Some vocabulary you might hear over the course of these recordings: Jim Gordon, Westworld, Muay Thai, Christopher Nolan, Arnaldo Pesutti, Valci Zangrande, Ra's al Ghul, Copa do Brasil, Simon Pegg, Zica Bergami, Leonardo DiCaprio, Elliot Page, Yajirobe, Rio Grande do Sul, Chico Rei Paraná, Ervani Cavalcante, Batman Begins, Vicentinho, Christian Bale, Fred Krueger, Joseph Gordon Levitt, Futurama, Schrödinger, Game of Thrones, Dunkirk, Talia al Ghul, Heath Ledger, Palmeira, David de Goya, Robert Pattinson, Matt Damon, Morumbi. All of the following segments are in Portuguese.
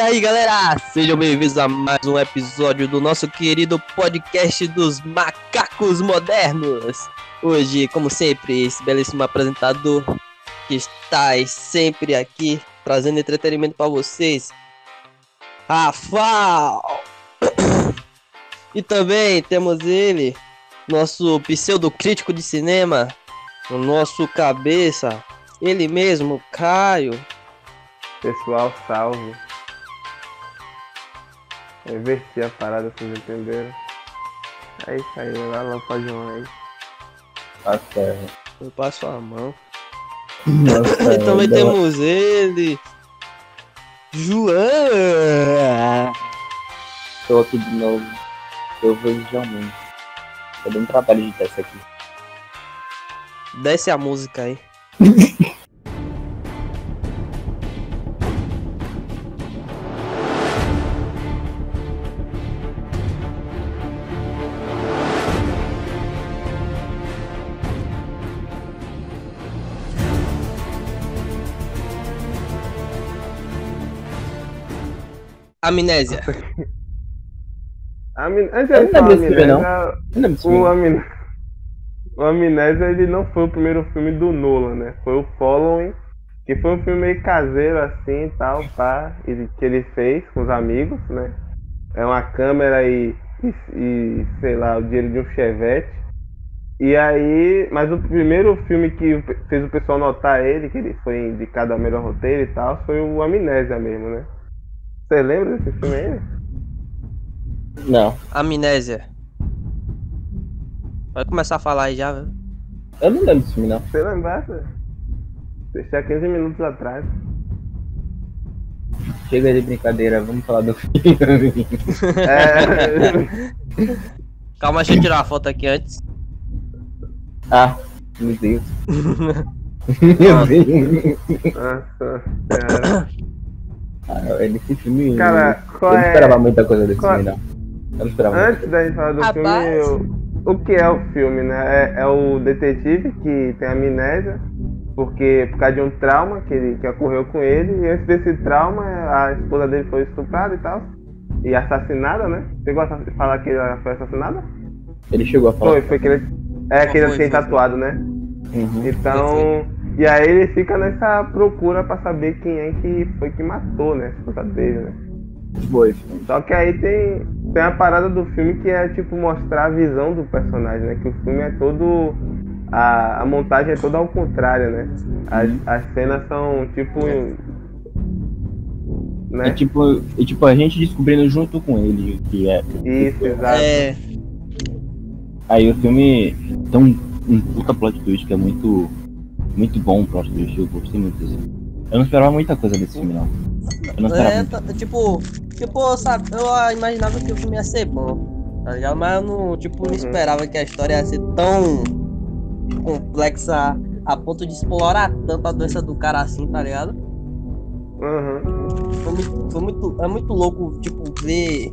E aí, galera, sejam bem-vindos a mais um episódio do nosso querido podcast dos macacos modernos. Hoje, como sempre, esse belíssimo apresentador que está sempre aqui trazendo entretenimento para vocês, Rafael. E também temos ele, nosso pseudocrítico de cinema, o nosso cabeça, ele mesmo, Caio. Pessoal, salve. Eu inverti a parada, vocês entenderam? É isso aí, vai lá pra João aí. A terra. Eu passo a mão. Nossa, também temos ele, João. Estou aqui de novo. Eu vejo já muito. Tô dando trabalho de teste aqui. Desce a música aí. Amnésia. O Amnésia, ele não foi o primeiro filme do Nolan, né? Foi o Following, que foi um filme meio caseiro assim e tal, pá, que ele fez com os amigos, né? É uma câmera e sei lá, o dinheiro de um Chevette. E aí, mas o primeiro filme que fez o pessoal notar ele, que ele foi indicado a melhor roteiro e tal, foi o Amnésia mesmo, né? Você lembra desse filme aí? Não. Amnésia. Vai começar a falar aí já, velho. Eu não lembro desse filme, não. Você lembra? Deixei há 15 minutos atrás. Chega de brincadeira, vamos falar do filme. É. Calma, deixa eu tirar a foto aqui antes. Ah, meu Deus. Meu Deus. Nossa, cara. Esse filme, cara, eu não esperava muita coisa desse filme, não. Eu não esperava antes da gente falar do filme, o que é o filme, né? É o detetive que tem amnésia por causa de um trauma que ocorreu com ele. E antes desse trauma, a esposa dele foi estuprada e tal, e assassinada, né? Chegou a falar que ela foi assassinada? Ele chegou a falar. Foi que ele... É, que ele tem tatuado, né? Uhum. Então... E aí ele fica nessa procura pra saber quem é que foi que matou, né? A esposa dele, né? Foi. Só que aí tem a parada do filme que é tipo mostrar a visão do personagem, né? Que o filme é todo... A montagem é toda ao contrário, né? As cenas são tipo... Né? É tipo a gente descobrindo junto com ele o que é. Isso, exato. É... Aí o filme tem um puta plot twist que é muito... Muito bom o plot twist, eu gostei muito desse filme. Eu não esperava muita coisa desse filme, não. Eu não esperava. Tipo, sabe, eu imaginava que o filme ia ser bom, tá ligado? Mas eu não, tipo, não esperava que a história ia ser tão complexa a ponto de explorar tanto a doença do cara assim, tá ligado? Uhum. É muito louco, tipo, ver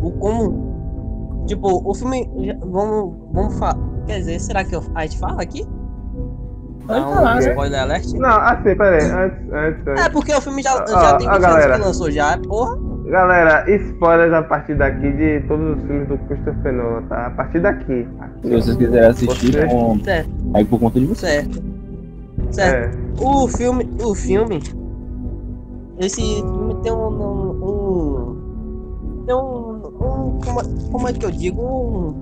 o como... Tipo, o filme... Vamos falar... Quer dizer, será que a gente fala aqui? Não, spoiler alert? Não, assim, peraí, antes. É porque o filme já tem muitos anos que lançou já, porra. Galera, spoilers a partir daqui de todos os filmes do Christopher Nolan, tá? A partir daqui. Se vocês quiserem assistir, aí por conta de vocês. Certo. É. O filme... Esse filme tem como é que eu digo?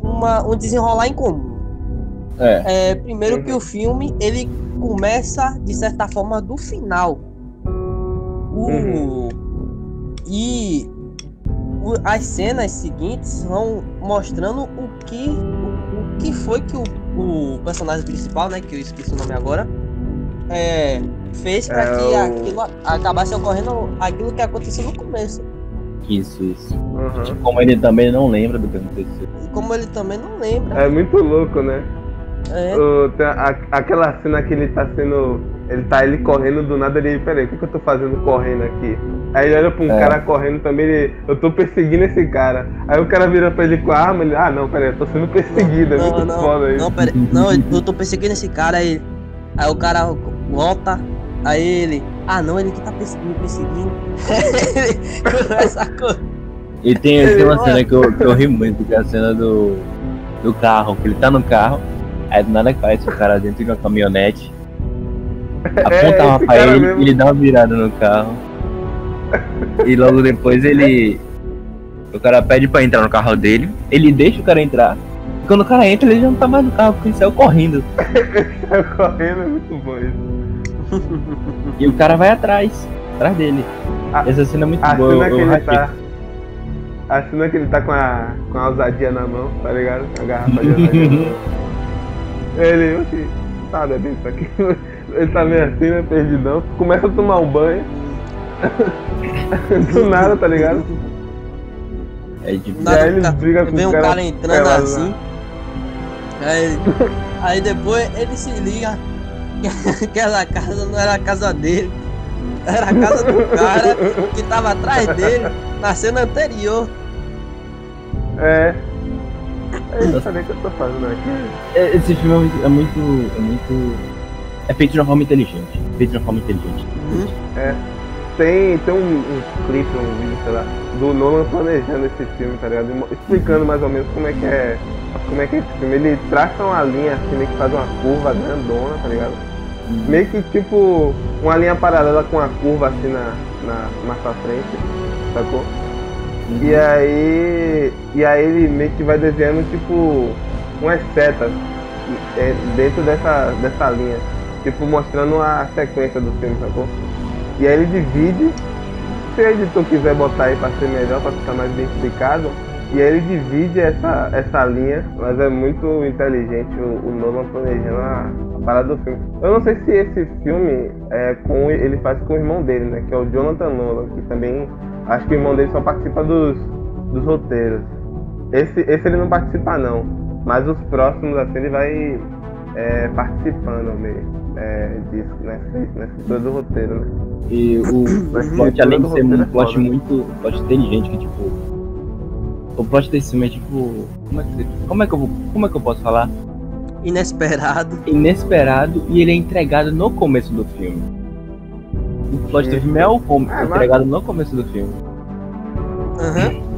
Um desenrolar em comum. É, primeiro que o filme, ele começa, de certa forma, do final. As cenas seguintes vão mostrando o que foi que o personagem principal, né, que eu esqueci o nome agora, fez pra que aquilo acabasse ocorrendo, aquilo que aconteceu no começo. Isso. Uhum. Tipo, como ele também não lembra do que aconteceu. É muito louco, né? É. Aquela cena que ele tá sendo... Ele correndo do nada, ele... Peraí, o que eu tô fazendo correndo aqui? Aí ele olha pra um cara correndo também, ele... Eu tô perseguindo esse cara. Aí o cara vira pra ele com a arma, ele... Ah, não, peraí, eu tô sendo perseguido, é muito foda isso. Não, peraí, eu tô perseguindo esse cara, aí o cara volta, aí ele... Ah não, ele que tá me perseguindo. Essa coisa. E tem uma cena que eu ri muito, que é a cena do carro, que ele tá no carro, aí do nada aparece um cara dentro de uma caminhonete, aponta uma pra ele, mesmo. Ele dá uma virada no carro, e logo depois o cara pede pra entrar no carro dele, ele deixa o cara entrar, e quando o cara entra ele já não tá mais no carro, porque ele saiu correndo. Ele saiu correndo, é muito bom isso. E o cara vai atrás dele. Essa cena é muito boa, A cena que ele tá com a ousadia na mão, tá ligado? A garrafa de ousadia. Ele, oxi, tá bebendo isso aqui. Ele tá meio assim, né, perdidão. Começa a tomar um banho. Do nada, tá ligado? É difícil. Aí ele briga com o cara. Vem um cara entrando assim. Aí depois ele se liga que aquela casa não era a casa dele. Era a casa do cara que tava atrás dele na cena anterior. Eu não sabia o que eu tô fazendo aqui. Esse filme é muito. É feito de uma forma inteligente. Tem um clipe, um vídeo, sei lá, do Nolan planejando esse filme, tá ligado? Explicando mais ou menos como é que é esse filme. Ele traça uma linha assim, meio que faz uma curva grandona, tá ligado? Meio que tipo uma linha paralela com a curva assim na mais pra frente, sacou? Uhum. E aí ele meio que vai desenhando tipo umas setas dentro dessa linha, tipo mostrando a sequência do filme, sacou? E aí ele divide, se o editor quiser botar aí pra ser melhor, pra ficar mais bem explicado, e aí ele divide essa linha, mas é muito inteligente o Nolan planejando a parada do filme. Eu não sei se esse filme ele faz com o irmão dele, né? Que é o Jonathan Nolan, que também acho que o irmão dele só participa dos roteiros. Esse ele não participa não, mas os próximos assim ele vai participando mesmo. Disso, né? Na escritura do roteiro, né? E o plot, além de ser um plot muito inteligente, que tipo. O plot desse filme é tipo. Como é que eu posso falar? Inesperado, e ele é entregado no começo do filme. O plot do filme é o entregado no começo do filme. Uhum.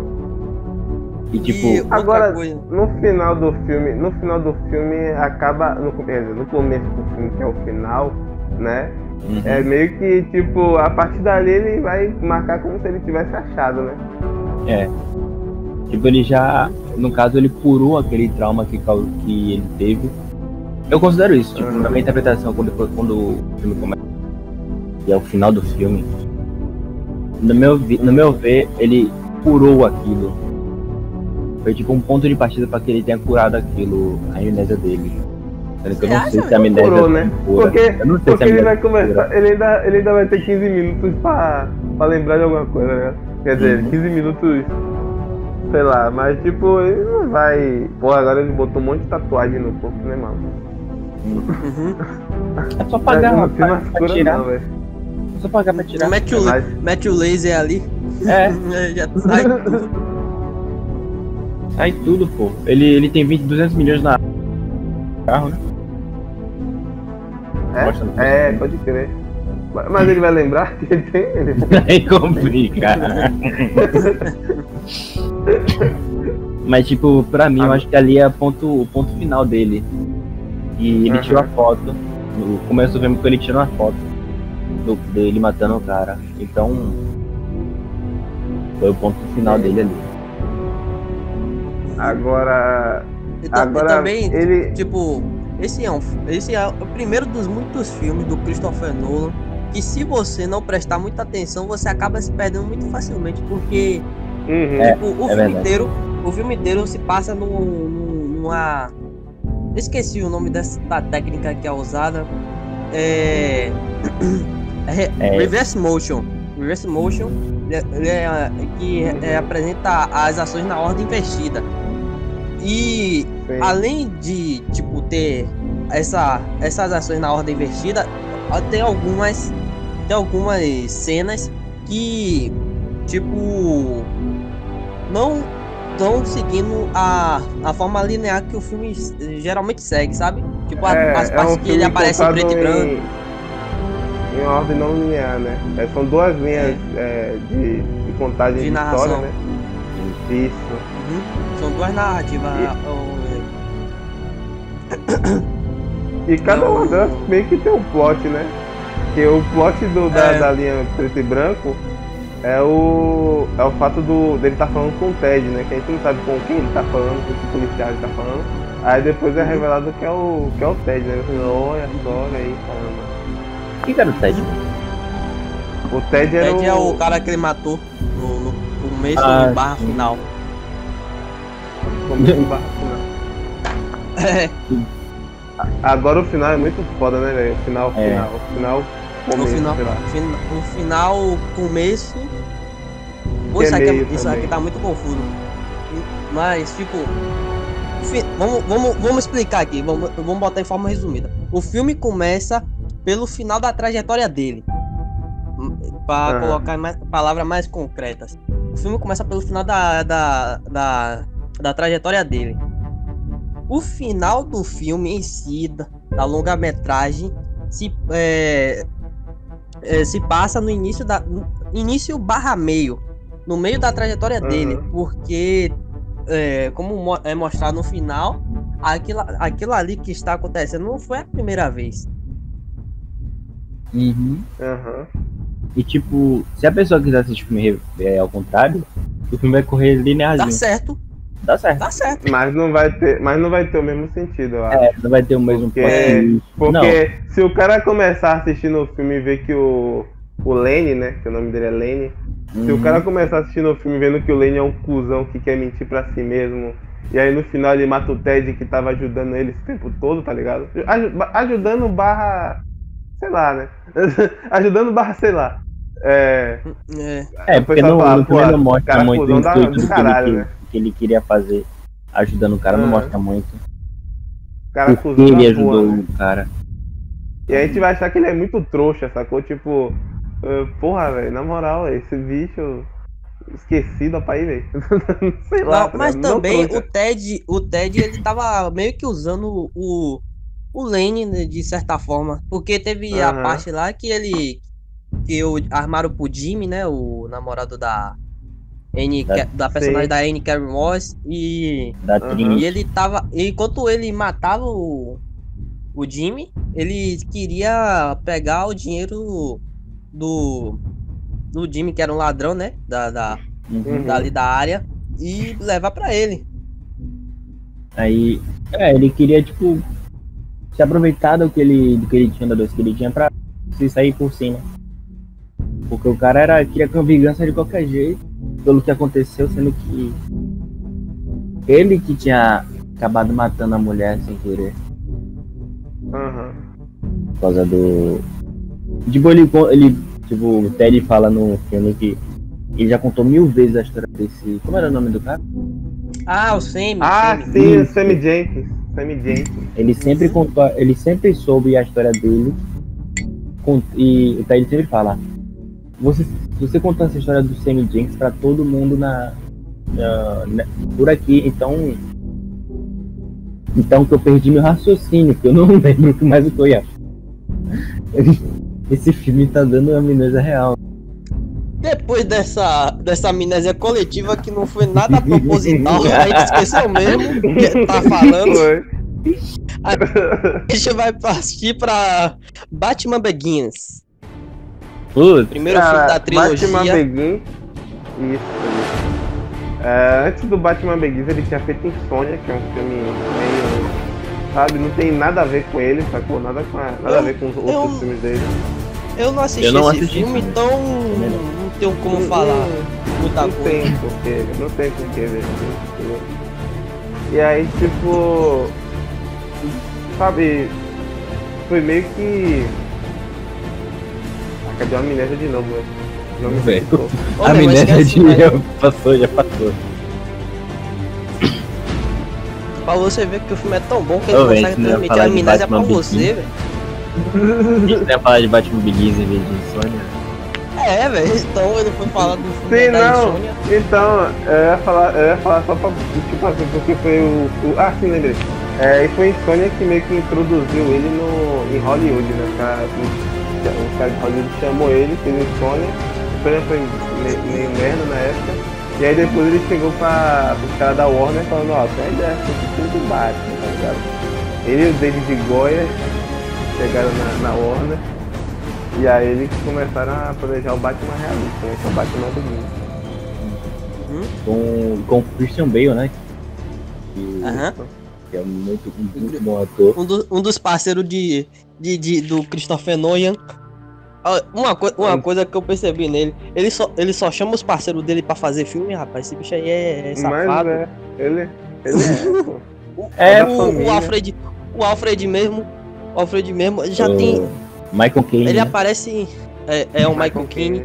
E tipo. Agora, no final do filme acaba. No começo do filme, que é o final, né? Uhum. É meio que tipo, a partir dali ele vai marcar como se ele tivesse achado, né? Tipo, ele já, no caso, ele curou aquele trauma que ele teve. Eu considero isso, tipo, na minha interpretação, quando o filme começa, e é o final do filme, no meu ver, ele curou aquilo. Foi tipo um ponto de partida pra que ele tenha curado aquilo, a amnésia dele. Eu não sei se a amnésia curou, né? Porque ele vai começar, ele ainda vai ter 15 minutos pra lembrar de alguma coisa, né? Quer dizer, 15 minutos... sei lá, mas tipo, ele não vai... Pô, agora ele botou um monte de tatuagem no corpo, né, mano? Uhum. É só pagar pra tirar, não, velho. É só pagar pra tirar. Mete o laser ali. Já sai tudo. Sai tudo, pô. Ele tem 200 milhões na... carro, né? Pode crer. Mas ele vai lembrar que ele tem... Aí complica. Mas tipo, pra mim, eu acho que ali é o ponto final dele. E ele tirou a foto. No começo do filme que ele tirou a foto dele matando o cara. Então foi o ponto final dele ali. Agora também, ele... tipo, esse é o primeiro dos muitos filmes do Christopher Nolan que, se você não prestar muita atenção, você acaba se perdendo muito facilmente, porque o filme inteiro se passa numa... Esqueci o nome da técnica que é usada. Reverse motion, que apresenta as ações na ordem invertida. E além de tipo ter essas ações na ordem invertida, tem algumas cenas que tipo não estão seguindo a forma linear que o filme geralmente segue, sabe? Tipo, as partes que ele aparece em preto e branco. em ordem não linear, né? É, são duas linhas de contagem de história, né? Isso. Uhum. São duas narrativas. E cada uma delas meio que tem um plot, né? Porque o plot da linha preto e branco é o fato dele estar falando com o Ted, né? Que a gente não sabe com quem ele tá falando, com que policial ele tá falando. Aí depois é revelado que é o Ted, né? Olha só, olha aí, caramba. Quem era o Ted? O Ted era o... Ted é o cara que ele matou no começo do barra final. No começo do barra final. É. Agora o final é muito foda, né, velho? O final, começo. Pô, isso aqui tá muito confuso. Mas, tipo... Vamos explicar aqui. Vamos botar em forma resumida. O filme começa pelo final da trajetória dele. Pra colocar palavras mais concretas. O filme começa pelo final da trajetória dele. O final do filme em si, da longa-metragem, se passa no início/meio, no meio da trajetória dele, porque como é mostrado no final, aquilo ali que está acontecendo não foi a primeira vez. Uhum. Uhum. E tipo, se a pessoa quiser assistir o filme ao contrário, o filme vai correr linearzinho. Dá certo. Mas não vai ter o mesmo sentido, eu acho. É, não vai ter o mesmo sentido. Porque se o cara começar assistindo o filme e ver que o Lenny, né? Que o nome dele é Lenny. Uhum. Se o cara começar assistindo o filme vendo que o Lenny é um cuzão que quer mentir pra si mesmo. E aí no final ele mata o Ted que tava ajudando ele esse tempo todo, tá ligado? Ajudando barra... sei lá, né? Ajudando barra sei lá. Porque no filme não mostra muito o intuito do caralho, né? Que ele queria fazer ajudando o cara, não mostra muito. O cara acusou ele ajudou o cara. E a gente vai achar que ele é muito trouxa, sacou? Tipo, porra, velho, na moral, esse bicho esquecido, rapaz, velho. Sei lá. Não, mas também o Ted ele tava meio que usando o Lenny de certa forma, porque teve a parte lá que armaram pro Jimmy, né, o namorado da personagem da Anne Carrie Moss e ele tava, enquanto ele matava o Jimmy, ele queria pegar o dinheiro do Jimmy, que era um ladrão, né, dali da área, e levar pra ele. Aí ele queria tipo se aproveitar do que ele tinha, da doce que ele tinha, pra se sair por cima, porque o cara queria com vingança de qualquer jeito pelo que aconteceu, sendo que ele que tinha acabado matando a mulher sem querer. Por causa do... Tipo, o Ted fala no filme que ele já contou 1000 vezes a história desse... Como era o nome do cara? Ah, o Sammy. Ah, sim, o Sammy Jenkins. Ele sempre soube a história dele. E o Ted sempre fala... Se você contar essa história do Sammy Jenkins pra todo mundo por aqui, então que eu perdi meu raciocínio, que eu não lembro mais o que eu ia. Esse filme tá dando uma amnésia real. Depois dessa amnésia coletiva que não foi nada proposital, a gente esqueceu mesmo o que tá falando. A gente vai partir pra Batman Begins. Primeiro filme da trilogia. Batman Begins. Isso. Antes do Batman Begins ele tinha feito Insomnia, que é um filme meio... Sabe, não tem nada a ver com ele, sacou? Nada a ver com os outros filmes dele. Eu não assisti esse filme. Então não tenho como falar muita coisa. Não tem com que ver. E aí, tipo... Sabe, foi meio que... Cadê a amnésia de novo, velho? Não me veio. A amnésia de novo. Já passou. Pra você ver que o filme é tão bom que ele consegue transmitir a amnésia pra você, velho. Você vai falar de Batman Begins em vez de Insônia? É, velho. Então ele foi falar do filme da Insônia. Então, eu ia falar só pra... Tipo assim, porque foi o... Ah, sim, lembrei. E foi Insônia que meio que introduziu ele em Hollywood, né? Pra... os caras de Hollywood chamou ele, fez o Insônia, foi meio merda na época, e aí depois ele chegou para os caras da Warner falando, ó, tem ideia, tem tudo baixo, tá ligado? Ele e o David de Goya chegaram na Warner, e aí eles começaram a planejar o Batman realista, né, que é o Batman do com o Christian Bale, né? Que é muito bom ator. Um dos parceiros do Christopher Nolan. Uma coisa que eu percebi nele, ele só chama os parceiros dele pra fazer filme, rapaz. Esse bicho aí é safado. Mas, né? Ele é o Alfred mesmo já tem... Michael Caine, ele, né? Aparece... É o Michael Caine.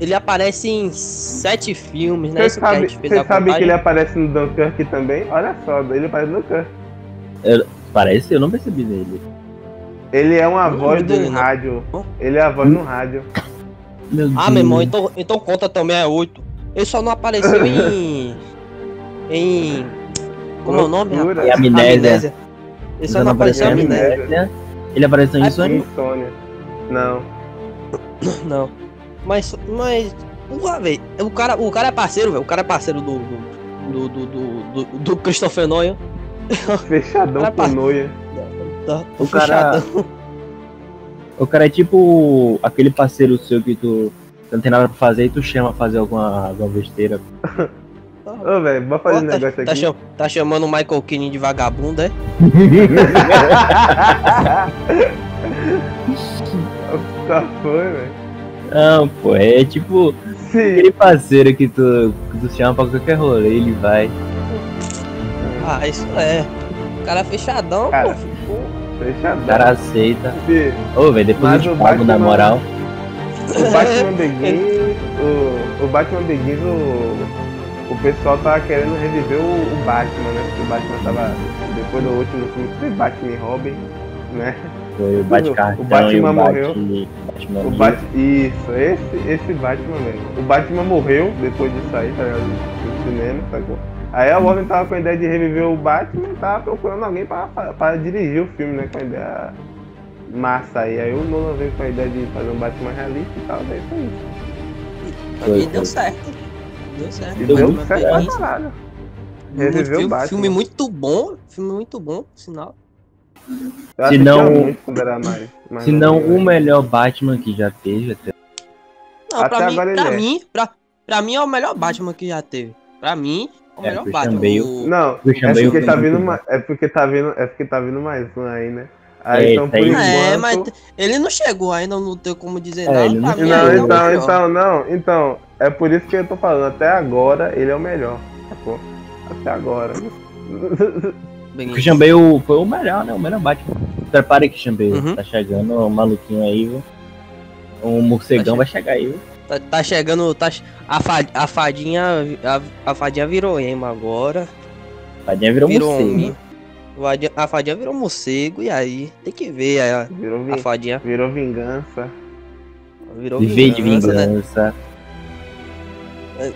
Ele aparece em 7 filmes, né? Você sabe que ele aparece no Dunkirk também? Olha só, ele aparece no Dunkirk. Parece? Eu não percebi dele. Ele é uma voz do rádio. Ele é a voz no rádio. Meu irmão, então conta também, é 8. Ele só não apareceu em... Como é o nome? Amnésia. Amnésia. Ele só não apareceu em Amnésia. Ele apareceu em Insônia? Não. Mas porra, velho, o cara é parceiro, velho. O cara é parceiro do Christopher Nolan. Fechadão com Noia. O cara é tipo aquele parceiro seu que tu não tem nada pra fazer e tu chama pra fazer alguma besteira. Ô, velho, bora fazer negócio aqui. Tá chamando o Michael Caine de vagabundo, é? Tá foi, velho. Não, pô, é tipo aquele parceiro que tu chama pra qualquer rolê, ele vai. Ah, isso é. O cara é fechadão, cara, pô. Fechadão. O cara aceita. Ô, velho, depois mas eu te pago, na moral. O Batman Begins, o pessoal tá querendo reviver o Batman, né? Porque o Batman tava, depois do último filme, foi Batman e Robin, né? O Batman morreu. Isso, esse Batman mesmo. O Batman morreu depois de sair do cinema, sacou? Aí a Warner tava com a ideia de reviver o Batman e tava procurando alguém pra dirigir o filme, né? Com a ideia massa aí. Aí o Nolan veio com a ideia de fazer um Batman realista e tal, daí foi isso. E deu certo. Deu certo pra caralho. Reviveu o Batman. Filme muito bom, por sinal. Se não o melhor Batman que já teve até. Não, pra mim é o melhor Batman que já teve. Pra mim, o melhor Batman. Não, é porque tá vindo mais um aí, né? Aí então, por enquanto... É, mas ele não chegou ainda, não tem como dizer nada. Então, é por isso que eu tô falando, até agora ele é o melhor. Sacou? Até agora. O Christian Bale foi o melhor, né? O melhor Batman. Prepare que o Christian Bale tá chegando, um maluquinho aí, viu? Um morcegão vai chegar aí, viu? Tá chegando, a fadinha virou emo agora. A fadinha virou morcego. A fadinha virou morcego, e aí? Tem que ver aí, ó. A fadinha virou vingança. Viver de vingança. Né?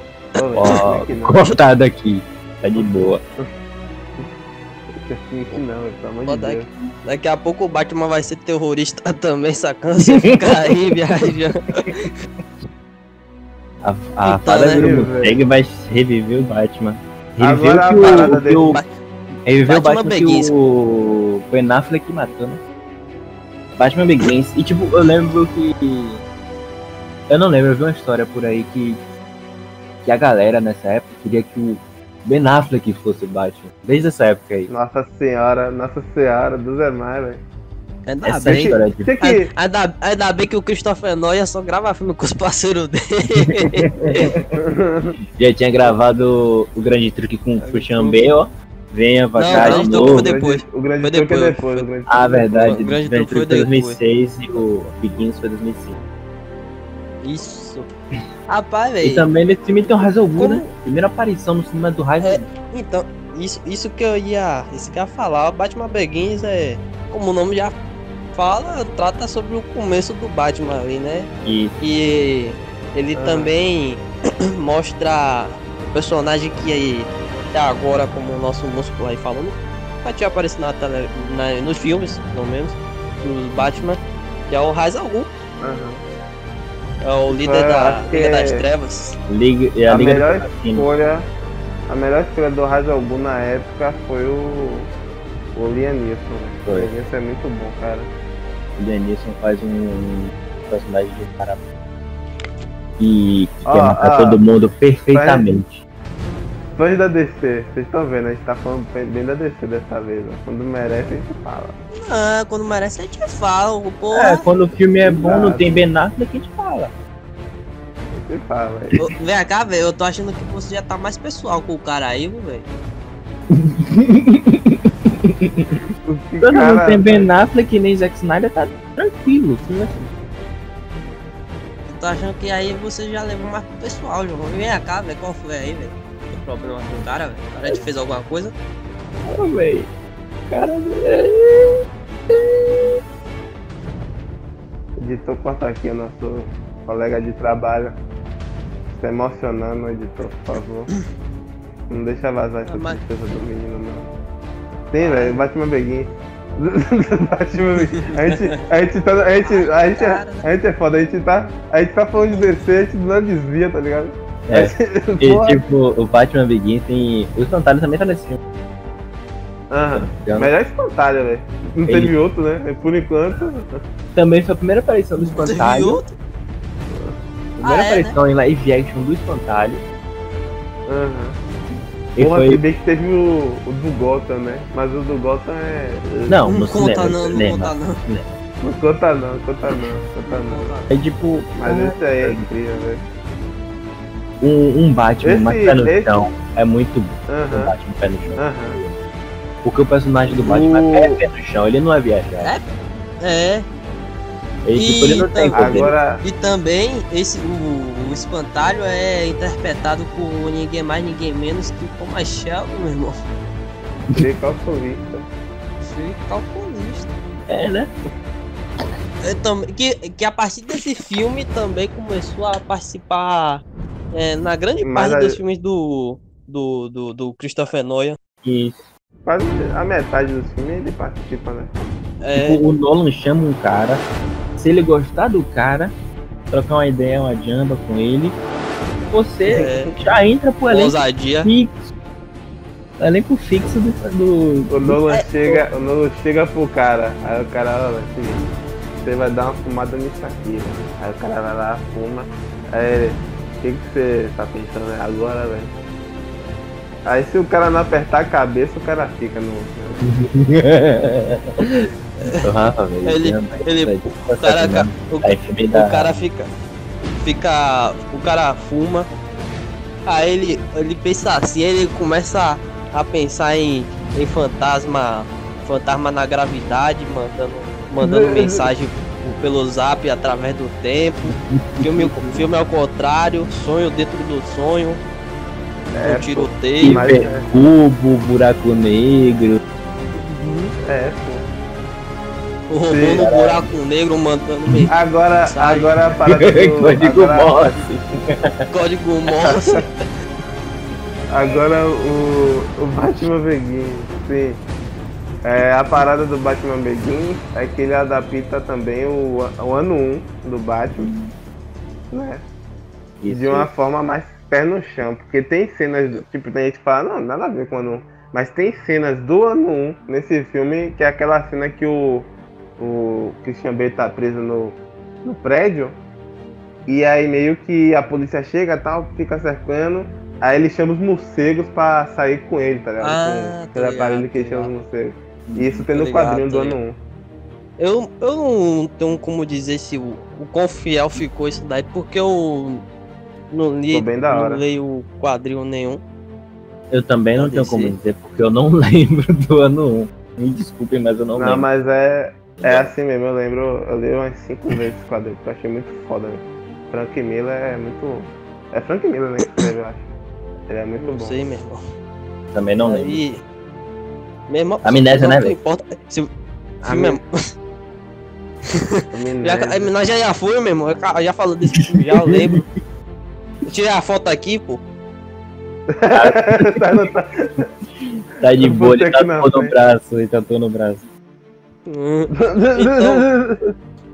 Ó, cortado aqui. Tá de boa. Não, pelo amor de Deus. Daqui a pouco o Batman vai ser terrorista também, sacando, você ficar aí viajando. A parada do Morcego vai reviver o Batman. Reviver o Batman que o Ben Affleck matou, né? Batman Begins. E tipo, eu lembro que... Eu não lembro, eu vi uma história por aí que a galera nessa época queria que o Ben Affleck fosse o Batman, desde essa época aí. Nossa senhora, do Zé Maia, velho. Ainda bem que o Christopher Nolan só grava filme com os parceiros dele. Já tinha gravado o Grande Truque com o Christian Bale, ó. Venha pra cá de novo. Foi depois. O Grande Truque foi depois. Ah, verdade. O Grande Truque foi 2006 e o Begins foi 2005. Isso. Rapaz, velho. E também nesse filme tem o Ra's al Ghul, né? Primeira aparição no cinema do Ra's al Ghul. Então, isso que eu ia falar. O Batman Begins é, como o nome já fala, trata sobre o começo do Batman ali, né? Isso. E ele também mostra o personagem que aí até agora, como o nosso músculo aí falando, já tinha aparecido nos filmes, pelo menos, dos Batman. que é o Ra's al Ghul. É o líder da Liga das Trevas. A melhor escolha do Ra's al Ghul na época foi o Liam Neeson. O Liam Neeson é muito bom, cara. O Liam Neeson faz um personagem de um cara que quer matar todo mundo perfeitamente. Fãs da DC, vocês estão vendo, a gente tá falando bem da DC dessa vez, ó. Quando merece a gente fala. Ah, quando merece a gente fala, porra. É, quando o filme é bom, não tem Ben Affleck, a gente fala. A gente fala, velho. Vem cá, velho, eu tô achando que você já tá mais pessoal com o cara aí, velho. Quando cara, não tem Ben Affleck nem Zack Snyder, tá tranquilo, filme assim. Eu tô achando que aí você já levou mais pro pessoal, João. Vem cá, velho, qual foi aí, velho? Problema com o cara, velho. O cara te fez alguma coisa? Não, velho. Cara, editor, corta aqui o nosso colega de trabalho. Tá emocionando, editor, por favor. Não deixa vazar essa tristeza do menino, não. Sim, velho. Batman Begins. A gente é foda. A gente tá falando de DC, a gente não desvia, tá ligado? É, e tipo, o Batman Begins tem... O espantalho também tá nesse filme. Aham, melhor espantalho, velho. Não teve outro, né? Por enquanto... Também foi a primeira aparição do espantalho. Primeira aparição, né? Em live action do espantalho. Aham. Porra, se bem que teve o do Gotham, né? Mas o do Gotham é... Não conta não. É tipo... Mas esse aí é incrível, velho. Um Batman, mas pé no chão, é muito bom. Um Batman pé no chão. Porque o personagem do Batman é pé no chão, ele não é viajar. Ele não tem agora... E também, o Espantalho é interpretado por ninguém mais, ninguém menos que o Thomas Shelby, meu irmão. Calculista. É, né? Que a partir desse filme também começou a participar... na grande parte dos filmes do Christopher Nolan. Isso. Quase a metade dos filmes ele participa, né? Tipo, o Nolan chama um cara, se ele gostar do cara, trocar uma ideia, uma jamba com ele, você já entra pro elenco fixo. Elenco fixo do... O Nolan chega pro cara, aí o cara, olha, você vai dar uma fumada nisso aqui, aí o cara vai lá, fuma, aí ele... que você tá pensando agora, velho? Aí se o cara não apertar a cabeça, o cara fica no... O cara fuma. Aí ele pensa assim, ele começa a pensar em fantasma na gravidade, mandando mensagem pelo zap através do tempo. Filme ao contrário, sonho dentro do sonho, um tiroteio, cubo, buraco negro. O robô no buraco negro mandando mensagem. Agora para Código Morse. Agora o Batman Begins, sim. A parada do Batman Begins é que ele adapta também o ano 1 do Batman, né? Isso. De uma forma mais pé no chão, porque tem cenas, tipo, tem gente que fala, não, nada a ver com o ano 1, mas tem cenas do ano 1 nesse filme, que é aquela cena que o Christian Bale tá preso no prédio, e aí meio que a polícia chega e tal, fica cercando, aí ele chama os morcegos pra sair com ele, tá ligado? Aquele aparelho que ele chama os morcegos. Isso tem no quadrinho do ano 1. Eu não tenho como dizer se o quão fiel ficou isso daí, porque eu não leio o quadrinho nenhum. Eu também não tenho como dizer, porque eu não lembro do ano 1. Me desculpem, mas eu não lembro. Não, mas é assim mesmo, eu lembro, eu leio umas 5 vezes o quadrinho, porque eu achei muito foda, né? Frank Miller é muito... É Frank Miller, né, que escreveu, eu acho. Ele é muito bom. Não sei, meu irmão. Também não lembro. Mesmo, amnésia, né, velho? Nós já foi, meu irmão. Eu já falou desse filme, já eu lembro. Eu tirei a foto aqui, pô. Tá de boa, ele tá todo no braço. Então,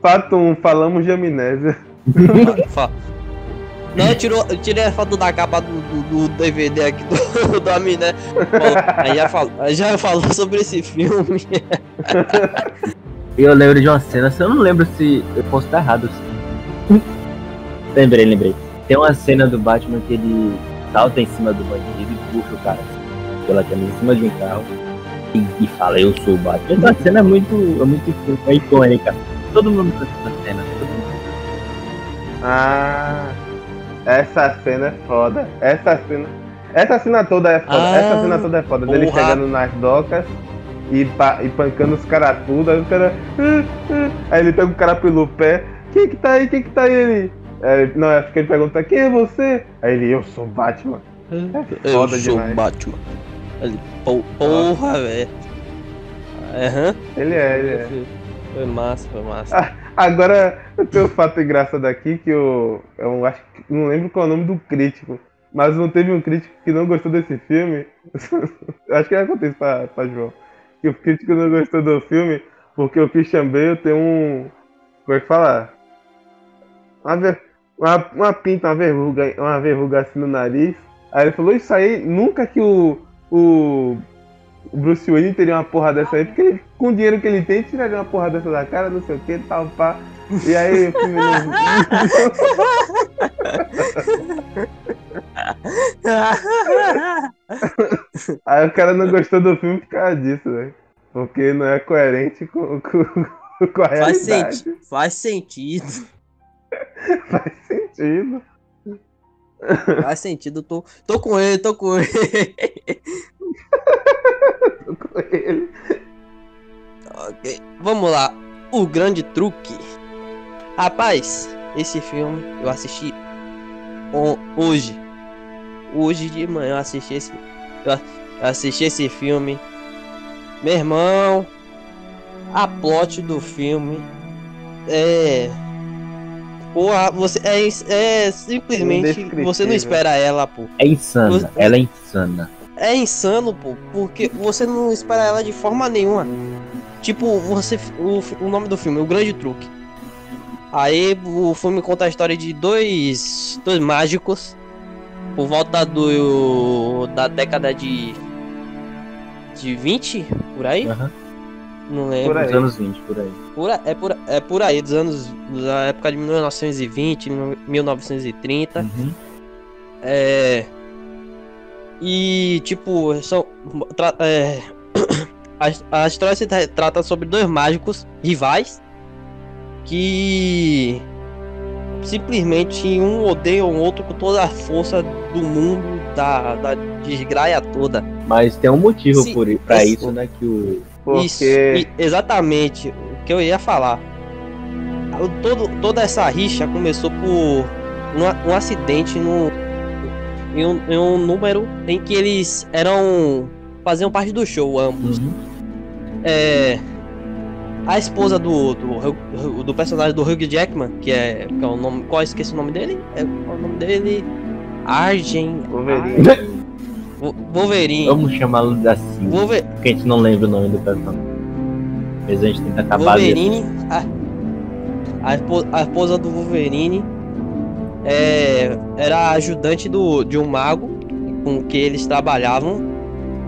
Fato 1, falamos de amnésia. Não, eu tirei a foto da capa do DVD aqui do amnésia. Aí já falou sobre esse filme. Eu lembro de uma cena, eu não lembro se eu posso estar errado. Assim. Lembrei. Tem uma cena do Batman que ele salta em cima do bandido e puxa o cara pela camisa em cima de um carro e fala, eu sou o Batman. Essa cena é muito icônica. Todo mundo faz essa cena. Ah, essa cena é foda. Essa cena toda é foda. Dele chegando nas docas e pancando os caras tudo. Aí o cara... Aí ele pega o cara pelo pé. Quem que tá aí? Não, acho que ele pergunta, quem é você? Aí ele, eu sou Batman. É foda eu demais. Sou Batman. Ele, porra, velho. Uhum. Ele é. Foi massa. Agora, tem um fato engraçado aqui que eu acho que não lembro qual é o nome do crítico, mas não teve um crítico que não gostou desse filme. Acho que já acontece pra João. Que o crítico não gostou do filme porque o Christian Bale tem um... Como é que fala? Uma pinta, uma verruga assim no nariz. Aí ele falou, isso aí, nunca que o Bruce Wayne teria uma porra dessa aí, porque ele, com o dinheiro que ele tem, tiraria uma porra dessa da cara, não sei o que, tal, pá. E aí o filme não... Aí o cara não gostou do filme por causa disso, né? Porque não é coerente com a realidade. Faz sentido, tô com ele. Tô com ele. Ok, vamos lá. O Grande Truque. Rapaz, esse filme eu assisti hoje. Hoje de manhã eu assisti esse filme. Meu irmão, a plot do filme é... Porra, você simplesmente você não espera ela, pô. É insana, ela é insana. É insano, pô, porque você não espera ela de forma nenhuma. Tipo, o nome do filme, O Grande Truque. Aí o filme conta a história de dois mágicos por volta da década de 20, por aí? Uhum. Não lembro. Por aí. Dos anos 20, por aí. É por aí, dos anos... Da época de 1920, 1930. Uhum. É... E, tipo... A história se trata sobre dois mágicos rivais. Que... Simplesmente um odeia o outro com toda a força do mundo, da desgraia toda. Mas tem um motivo pra isso, né? Que o... Porque... Exatamente o que eu ia falar. Toda essa rixa começou por um acidente em um número em que eles faziam parte do show, ambos. Uhum. A esposa do personagem do Hugh Jackman, que é o nome... Qual, esqueci o nome dele? Wolverine. Vamos chamá-lo assim, porque a gente não lembra o nome do personagem. Mas a gente tenta acabar Wolverine, a esposa do Wolverine era ajudante de um mago com que eles trabalhavam.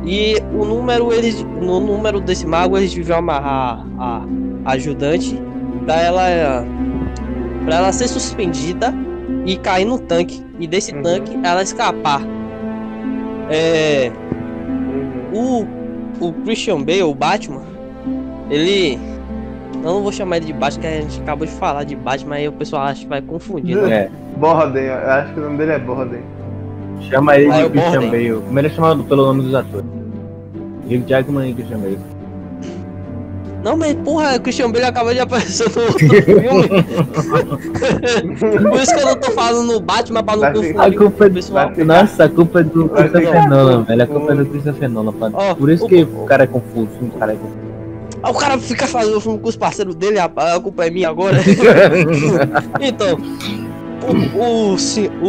E no número desse mago eles deviam amarrar a ajudante pra ela ser suspendida e cair no tanque. E desse tanque ela escapar. O Christian Bale, o Batman, ele... Eu não vou chamar ele de Batman, porque a gente acabou de falar de Batman, aí o pessoal acha que vai confundir, né? Borden, eu acho que o nome dele é Borden. Chama ele de Christian Bale. Primeiro é chamado pelo nome dos atores. Hugh Jackman e Christian Bale. Não, mas porra, o Christian Bale acabou de aparecer no outro filme. Por isso que eu não tô falando no Batman pra não confundir. Nossa, a culpa é do Christopher Nolan, velho. A culpa é do Christopher Nolan. Por isso que o cara é confuso. O cara fica fazendo filme com os parceiros dele, rapaz. A culpa é minha agora. Então,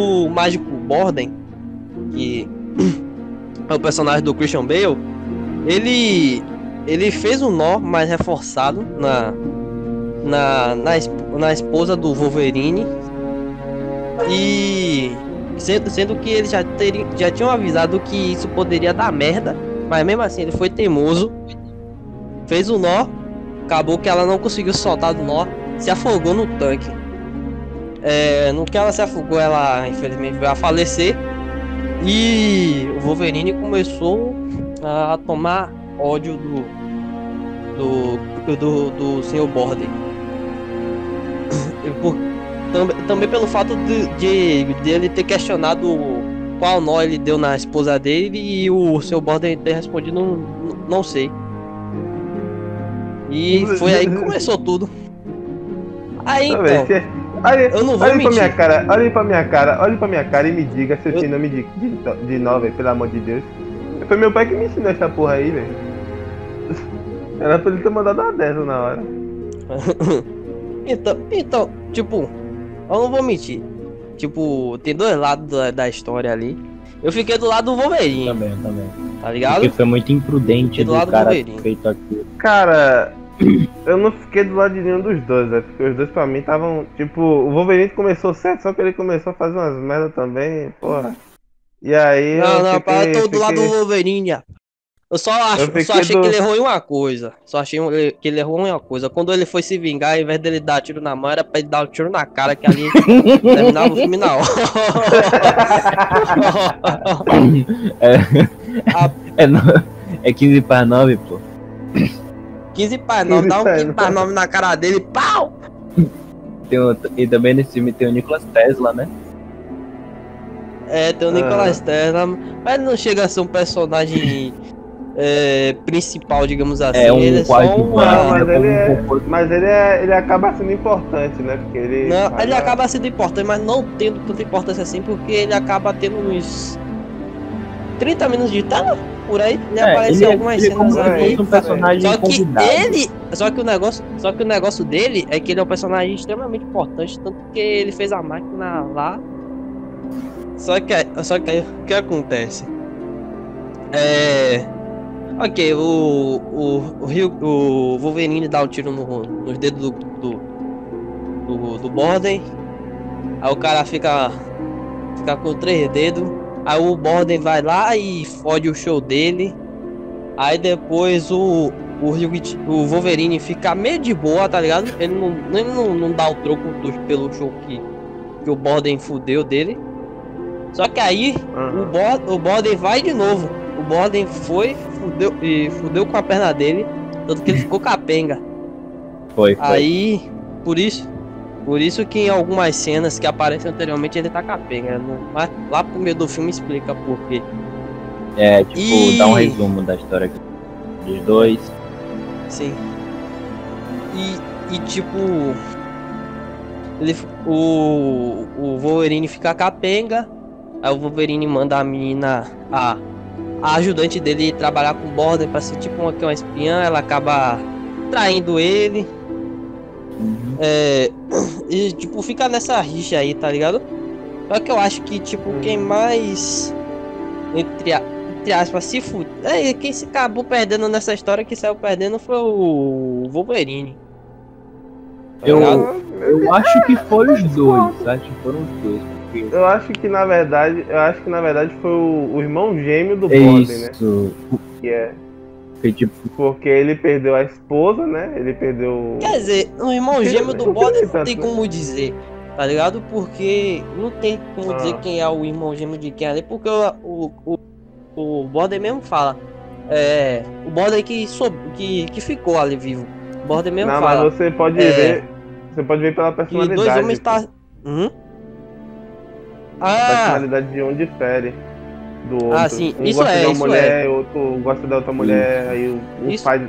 o mágico Borden, que é o personagem do Christian Bale, ele... Ele fez um nó mais reforçado na esposa do Wolverine. E sendo que eles já tinham avisado que isso poderia dar merda, mas mesmo assim ele foi teimoso, fez o nó, acabou que ela não conseguiu soltar do nó, se afogou no tanque. No que ela se afogou, ela infelizmente veio a falecer. E o Wolverine começou a tomar ódio do Sr. Borden. Também pelo fato de ele ter questionado qual nó ele deu na esposa dele e o Sr. Borden ter respondido não sei. E foi aí que começou tudo. Aí então... Olhem pra minha cara e me diga se eu tenho nome de nó, velho, pelo amor de Deus. Foi meu pai que me ensinou essa porra aí, velho. Era pra ele ter mandado uma 10 na hora. Então, tipo, eu não vou mentir. Tipo, tem dois lados da história ali. Eu fiquei do lado do Wolverine. Também. Tá ligado? Porque foi muito imprudente do lado cara do feito aqui. Cara... Eu não fiquei do lado de nenhum dos dois, velho, porque os dois pra mim estavam, tipo, o Wolverine começou certo, só que ele começou a fazer umas merda também, porra. E aí eu tô do lado do Wolverine. Eu só achei que ele errou em uma coisa. Quando ele foi se vingar, ao invés dele dar tiro na mão, era pra ele dar um tiro na cara, que ali terminava o filme na hora. É 8:45, pô. 15:09, dá um 15:09 na cara dele, pau! E também nesse filme tem o Nicolas Tesla, né? É, tem o Nicolas Tesla, mas não chega a ser um personagem principal, digamos assim. É um ele mas ele acaba sendo importante, né? Porque ele... Não, ele acaba sendo importante, mas não tendo tanta importância assim, porque ele acaba tendo uns 30 minutos de tela, por aí, né? Aparece algumas cenas ali. Um personagem só que o negócio dele é que ele é um personagem extremamente importante, tanto que ele fez a máquina lá. Só que aí, o que acontece? Ok, o Wolverine dá um tiro nos dedos do Borden. Aí o cara fica com 3 dedos. Aí o Borden vai lá e fode o show dele. Aí depois o Wolverine fica meio de boa, tá ligado? Ele não dá o troco pelo show que o Borden fudeu dele. Só que aí o Borden vai de novo. O Borden fudeu com a perna dele, tanto que ele ficou capenga. Foi. Aí, por isso que em algumas cenas que aparecem anteriormente ele tá capenga, né? Mas lá pro meio do filme explica por quê. Dá um resumo da história dos dois. Sim. E tipo... O Wolverine fica capenga. Aí o Wolverine manda a menina, a ajudante dele, trabalhar com o Borden pra ser tipo uma espiã. Ela acaba traindo ele. E tipo, fica nessa rixa aí, tá ligado? Só que eu acho que, tipo, quem mais entre aspas se fudeu, quem se acabou perdendo nessa história, que saiu perdendo foi o Wolverine, tá? Eu acho que foram os dois. Porque... Eu acho que na verdade foi o irmão gêmeo do Borden, né? Porque ele perdeu a esposa, né? Ele perdeu... Quer dizer, o irmão gêmeo do Borden não tem como dizer, tá ligado? Porque não tem como dizer quem é o irmão gêmeo de quem ali, porque o Borden mesmo fala. O Borden que ficou ali vivo. O Borden mesmo fala. Mas você pode ver. Você pode ver pela personalidade. Os dois homens tá... A personalidade de um difere do outro. Sim, um isso gosta de uma mulher, outro gosta da outra mulher, aí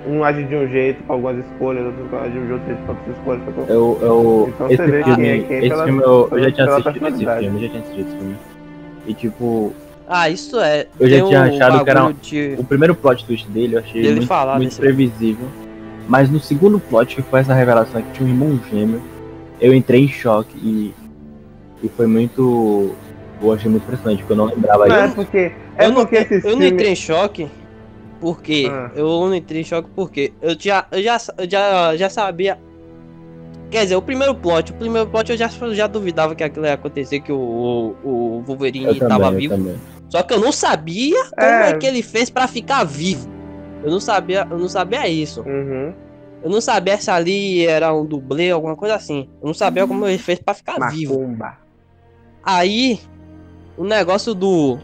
um age de um jeito com algumas escolhas, outro age de um jeito com outras escolhas. Então esse você vê filme, quem é quem. Eu já tinha assistido esse filme. E tipo... Eu já tinha achado que era o primeiro plot twist dele, eu achei muito previsível. Mas no segundo plot, que foi essa revelação que tinha um irmão gêmeo, eu entrei em choque e foi muito... Eu achei muito impressionante, porque eu não lembrava disso. Eu não entrei em choque Porque eu não entrei em choque porque eu já sabia. Quer dizer, o primeiro plot eu já duvidava que aquilo ia acontecer, que o Wolverine estava vivo. Só que eu não sabia como é que ele fez pra ficar vivo. Eu não sabia isso. Uhum. Eu não sabia se ali era um dublê, alguma coisa assim. Eu não sabia como ele fez pra ficar vivo. Aí, o negócio do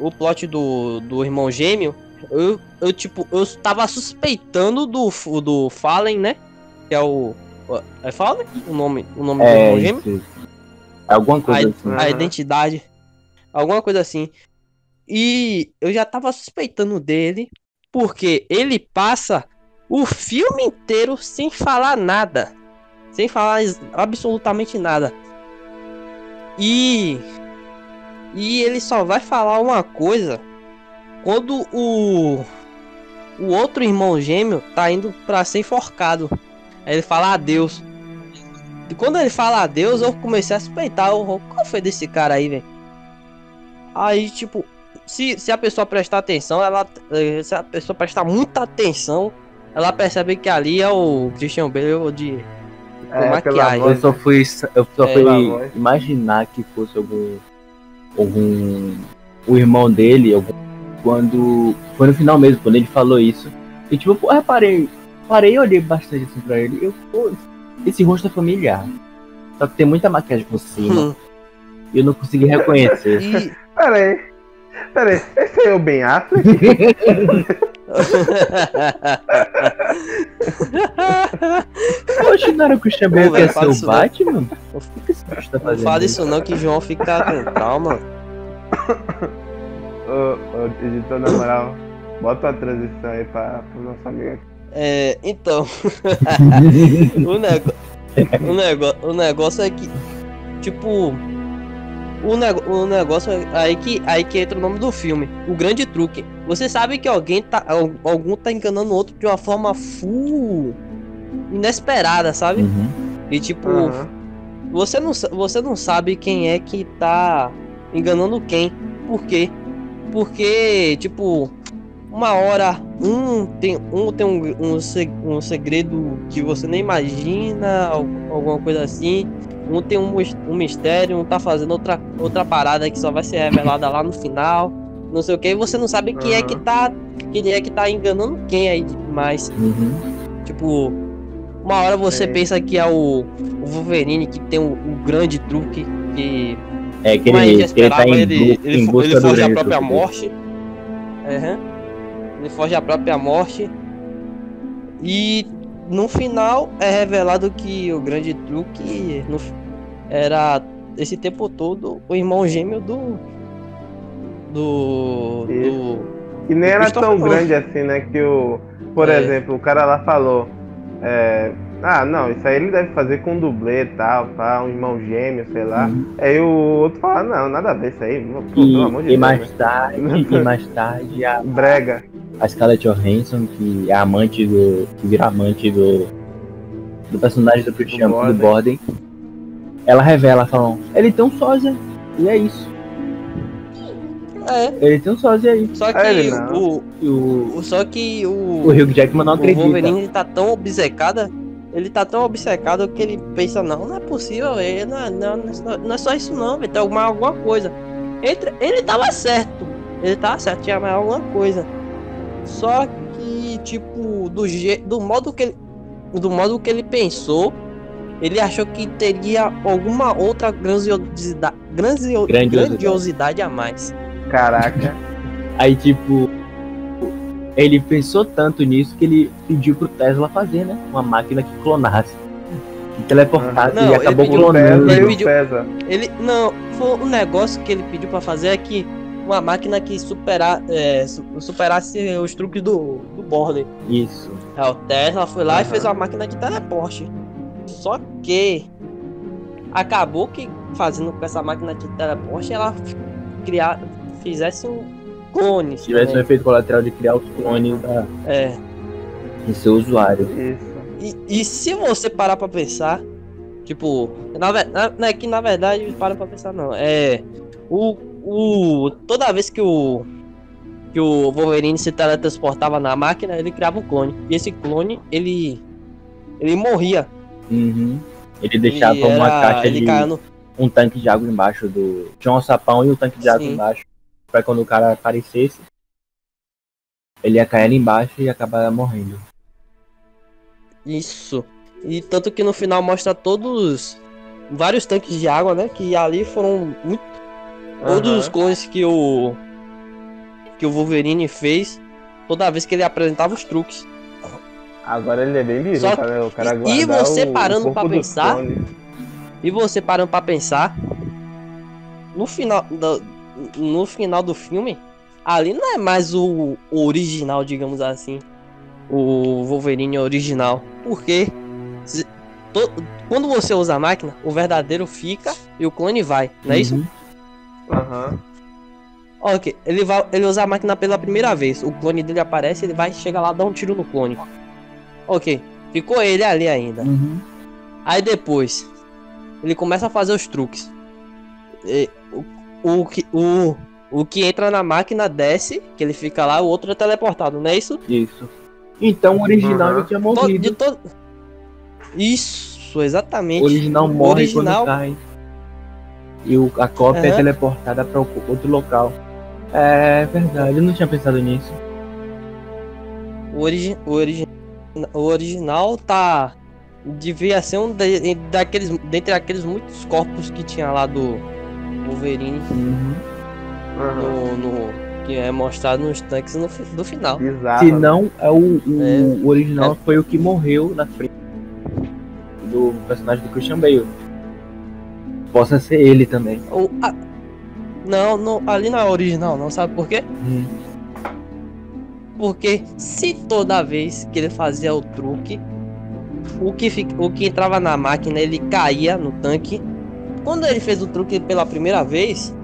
o plot do irmão gêmeo, eu tava suspeitando do Fallen, né? Que é o... É Fallen? O nome do irmão gêmeo? Isso. Alguma coisa assim. A identidade. Alguma coisa assim. E eu já tava suspeitando dele, porque ele passa o filme inteiro sem falar nada. Sem falar absolutamente nada. E ele só vai falar uma coisa quando o outro irmão gêmeo tá indo pra ser enforcado. Aí ele fala adeus. E quando ele fala adeus, eu comecei a suspeitar. Qual foi desse cara aí, velho? Aí, tipo, se a pessoa prestar atenção, se a pessoa prestar muita atenção, ela percebe que ali é o Christian Bale de maquiagem. Eu só fui imaginar que fosse algum o irmão dele, quando foi no final mesmo, quando ele falou isso. E tipo, eu parei e olhei bastante assim pra ele. Esse rosto é familiar. Só que tem muita maquiagem por cima. E eu não consegui reconhecer. Peraí, esse é o Ben Affleck? Poxa, não era o Christian Bale que ia ser o Batman? O que esse bicho tá fazendo? Não fala isso não, que o João fica com calma. Ô, editor, na moral, bota uma transição aí pro nosso amigo aqui. Então. O negócio é que, tipo... O negócio aí que entra o nome do filme, o grande truque. Você sabe que algum tá enganando o outro de uma forma full inesperada, sabe? Uhum. E tipo, você não sabe quem é que tá enganando quem. Por quê? Porque tipo, uma hora um tem um segredo que você nem imagina, alguma coisa assim. Um tem um mistério, um tá fazendo outra parada que só vai ser revelada lá no final, não sei o que, e você não sabe quem é que tá enganando quem aí demais. Tipo, uma hora você pensa que é o Wolverine que tem um grande truque, que que ele foge à própria morte. Ele foge à própria morte. E no final é revelado que o grande truque era esse tempo todo o irmão gêmeo do e nem era tão grande assim, né? Que por exemplo, o cara lá falou não, isso aí ele deve fazer com um dublê e tal, um irmão gêmeo, sei lá. Aí o outro fala, não, nada a ver isso aí, pelo amor de Deus. E mais tarde a brega. A Scarlett Johansson, que é amante do personagem do Christian do Borden, ela revela, falando, ele tem um sósia, e é isso. Ele tem um sósia aí. Só que o Hugh Jackman não acredita. O Wolverine tá tão obcecado que ele pensa, não é possível, não é só isso não, velho, tem alguma coisa. Ele tava certo, tinha mais alguma coisa. Só que, tipo, do modo que ele pensou, ele achou que teria alguma outra grandiosidade a mais. Caraca. Aí, tipo, ele pensou tanto nisso que ele pediu pro Tesla fazer, né? Uma máquina que clonasse, que teleportasse e acabou clonando. O negócio que ele pediu pra fazer é que uma máquina que superasse os truques do Border. Isso. O Tesla foi lá e fez uma máquina de teleporte. Só que acabou que fazendo com essa máquina de teleporte ela fizesse um clone. Tivesse um efeito colateral de criar os clones em seu usuário. Isso. E se você parar pra pensar, tipo, não é que na verdade para pra pensar não. Toda vez que o que o Wolverine se teletransportava na máquina, ele criava um clone. E esse clone, ele morria. Uhum. Ele deixava uma caixa de... um tanque de água embaixo do... Tinha um sapão e um tanque de água embaixo. Pra quando o cara aparecesse, ele ia cair ali embaixo e ia acabar morrendo. Isso. E tanto que no final mostra todos... vários tanques de água, né? Que ali foram muito... Todos os clones que o Wolverine fez, toda vez que ele apresentava os truques. Agora ele é bem livre, tá, né? O cara guarda E você parando pra pensar, no final do filme, ali não é mais o original, digamos assim. O Wolverine original. Porque quando você usa a máquina, o verdadeiro fica e o clone vai, não é isso? Aham. Ok, ele usa a máquina pela primeira vez. O clone dele aparece, ele vai, chega lá, dá um tiro no clone. Ok, ficou ele ali ainda. Aí depois ele começa a fazer os truques. O que entra na máquina desce, que ele fica lá, o outro é teleportado, não é isso? Isso. Então o original já tinha morrido. Isso, exatamente. O original morre quando cai. E a cópia é teleportada para outro local. É verdade, eu não tinha pensado nisso. O original tá... devia ser um dentre aqueles muitos corpos que tinha lá do Wolverine. Que é mostrado nos tanques do final. Bizarro. Se não, o original foi o que morreu na frente do personagem do Christian Bale. Possa ser ele também. Não, ali não é original, não, sabe por quê? Porque se toda vez que ele fazia o truque, o que entrava na máquina, ele caía no tanque. Quando ele fez o truque pela primeira vez,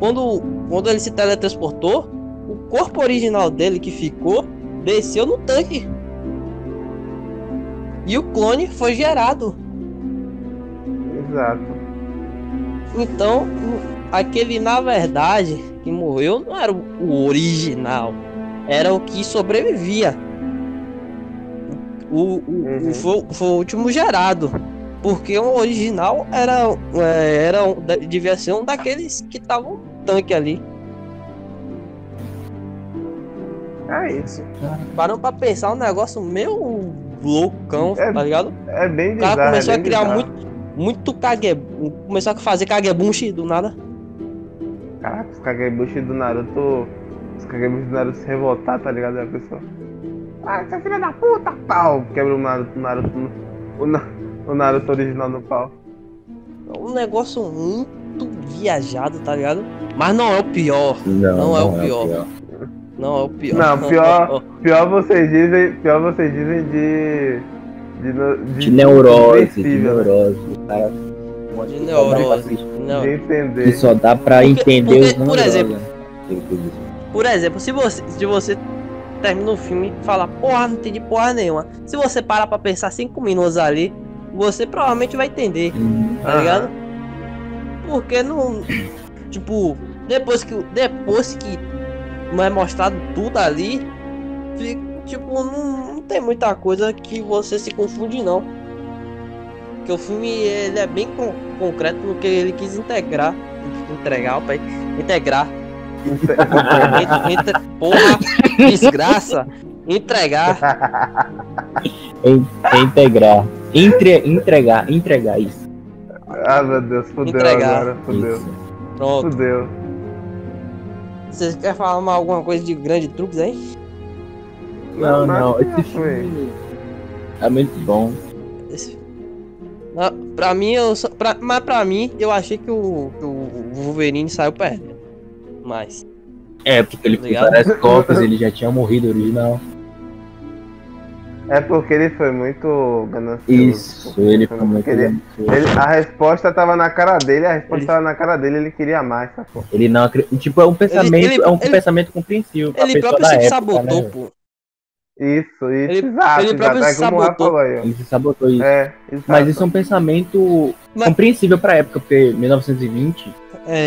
quando ele se teletransportou, o corpo original dele que ficou, desceu no tanque. E o clone foi gerado. Exato. Então, aquele na verdade que morreu não era o original, era o que sobrevivia. Foi o último gerado, porque o original devia ser um daqueles que estavam no tanque ali. É isso. Parou pra pensar um negócio meio loucão, tá ligado? É bem bizarro. O cara começou a criar bizarro. Muito Kagebunshi, começou a fazer Kagebunshi do nada. Caraca, os Kagebunshi do Naruto. Os Kagebunshi do Naruto se revoltar, tá ligado? A pessoa, essa filha da puta, pau! Quebra o Naruto original no pau. É um negócio muito viajado, tá ligado? Mas não é o pior. Não é o pior. Não é o pior. Pior vocês dizem. Pior vocês dizem de neurose, cara. De neurose. Só dá pra entender. Por exemplo, se você termina o filme e fala, porra, não entendi porra nenhuma. Se você parar pra pensar 5 minutos ali, você provavelmente vai entender. Tá ligado? Porque não... tipo, depois que não é mostrado tudo ali, tipo, não tem muita coisa que você se confunde, não. Porque o filme, ele é bem concreto no que ele quis integrar. Entregar isso. Ah, meu Deus, fudeu agora, fudeu. Isso. Pronto. Fudeu. Vocês querem falar alguma coisa de grande truques aí? Não, esse filme é muito bom. Pra mim, eu achei que o Wolverine saiu perdendo. Mas... é, porque ele fez várias cópias, ele já tinha morrido original. É porque ele foi muito ganancioso. Isso, ele foi muito ganancioso. A resposta tava na cara dele, ele queria mais, sacou? Ele não acredita. Tipo, é um pensamento, pensamento compreensível pra pessoa da época, sabotou, né? Pô. Isso. Ele se sabotou isso. Mas isso é um pensamento compreensível pra época, porque 1920,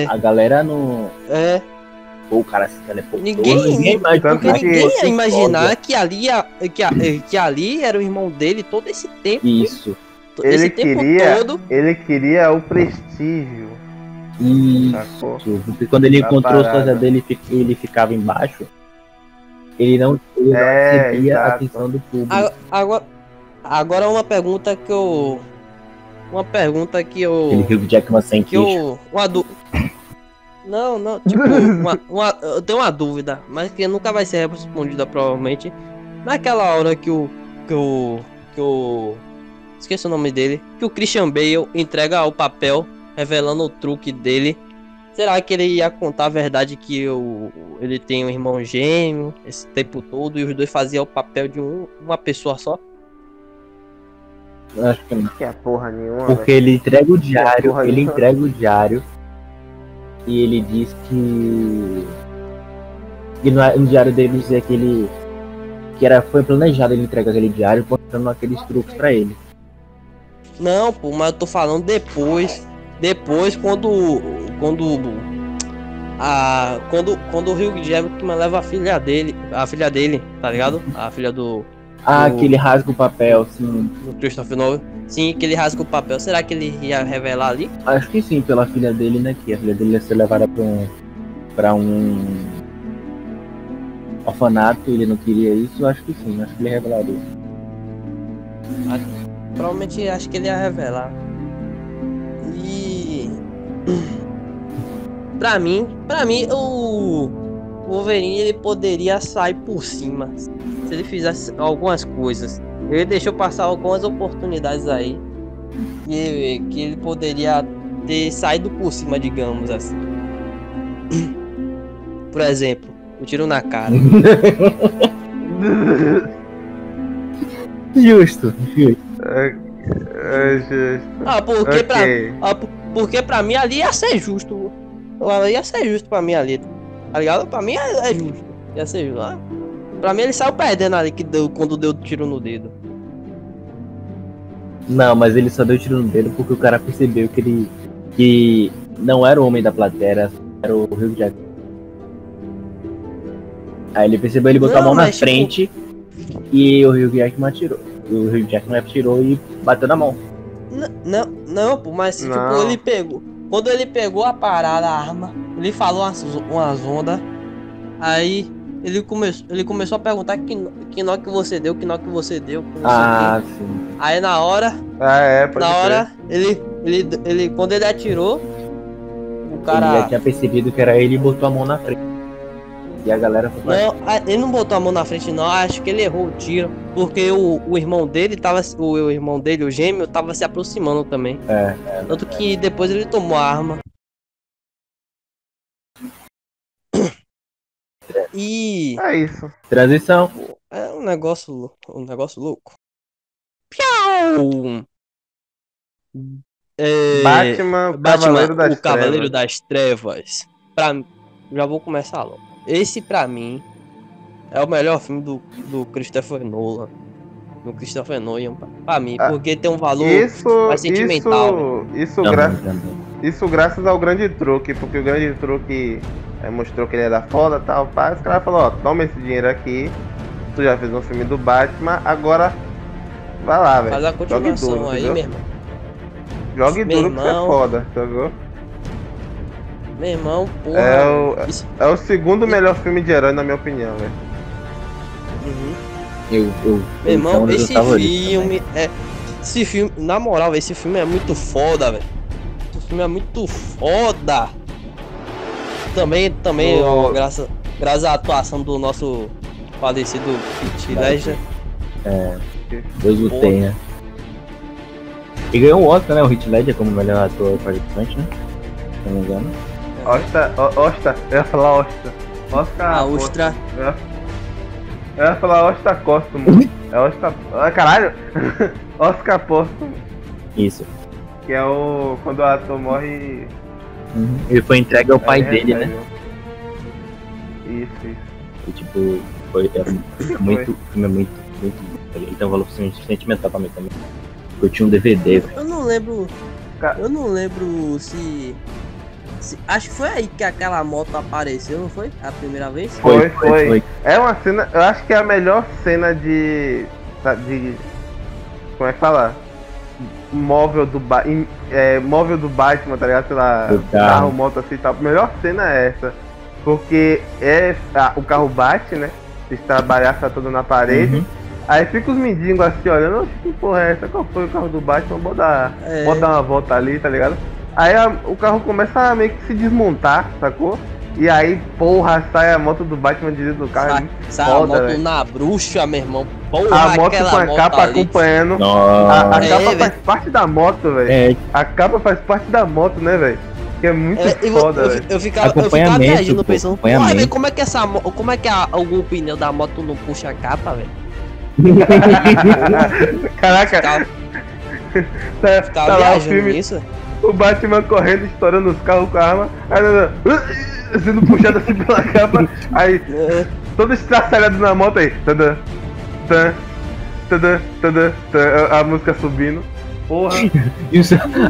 a galera não... teleportou, o cara se teleportou. Ninguém ia imaginar que ali era o irmão dele todo esse tempo. Isso. Ele queria o prestígio. Isso. Sacou? Porque quando ele encontrou as coisas dele, ele ficava embaixo. Ele não recebia a atenção do público. Agora uma pergunta que eu... Aquele Hugh Jackman sem queixo. Eu tenho uma dúvida, mas que nunca vai ser respondida provavelmente. Naquela hora que o esqueci o nome dele, que o Christian Bale entrega o papel, revelando o truque dele. Será que ele ia contar a verdade que ele tem um irmão gêmeo esse tempo todo e os dois faziam o papel de uma pessoa só? Acho que não. Que é porra nenhuma. Porque ele entrega o diário, e ele diz que... E no diário dele dizia que ele... Que era, foi planejado ele entregar aquele diário, mostrando aqueles truques pra ele. Não, pô, mas eu tô falando depois. Depois, quando o Hugh Jackman leva a filha dele, tá ligado? A filha do... que ele rasga o papel, sim. O Christopher Nolan. Sim, que ele rasga o papel. Será que ele ia revelar ali? Acho que sim, pela filha dele, né? Que a filha dele ia ser levada pra um orfanato, ele não queria isso. Acho que sim, acho que ele revelaria. Provavelmente acho que ele ia revelar. E... pra mim, o Wolverine ele poderia sair por cima se ele fizesse algumas coisas. Ele deixou passar algumas oportunidades aí que ele poderia ter saído por cima, digamos assim. Por exemplo, o tiro na cara. Justo. Porque pra mim ali ia ser justo. Ia ser justo pra mim ali. Tá ligado? Pra mim é justo. Ia ser justo. Pra mim ele saiu perdendo ali quando deu tiro no dedo. Não, mas ele só deu tiro no dedo porque o cara percebeu que ele... Que não era o homem da plateia, era o Hugh Jackman. Aí ele percebeu, ele botou a mão na frente e o Hugh Jackman atirou. O Hugh Jackman atirou e bateu na mão. Não, mas tipo, ele pegou. Quando ele pegou a arma, ele falou umas ondas. Aí ele começou a perguntar que nó que você deu, sim. Aí na hora. Ele quando ele atirou, o cara. Ele já tinha percebido que era ele e botou a mão na frente. E a galera foi pra... Ele não botou a mão na frente não, acho que ele errou o tiro, porque o gêmeo, tava se aproximando também. Tanto que depois ele tomou a arma. E... É isso. Transição. É um negócio louco. Piau! Batman, o Cavaleiro das Trevas. Pra mim, já vou começar logo. Esse pra mim é o melhor filme do Christopher Nolan. Do Christopher Nolan pra mim, porque tem um valor mais sentimental. Isso graças ao grande truque, porque o grande truque mostrou que ele era foda e tal. Os caras falaram, toma esse dinheiro aqui, tu já fez um filme do Batman, agora vai lá, velho. Faz a continuação duro, aí, meu irmão. Jogue duro que você é foda, tá vendo? Meu irmão, porra. É o segundo melhor filme de herói, na minha opinião, velho. Uhum. Meu irmão, esse filme, na moral, véio, esse filme é muito foda, velho. Esse filme é muito foda. Também, graças à atuação do nosso falecido Heath Ledger. Deus o tenha. E ganhou o Oscar, né? O Heath Ledger como melhor ator participante, né? Se não me engano. Oscar Póstumo. É Oscar... Caralho! Oscar Póstumo. Isso. Que é o... Quando o ator morre... Uhum. Ele foi entregue ao pai dele, né? Isso. E, tipo... Foi muito. Ele tem um valor sentimental pra mim também. Eu tinha um DVD. Eu não lembro se... Acho que foi aí que aquela moto apareceu, não foi? A primeira vez? Foi. É uma cena, eu acho que é a melhor cena de como é que fala? Móvel do Batman, tá ligado? Sei lá, carro, moto assim e tal. A melhor cena é essa. Porque o carro bate, né? Está a bagaça toda na parede. Uhum. Aí fica os mendigos assim olhando, oxe, que porra é essa? Qual foi o carro do Batman? Bota uma volta ali, tá ligado? Aí o carro começa a meio que se desmontar, sacou? E aí, porra, sai a moto do Batman direito do carro. Sai a moto, véio, na bruxa, meu irmão. Porra, a moto com a capa ali acompanhando. A capa faz parte da moto, velho. A capa faz parte da moto, né, velho? Que é muito foda, velho. Eu ficava agindo, pensando, pô, velho, como é que algum pneu da moto não puxa a capa, velho? Caraca. Tá lá o filme. Nisso? O Batman correndo, estourando os carros com a arma. Aí, sendo puxado assim pela capa, aí todo estraçalhado na moto aí, tadã, tadã, tadã, tadã, a música subindo, porra. E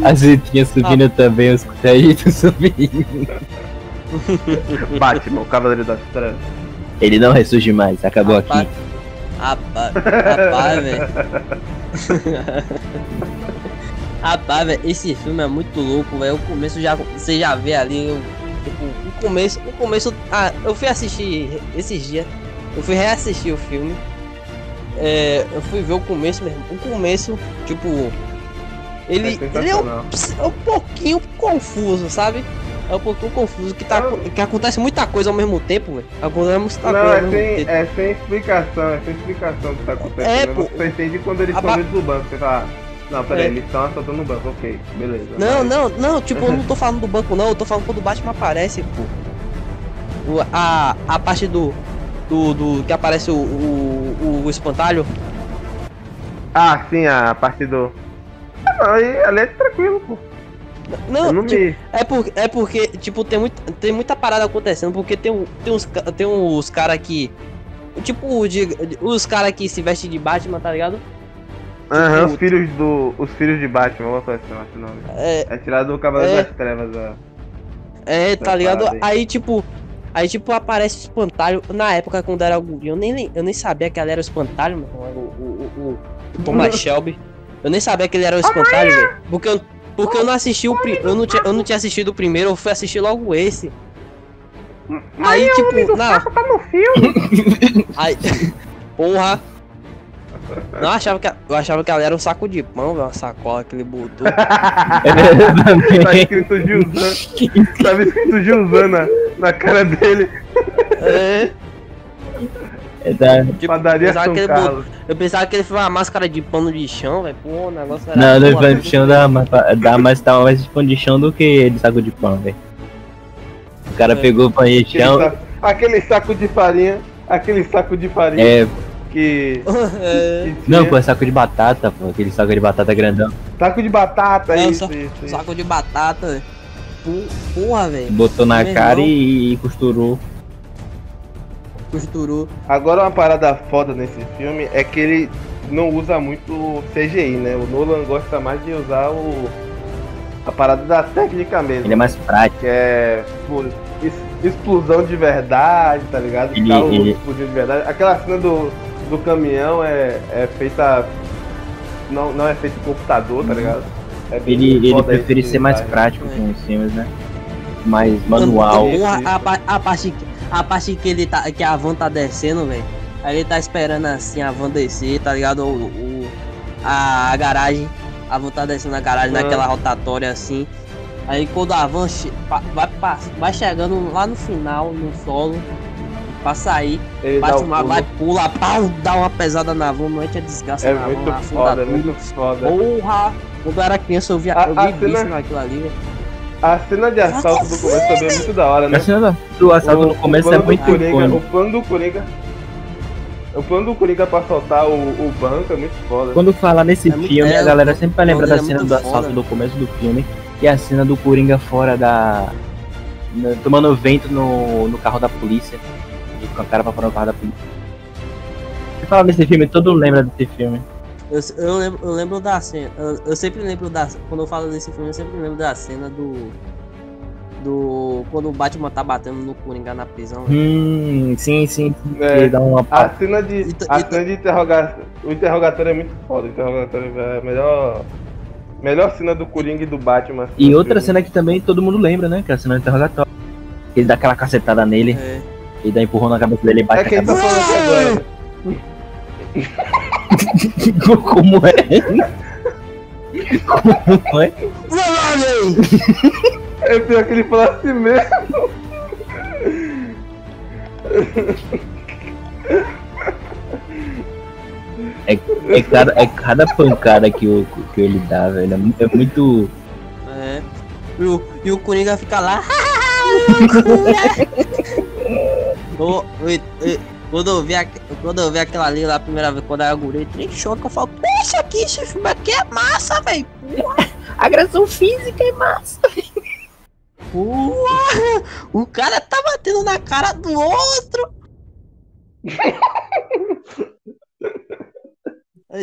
as letrinhas subindo também, os créditos subindo. Batman, o Cavaleiro das Trevas. Ele não ressurge mais, acabou aqui. Rapaz, velho. Rapaz, velho, esse filme é muito louco, velho. O começo já, você já vê ali, eu fui assistir esses dias, eu fui reassistir o filme, eu fui ver o começo mesmo. O começo, tipo, ele é um pouquinho confuso, sabe? É um pouquinho confuso, que acontece muita coisa ao mesmo tempo, velho. É sem explicação, o que tá acontecendo. Você entende quando eles estão dentro do banco, você tá... Não, peraí, eles estão assaltando o banco, ok, beleza. Não, tipo, eu não tô falando do banco não, eu tô falando quando o Batman aparece, pô. A parte do que aparece o espantalho. Ah, sim, a parte do... ali é tranquilo, pô. Não tipo, porque, tipo, tem muita parada acontecendo, porque tem uns caras que... Tipo, os caras que se vestem de Batman, tá ligado? Aham, tipo, os filhos de Batman, vou falar esse nome. É tirado do Cavaleiro das Trevas, ó. Tá ligado? Aí, tipo, aparece o espantalho. Na época, quando era guri, eu nem sabia que ele era o espantalho, mano. O Thomas Shelby. Eu nem sabia que ele era o espantalho, velho. Porque eu não assisti eu não tinha assistido o primeiro, eu fui assistir logo esse. Aí, tipo, tá no filme. Aí, porra. Eu achava que ela era um saco de pão, uma sacola que ele botou. Tá escrito Gilzana. Tava escrito Gilzana na cara dele. Tipo, padaria São Carlos. Eu pensava que ele foi uma máscara de pano de chão, velho. Pô, o negócio era... Não, pano de chão dá mais de pano de chão do que de saco de pão, velho. O cara pegou o pano de chão... Aquele saco de farinha. Não, pô, é saco de batata, pô. Aquele saco de batata grandão. Saco de batata, isso. Saco de batata. Porra, velho. Botou na cara e costurou. Agora, uma parada foda nesse filme é que ele não usa muito CGI, né? O Nolan gosta mais de usar a parada da técnica mesmo. Ele é mais prático. Explosão de verdade, tá ligado? Explodindo de verdade. Aquela cena do caminhão é feita... Não é feita em computador, tá ligado? Ele prefere ser mais prático com os filmes, né? Mais manual. A parte que ele tá... Que a van tá descendo, velho. Aí ele tá esperando assim a van descer, tá ligado? A garagem. A van tá descendo na garagem, naquela rotatória assim. Aí quando a van vai chegando lá no final, no solo, pra sair, bate uma vai, pula, pau, dá uma pesada na van, não é que a desgraça na van, afunda tudo. É muito foda. Porra! Quando eu era criança eu via isso naquilo ali, velho. A cena de assalto do começo também é muito da hora, né? A cena do assalto no começo é muito icônica. O plano do Coringa pra assaltar o banco é muito foda. Quando falar nesse filme, a galera sempre vai lembrar da cena do assalto do começo do filme. E a cena do Coringa fora tomando vento no carro da polícia. E com a cara pra fora do carro da polícia. Você fala desse filme, todo mundo lembra desse filme. Eu lembro da cena. Eu sempre lembro da... Quando eu falo desse filme, eu sempre lembro da cena do... do quando o Batman tá batendo no Coringa na prisão. Sim. É, dá uma... A cena de interrogação, o interrogatório é muito foda. O interrogatório é a melhor cena do Coringa e do Batman. Assim, e outra cena que também todo mundo lembra, né? Que é a cena do interrogatório. Ele dá aquela cacetada nele, ele dá empurrão na cabeça dele e bate a cabeça. Tá agora. Como é? Como é? É pior que ele fala assim mesmo. É cada pancada que ele dá, velho. É muito. É. E o Coringa fica lá. Quando eu vi aquela ali lá a primeira vez, quando eu agulhei, tem choque, eu falo, deixa aqui, esse aqui é massa, velho. Agressão física é massa, velho. Porra, o cara tá batendo na cara do outro.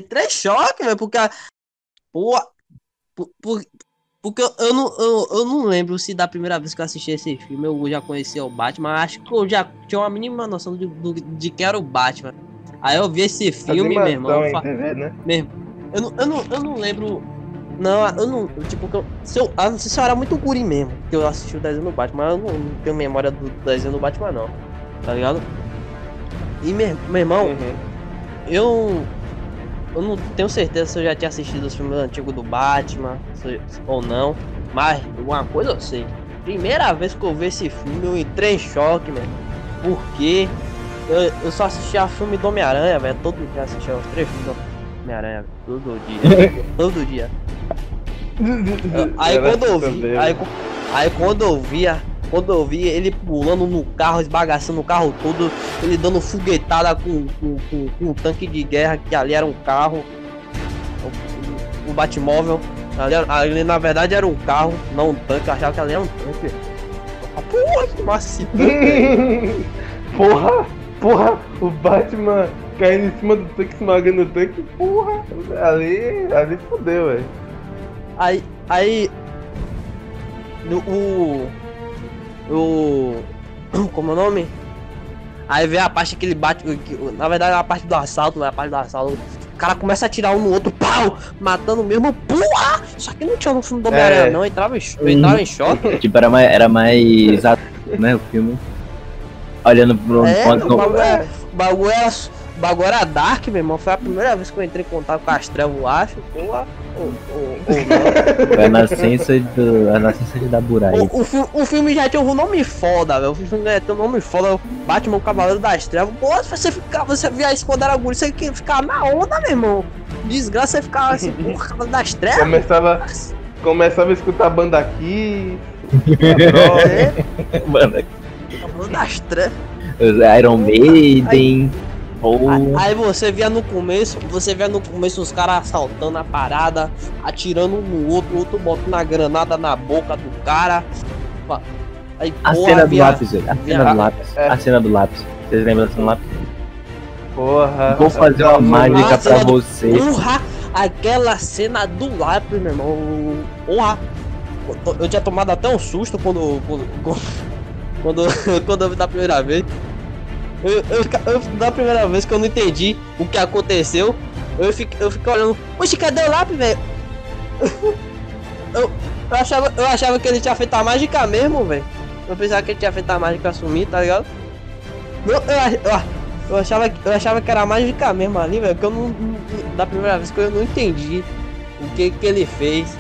Três choques, velho, porque... Porra, porque eu não lembro se da primeira vez que eu assisti esse filme eu já conhecia o Batman, acho que eu já tinha uma mínima noção de que era o Batman. Aí eu vi esse filme, meu irmão. Eu não lembro. Não, eu não. Tipo, não sei se eu era muito guri mesmo, que eu assisti o desenho do Batman, mas eu não tenho memória do desenho do Batman, não. Tá ligado? E meu irmão, Eu não tenho certeza se eu já tinha assistido os filmes antigos do Batman ou não, mas uma coisa eu sei. Primeira vez que eu vi esse filme, eu entrei em choque, mano. Porque eu só assistia filme do Homem-Aranha, velho. Todo dia assistia os três filmes do Homem-Aranha, velho. Todo dia. Aí quando eu via ele pulando no carro, esbagaçando o carro todo, ele dando foguetada com um tanque de guerra, que ali era um carro, um Batmóvel, ali na verdade era um carro, não um tanque, eu achava que ali era um tanque. Porra, que macio! Porra, o Batman caindo em cima do tanque, esmagando o tanque, porra, ali fodeu, velho. Como é o nome? Aí vem a parte que ele bate. Na verdade é a parte do assalto, né? A parte do assalto. O cara começa a atirar um no outro, pau! Matando o mesmo, porra! Só que não tinha no filme do Homem-Aranha, não. Entrava em choque. Tipo, era mais né? O filme. Olhando pro ponto. O bagulho era dark, meu irmão. Foi a primeira vez que eu entrei em contato com as trevas, eu acho. Porra. Foi a nascença de Daburai. O filme já tinha um nome foda, velho. O filme já tinha um nome foda. Batman, o Cavaleiro das Trevas. Pô, você via isso quando era guri, você ficava na onda, meu irmão. Desgraça, você ficava assim, porra, Cavaleiro das Trevas. Começava a escutar a banda aqui. Banda das Trevas. Iron Maiden. Aí você via no começo os caras assaltando a parada, atirando um no outro, o outro botando a granada na boca do cara. Aí, a cena do lápis, velho. A cena do lápis. Vocês lembram da cena do lápis? Porra. Vou fazer uma mágica pra você. Porra, aquela cena do lápis, meu irmão. Porra. Eu tinha tomado até um susto quando eu vi da primeira vez. Da primeira vez que eu não entendi o que aconteceu, eu fiquei olhando, oxe, cadê o lápis, velho? Eu achava que ele tinha feito a mágica mesmo, velho. Eu pensava que ele tinha feito a mágica sumir, tá ligado? Eu achava que era mágica mesmo ali, velho, porque eu não... Da primeira vez que eu não entendi o que ele fez.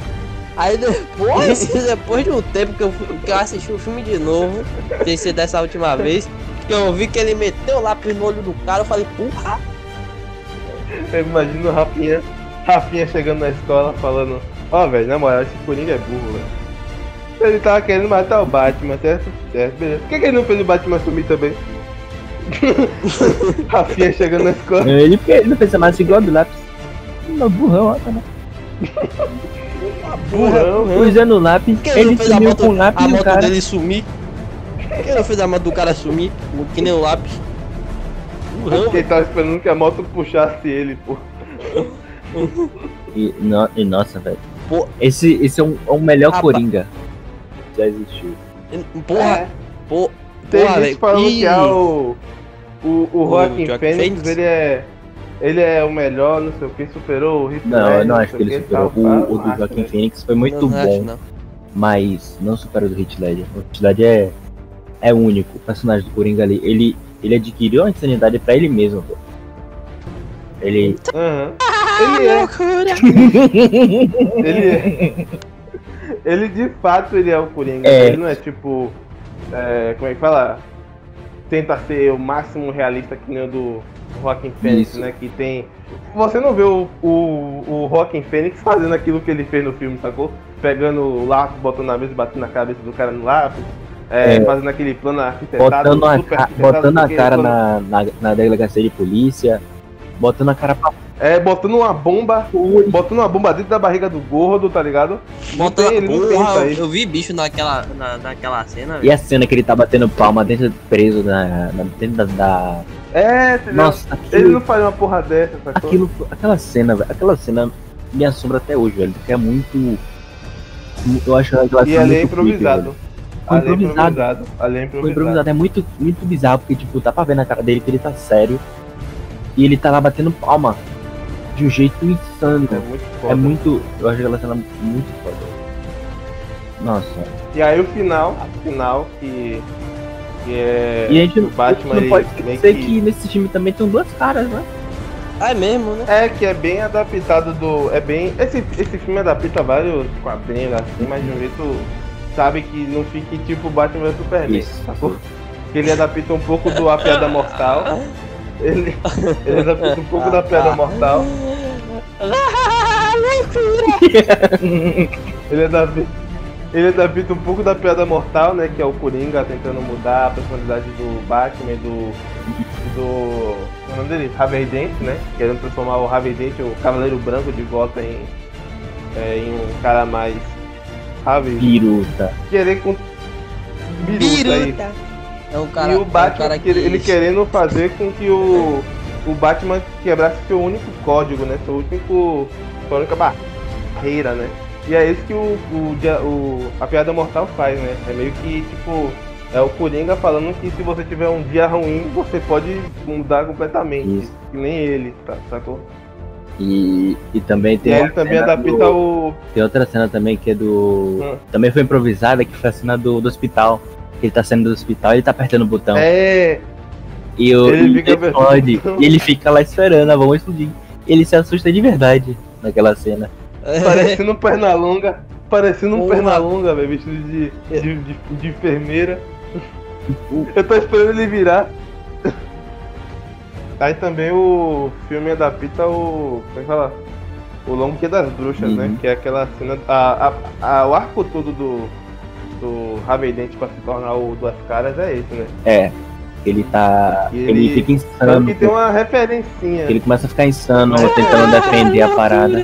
Aí depois de um tempo que eu assisti o filme de novo, sem ser dessa última vez, que eu vi que ele meteu o lápis no olho do cara, eu falei, porra! Eu imagino o Rafinha chegando na escola falando, ó, velho, na moral, esse Coringa é burro, velho. Ele tava querendo matar o Batman, certo, beleza. Por que ele não fez o Batman sumir também? Rafinha chegando na escola. Ele não pensa mais igual do lápis. Não, burrão, ó, tá, né? Burrão, usando o lápis, ele sumiu com o lápis e o cara... dele sumir. Ele não fez a moto do cara sumir, que nem o lápis. Ele tava esperando que a moto puxasse ele, pô. Nossa, velho. Esse é o melhor Coringa. Já existiu. Porra! Porra, tem gente falando que é o Joaquin Phoenix, ele é o melhor, não sei o que, superou o Heath Ledger. Não, eu não acho que ele superou. O do Joaquin Phoenix foi muito bom, mas não superou o do Heath Ledger. O Heath Ledger é único. O personagem do Coringa ali, ele adquiriu a insanidade pra ele mesmo, pô. Ele... Ele de fato ele é o Coringa, ele não é tipo... como é que fala? Tenta ser o máximo realista que nem o do Joaquin Phoenix, né? Que tem... Você não vê o Joaquin Phoenix fazendo aquilo que ele fez no filme, sacou? Pegando o lápis, botando na mesa, batendo na cabeça do cara no lápis, fazendo aquele plano arquitetado, botando a cara na delegacia de polícia, botando a cara pra... botando uma bomba dentro da barriga do gordo, tá ligado? Eu vi bicho naquela cena. E a cena que ele tá batendo palma dentro preso dentro da... Nossa, ele não faria uma porra dessa, sacou? Aquela cena me assombra até hoje, velho, porque é muito... Eu acho aquela cena muito improvisado. Foi improvisado, é muito, muito bizarro, porque tipo, dá pra ver na cara dele que ele tá sério. E ele tá lá batendo palma de um jeito insano. É muito foda. Eu acho que ela tá muito foda. Nossa. E aí o final que é... E a gente, o Batman não pode esquecer que nesse time também tem duas caras, né? Ah, é mesmo, né? É, que é bem adaptado do... Esse filme adapta vários quadrinhos, assim, mas de um jeito... Sabe que não fique tipo Batman e Superman. Isso, sacou? Que ele adapta um pouco do A Piada Mortal. Ele adapta um pouco da Piada Mortal. Ele adapta um pouco da Piada Mortal, né? Que é o Coringa tentando mudar a personalidade do Batman, o nome dele? Harvey Dent, né? Querendo transformar o Harvey Dent, o Cavaleiro Branco de Gotham, em um cara mais... Biruta. Biruta. E o Batman, ele querendo fazer com que o Batman quebrasse seu único código, né? Sua única barreira, né? E é isso que a Piada Mortal faz, né? É meio que, tipo, é o Coringa falando que se você tiver um dia ruim, você pode mudar completamente. Isso. Que nem ele, sacou? E também tem... E ele também adapta Tem outra cena também que é do... Também foi improvisada, que foi a cena do hospital. Ele tá saindo do hospital e ele tá apertando o botão. E ele fica lá esperando, a bomba explodir. Ele se assusta de verdade naquela cena. Parecendo um Pernalonga. Velho, vestido de enfermeira. Eu tô esperando ele virar. Aí também o filme adapta como é que fala? O Longo Dia das Bruxas, né? Que é aquela cena... o arco todo do Harvey Dent pra se tornar o Duas Caras é esse, né? Ele tá... Ele fica insano. Que tem uma referencinha. Ele começa a ficar insano, tentando defender a parada.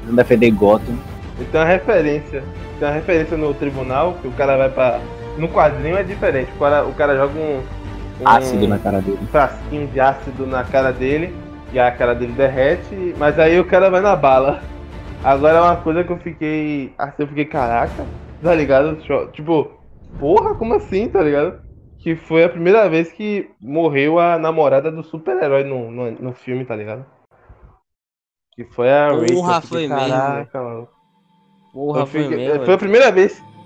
Tentando defender Gotham. Ele tem uma referência. Tem uma referência no tribunal, que o cara vai pra... No quadrinho é diferente. O cara joga um ácido na cara dele. Um frasquinho de ácido na cara dele. E a cara dele derrete. Mas aí o cara vai na bala. Agora é uma coisa que eu fiquei... Assim, eu fiquei, caraca... Tá ligado? Tipo, porra, como assim, tá ligado? Que foi a primeira vez que morreu a namorada do super-herói no filme, tá ligado? Que foi a Ra's. Porra, foi mesmo. Caraca, mano. Porra, foi mesmo.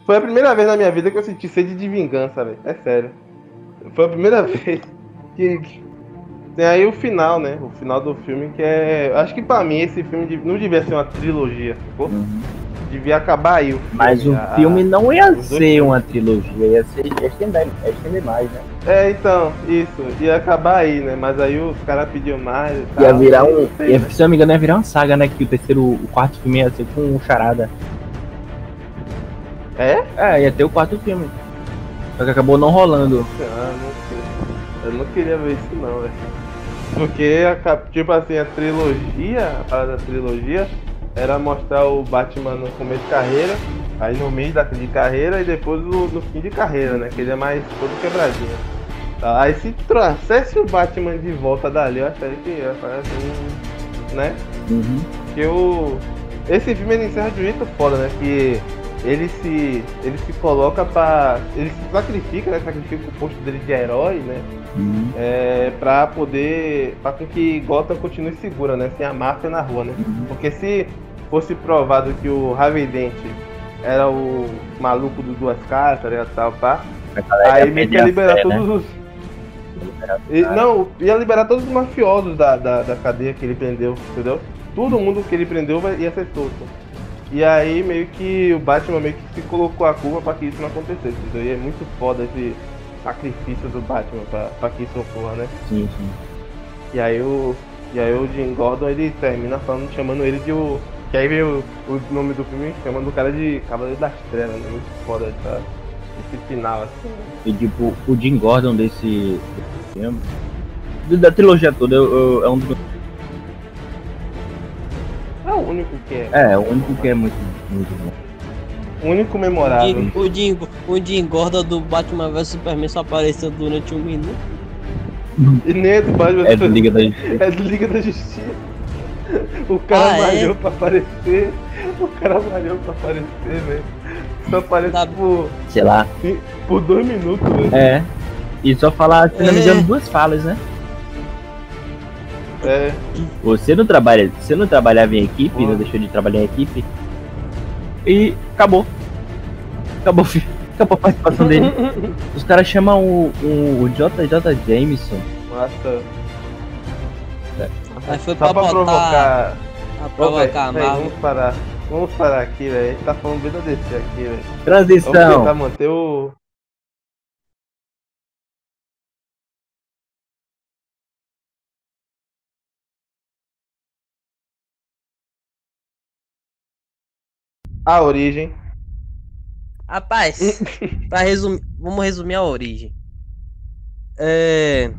Foi a primeira vez na minha vida que eu senti sede de vingança, velho. É sério. Foi a primeira vez que... Tem aí o final, né? O final do filme que é... Acho que pra mim esse filme não devia ser uma trilogia, ficou? Devia acabar aí o filme. Mas o filme não ia ser uma trilogia, ia ser estender mais, né? Então, isso, ia acabar aí, né? Mas aí os caras pediam mais e tal. Ia virar se eu não me engano, ia virar uma saga, né? Que o quarto filme ia ser com um charada. Ia ter o quarto filme. Só que acabou não rolando. Eu não queria ver isso não, velho. Porque, tipo assim, a parada da trilogia era mostrar o Batman no começo de carreira, aí no meio de carreira e depois no fim de carreira, né? Que ele é mais todo quebradinho. Aí se trouxesse o Batman de volta dali, eu acharia que ia fazer assim, né? Porque esse filme ele encerra de um jeito foda, né? Que ele se coloca para, ele se sacrifica, né? Sacrifica o posto dele de herói, né? Uhum. Para poder, para que Gotham continue segura, né? Sem a máfia na rua, né? Uhum. Porque se fosse provado que o Harvey Dent era o maluco dos duas caras, né, tal, pá, aí meio que ia liberar todos os... Não, ia liberar todos os mafiosos da cadeia que ele prendeu, entendeu? Todo mundo que ele prendeu ia ser solto. E aí meio que o Batman meio que se colocou a culpa pra que isso não acontecesse, entendeu? E é muito foda esse sacrifício do Batman pra que isso ocorra, né? Sim, sim. E aí o Jim Gordon, ele termina chamando ele de o... Que aí vem o nome do filme, chamando o cara de Cavaleiro das Trevas, né? Muito foda esse final, assim. E tipo, o Jim Gordon desse filme, da trilogia toda, é um dos... É o único que é. É, o único que é muito, muito bom. O único memorável. O Jim Gordon do Batman vs Superman só apareceu durante um minuto. E nem é do Batman. É do Liga da Justiça. É do Liga da Justiça. O cara malhou pra aparecer. O cara malhou pra aparecer, velho. Só aparece por... Sei lá. Por 2 minutos, velho. É. E só falar, se não me engano, 2 falas, né? É. Você não trabalhava em equipe, não deixou de trabalhar em equipe. E acabou. Acabou a participação dele. Os caras chamam o JJ Jameson. Nossa. É. Aí foi só pra provocar. Pra provocar, véio, mal. Vamos parar aqui, velho. A gente tá falando bem da DC aqui, velho. Transição. Vamos tentar manter o... A origem. Rapaz, pra resumir, vamos resumir a origem.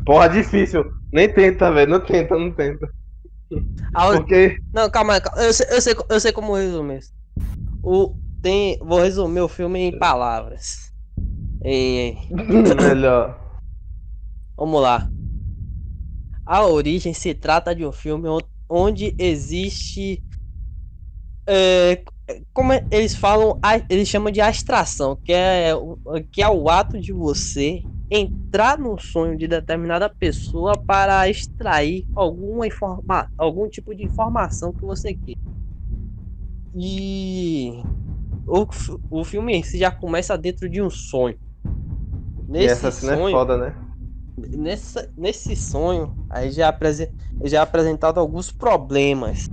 Porra, difícil. Nem tenta, velho. Não tenta. Porque... Não, calma. Eu sei como resumir isso. Vou resumir o filme em palavras. Melhor. Vamos lá. A origem se trata de um filme onde existe... como eles falam, eles chamam de abstração, que é o ato de você entrar no sonho de determinada pessoa para extrair algum tipo de informação que você quer. E o filme já começa dentro de um sonho. Nesse sonho é foda, né? Nesse sonho, aí já é apresentado alguns problemas.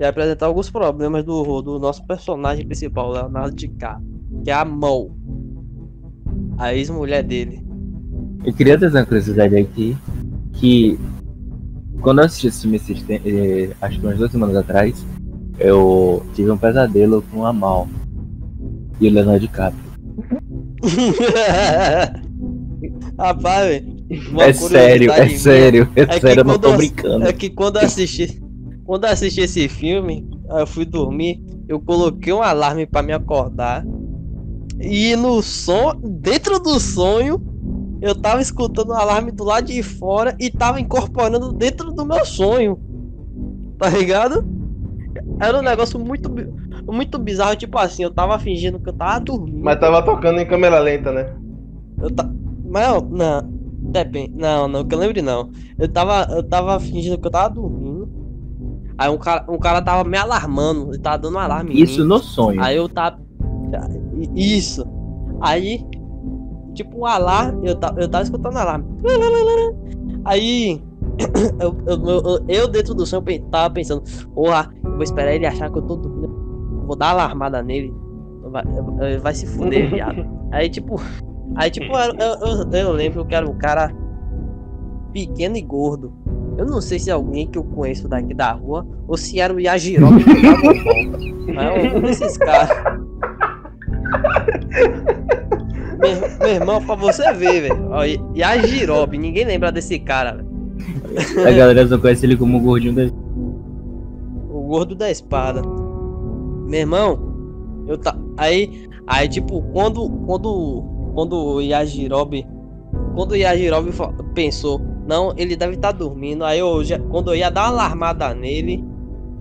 E apresentar alguns problemas do nosso personagem principal, Leonardo DiCaprio, que é a Mão, a ex-mulher dele. Eu queria trazer uma curiosidade aqui, que quando eu assisti esse filme, acho que umas 2 semanas atrás, eu tive um pesadelo com a Mão e o Leonardo DiCaprio. Rapaz, é sério, eu não tô brincando. É que quando eu assisti... Quando eu assisti esse filme, eu fui dormir, eu coloquei um alarme pra me acordar. E dentro do sonho, eu tava escutando o alarme do lado de fora e tava incorporando dentro do meu sonho. Tá ligado? Era um negócio muito, muito bizarro, tipo assim, eu tava fingindo que eu tava dormindo. Mas tava tocando em câmera lenta, né? Mas não, depende. Não, que eu lembro não. Eu tava fingindo que eu tava dormindo. Aí um cara tava me alarmando, ele tava dando um alarme. Isso no sonho. Aí eu tava... Isso. Aí, tipo, um alarme, eu tava escutando um alarme. Aí, eu dentro do sonho tava pensando, porra, vou esperar ele achar que eu tô dormindo. Vou dar alarmada nele. Vai se fuder, viado. Aí, tipo, eu lembro que era um cara pequeno e gordo. Eu não sei se é alguém que eu conheço daqui da rua ou se era o Yajirobe do Dragon Ball. Mas é um desses caras. Meu irmão, pra você ver, velho. Yajirobe, ninguém lembra desse cara, velho. A galera só conhece ele como o gordinho da... O gordo da espada. Meu irmão, eu tá... Aí tipo, Quando o Yajirobe pensou, não, ele deve estar dormindo. Aí quando eu ia dar uma alarmada nele,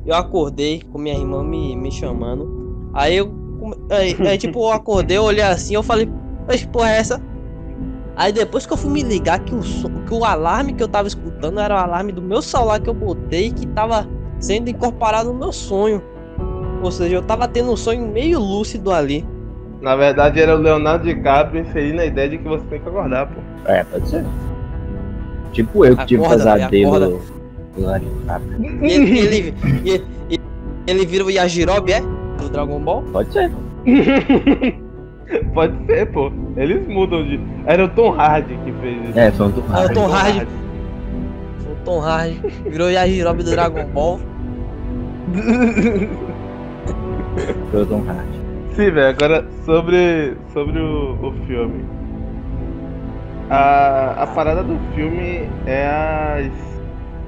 eu acordei com minha irmã me chamando. Aí eu Aí tipo, eu acordei, eu olhei assim, eu falei, mas porra é essa? Aí depois que eu fui me ligar que o alarme que eu tava escutando era o alarme do meu celular que eu botei, que tava sendo incorporado no meu sonho. Ou seja, eu tava tendo um sonho meio lúcido ali. Na verdade era o Leonardo DiCaprio infeliz na ideia de que você tem que acordar, pô. É, pode ser. Tipo eu que tive pesadelo do Leonardo DiCaprio. Ele vira o Yajirobe, é? Do Dragon Ball? Pode ser. Pode ser, pô. Eles mudam de... Era o Tom Hardy que fez isso. É, foi o Tom Hardy. Foi o Tom Hardy. Virou o Yajirobe do Dragon Ball. Foi o Tom Hardy. Sim, velho. Agora, sobre o filme. A parada do filme é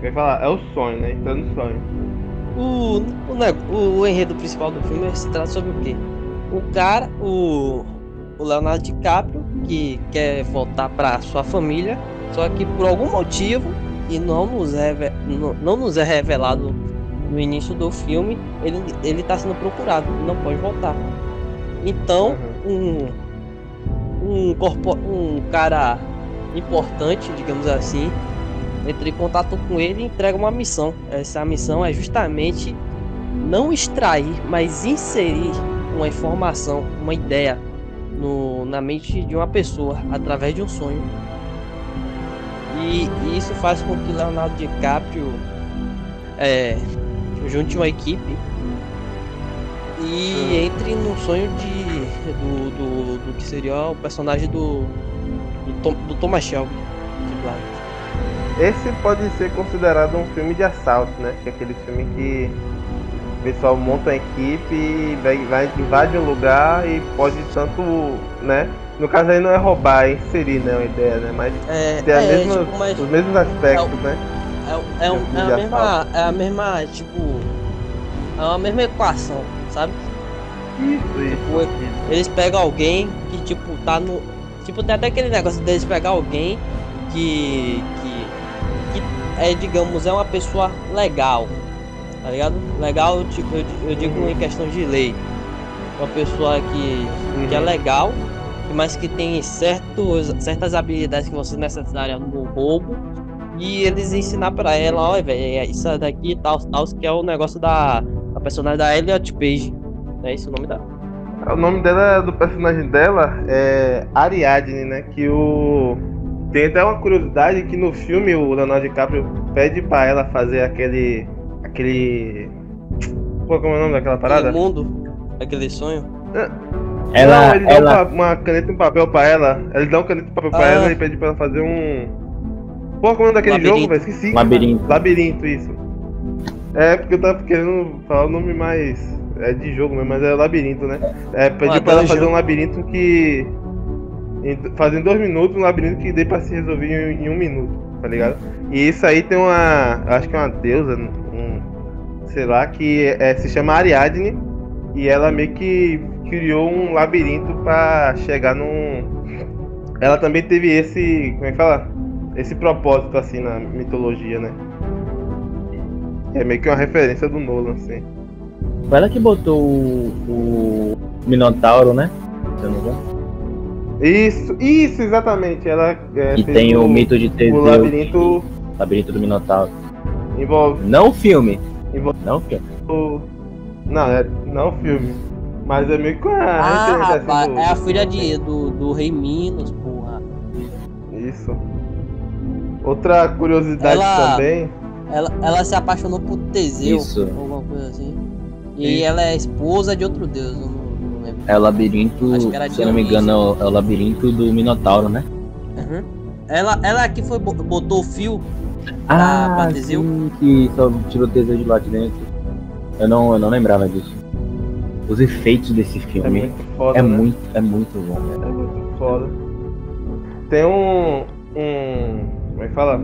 é o sonho, né? Entrando no sonho. O enredo principal do filme se trata sobre o quê? O Leonardo DiCaprio, que quer voltar pra sua família, só que por algum motivo, que não nos é revelado no início do filme, ele tá sendo procurado, não pode voltar. Então, um cara importante, digamos assim, entra em contato com ele e entrega uma missão. Essa missão é justamente não extrair, mas inserir uma informação, uma ideia na mente de uma pessoa através de um sonho. E isso faz com que Leonardo DiCaprio junte uma equipe e entre num sonho do que seria o personagem do Thomas Shelby. Esse pode ser considerado um filme de assalto, né? Que é aquele filme que o pessoal monta uma equipe, invade um lugar e pode tanto, né? No caso aí não é roubar, é inserir, né, uma ideia, né? Mas tem os mesmos aspectos, né? É a mesma equação, sabe? Isso. Eles pegam alguém que, tipo, tá no... Tipo, tem até aquele negócio deles pegar alguém que é uma pessoa legal, tá ligado? Legal, tipo, eu digo em questão de lei. Uma pessoa que é legal, mas que tem certas habilidades que vão ser necessárias no roubo. E eles ensinar pra ela, olha, velho, isso daqui e tal, que é o negócio da personagem da Elliot Page. É esse o nome dela. O nome dela, do personagem dela, é Ariadne, né? Tem até uma curiosidade que no filme o Leonardo DiCaprio pede pra ela fazer aquele... Pô, como é o nome daquela parada? Aquele mundo, aquele sonho. Ele dá uma caneta e um papel pra ela. Ele dá um caneta e um papel pra ela e pede pra ela fazer um... Pô, como é daquele jogo, velho? Esqueci. Labirinto, isso. É, porque eu tava querendo falar o nome mais... É de jogo mesmo, mas é labirinto, né? É, pediu pra ela fazer um labirinto que... Fazer em 2 minutos, um labirinto que dê pra se resolver em 1 minuto, tá ligado? E isso aí tem uma... Acho que é uma deusa, sei lá, que se chama Ariadne. E ela meio que criou um labirinto pra chegar num... Ela também teve esse... Como é que fala? Esse propósito, assim, na mitologia, né? É meio que uma referência do Nolan, assim. Foi ela que botou o Minotauro, né? Se eu não me engano. Isso, exatamente. Ela e tem o mito de Teseu. O labirinto do Minotauro. Não o filme. Mas é meio que é a filha do Rei Minos, porra. Isso. Outra curiosidade também. Ela se apaixonou por Teseu. Isso. Alguma coisa assim. E ela é esposa de outro deus, eu não lembro. É o labirinto, se eu não me engano, é o labirinto do Minotauro, né? Uhum. Ela que foi, botou o fio pra Teseu. Sim, que só tirou Teseu de lá de dentro. Eu não lembrava disso. Os efeitos desse filme é muito foda, né? É muito foda. Tem como é que fala?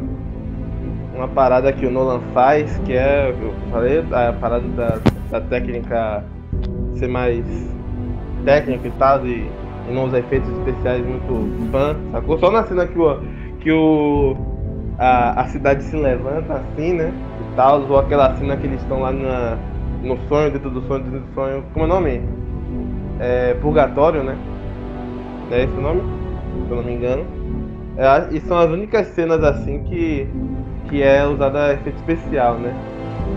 Uma parada que o Nolan faz, que é, eu falei, a parada da técnica ser mais técnica e tal, e não usar efeitos especiais muito pan, sacou? Só na cena que a cidade se levanta assim, né, e tal, ou aquela cena que eles estão lá no sonho, dentro do sonho, como é o nome? Purgatório, né? Não é esse o nome? Se eu não me engano. E são as únicas cenas assim que é usada efeito especial, né?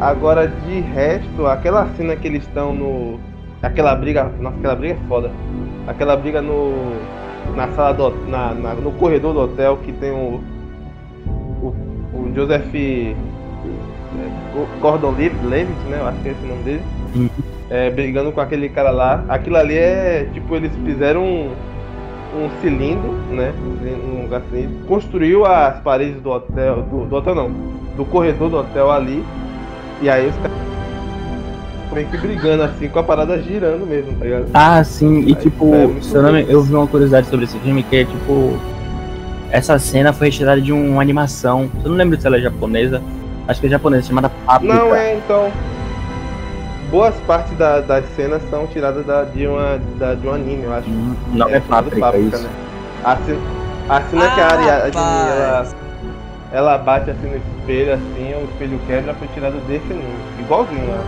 Agora, de resto, aquela cena que eles estão no... Aquela briga... Nossa, aquela briga é foda. Aquela briga na sala do... No corredor do hotel, que tem o Joseph... Gordon Levitt, né? Eu acho que é esse o nome dele. Brigando com aquele cara lá. Aquilo ali é... Tipo, eles fizeram um cilindro, né? Um lugar cilindro. Construiu as paredes do hotel... Do hotel não. Do corredor do hotel ali. E aí os caras meio que brigando assim, com a parada girando mesmo, tá ligado? Ah, sim, e aí, tipo, seu nome, eu vi uma curiosidade sobre esse filme, que é tipo, essa cena foi retirada de uma animação, eu não lembro se ela é japonesa, acho que é japonesa, chamada Paprika. Não, então, boas partes das cenas são tiradas de um anime, eu acho. Não, é Paprika, isso. Né? A cena que a Ari, ela bate assim no espelho, assim, o espelho quebra, foi tirado desse anime. Igualzinho, né?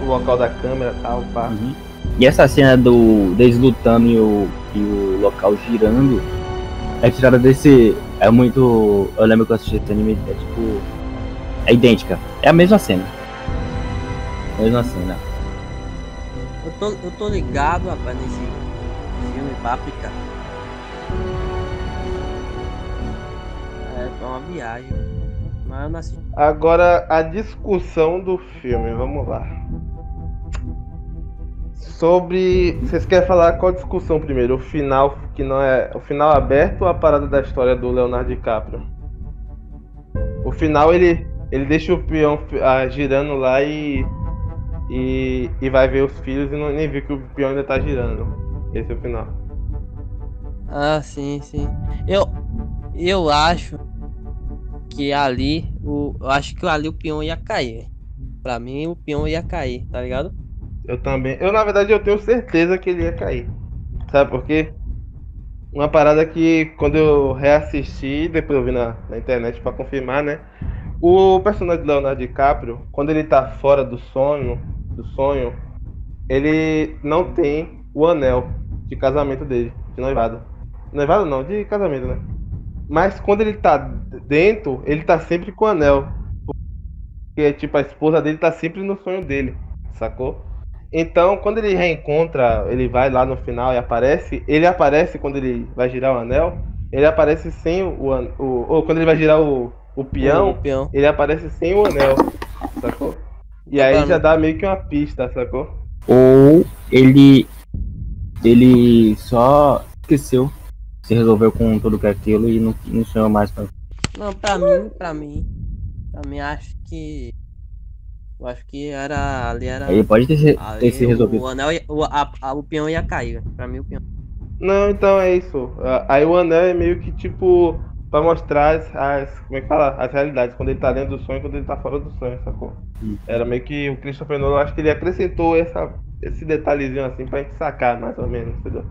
O local da câmera e tal, pá. Uhum. E essa cena deles lutando e o local girando é tirada desse... É muito... Eu lembro que eu assisti esse anime, é tipo... É idêntica. É a mesma cena. Eu tô ligado, rapaz, nesse filme Páprica. É uma viagem, mas eu nasci. Agora a discussão do filme, vamos lá. Sobre, vocês querem falar qual discussão primeiro? O final, que não é o final aberto, ou a parada da história do Leonardo DiCaprio? O final ele deixa o peão girando lá e vai ver os filhos e não, nem viu que o peão ainda tá girando. Esse é o final. Ah, sim. Eu acho que ali, o peão ia cair. Pra mim, o peão ia cair, tá ligado? Eu também. Na verdade, eu tenho certeza que ele ia cair. Sabe por quê? Uma parada que, quando eu reassisti, depois eu vi na internet pra confirmar, né? O personagem de Leonardo DiCaprio, quando ele tá fora do sonho, ele não tem o anel de casamento dele, de noivado. Noivado não, de casamento, né? Mas quando ele tá dentro, ele tá sempre com o anel. Porque, tipo, a esposa dele tá sempre no sonho dele, sacou? Então, quando ele reencontra, ele vai lá no final e aparece. Ele aparece quando ele vai girar o anel. Ele aparece sem o anel. Ou quando ele vai girar o peão, ele aparece sem o anel, sacou? E aí já dá meio que uma pista, sacou? Ou ele só esqueceu. Se resolveu com todo aquilo e não sonhou mais pra mim. Não, pra mim, acho que era... Ali era... Ele pode ter se resolvido. O anel, o peão ia cair, pra mim o peão. Não, então é isso. Aí o anel é meio que tipo, pra mostrar as realidades, quando ele tá dentro do sonho e quando ele tá fora do sonho, sacou? Era meio que o Christopher Nolan, acho que ele acrescentou esse detalhezinho assim pra gente sacar, mais ou menos, entendeu?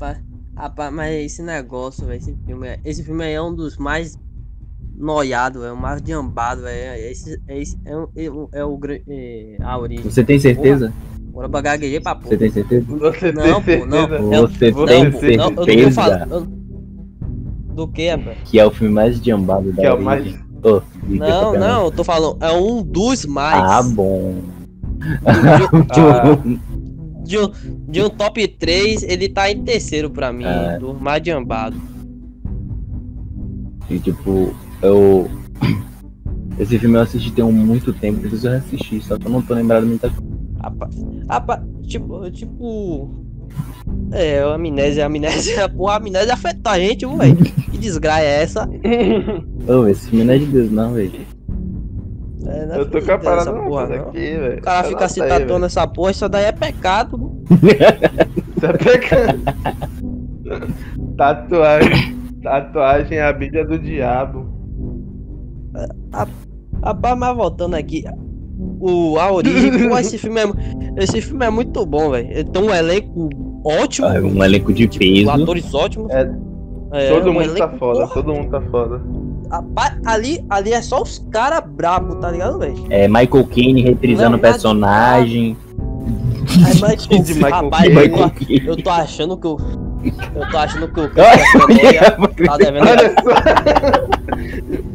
Tá. Rapaz, mas esse negócio, véio, esse filme aí é um dos mais noiados, é o mais jambado, a origem. Você tem certeza? Bora pra gaguejar pra porra. Você tem certeza? Não, pô, não. Do que, rapaz? Que é o filme mais jambado da origem. Não, eu tô falando, é um dos mais. Ah, bom. De um top 3, ele tá em terceiro pra mim, do mais jambado. E tipo, esse filme eu assisti tem muito tempo, preciso reassistir, só que eu não tô lembrado muita coisa. Tipo... a amnésia, porra, a amnésia afeta a gente, velho. Que desgraça é essa? Esse filme não é de Deus não, velho. Eu tô com a parada porra, não. Aqui, velho. O cara fica se tatuando essa porra, isso daí é pecado, mano. Isso é pecado. Tatuagem é a Bíblia do Diabo. Rapaz, mas voltando aqui, a origem, pô, esse filme é muito bom, velho. Ele tem um elenco ótimo. É um elenco de peso. Atores ótimos. Todo mundo tá foda. Ali é só os caras brabo, tá ligado, velho? É Michael Caine reprisando o personagem. Eu tô achando que o tá devendo.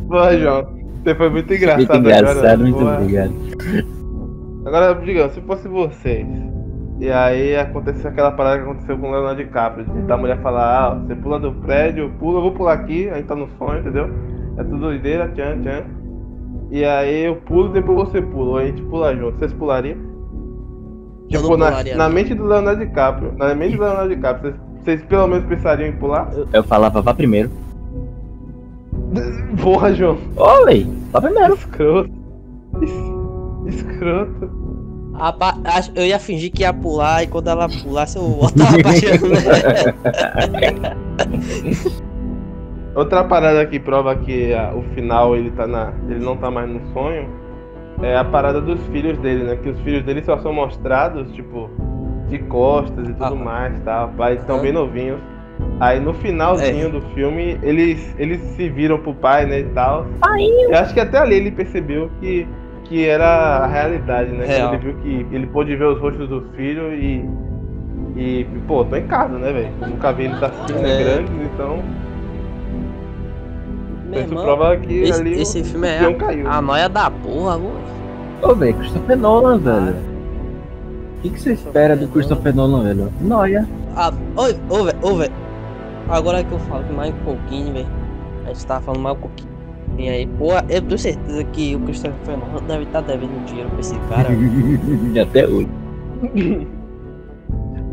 Boa, João. Você foi muito engraçado. Muito engraçado, agora, muito boa. Obrigado. Agora, digamos, se fosse vocês, e aí aconteceu aquela parada que aconteceu com o Leonardo DiCaprio, da mulher falar, ah, você pula do prédio, eu pulo, eu vou pular aqui, aí tá no sonho, entendeu? É tudo doideira, tchan, tchan. E aí eu pulo, depois você pula, aí a gente pula junto. Vocês pulariam? Eu tipo, na mente do Leonardo DiCaprio, na mente do Leonardo DiCaprio, vocês pelo menos pensariam em pular? Eu falava, vá primeiro. Porra, João. Olha, vá primeiro. Escroto. Escroto. Eu ia fingir que ia pular e quando ela pulasse eu voltava baixando, né? Outra parada que prova que o final ele não tá mais no sonho é a parada dos filhos dele, né? Que os filhos dele só são mostrados, tipo, de costas e tudo mais, tá? Pai, eles estão bem novinhos. Aí no finalzinho do filme, eles se viram pro pai, né, e tal. Eu acho que até ali ele percebeu que era a realidade, né? Real. Ele viu que ele pôde ver os rostos do filho e pô, tô em casa, né, velho? Nunca vi ele da cena grande, então... Meu irmão, prova que esse filme é a noia da porra, mano. Ô, velho, Christopher Nolan, velho. O que você espera do Christopher Nolan, velho? Noia. Velho. Agora que eu falo que Michael Caine, velho. A gente tava falando Michael Caine. E aí, pô, eu tenho certeza que o Christopher Nolan deve estar devendo dinheiro pra esse cara. Até hoje.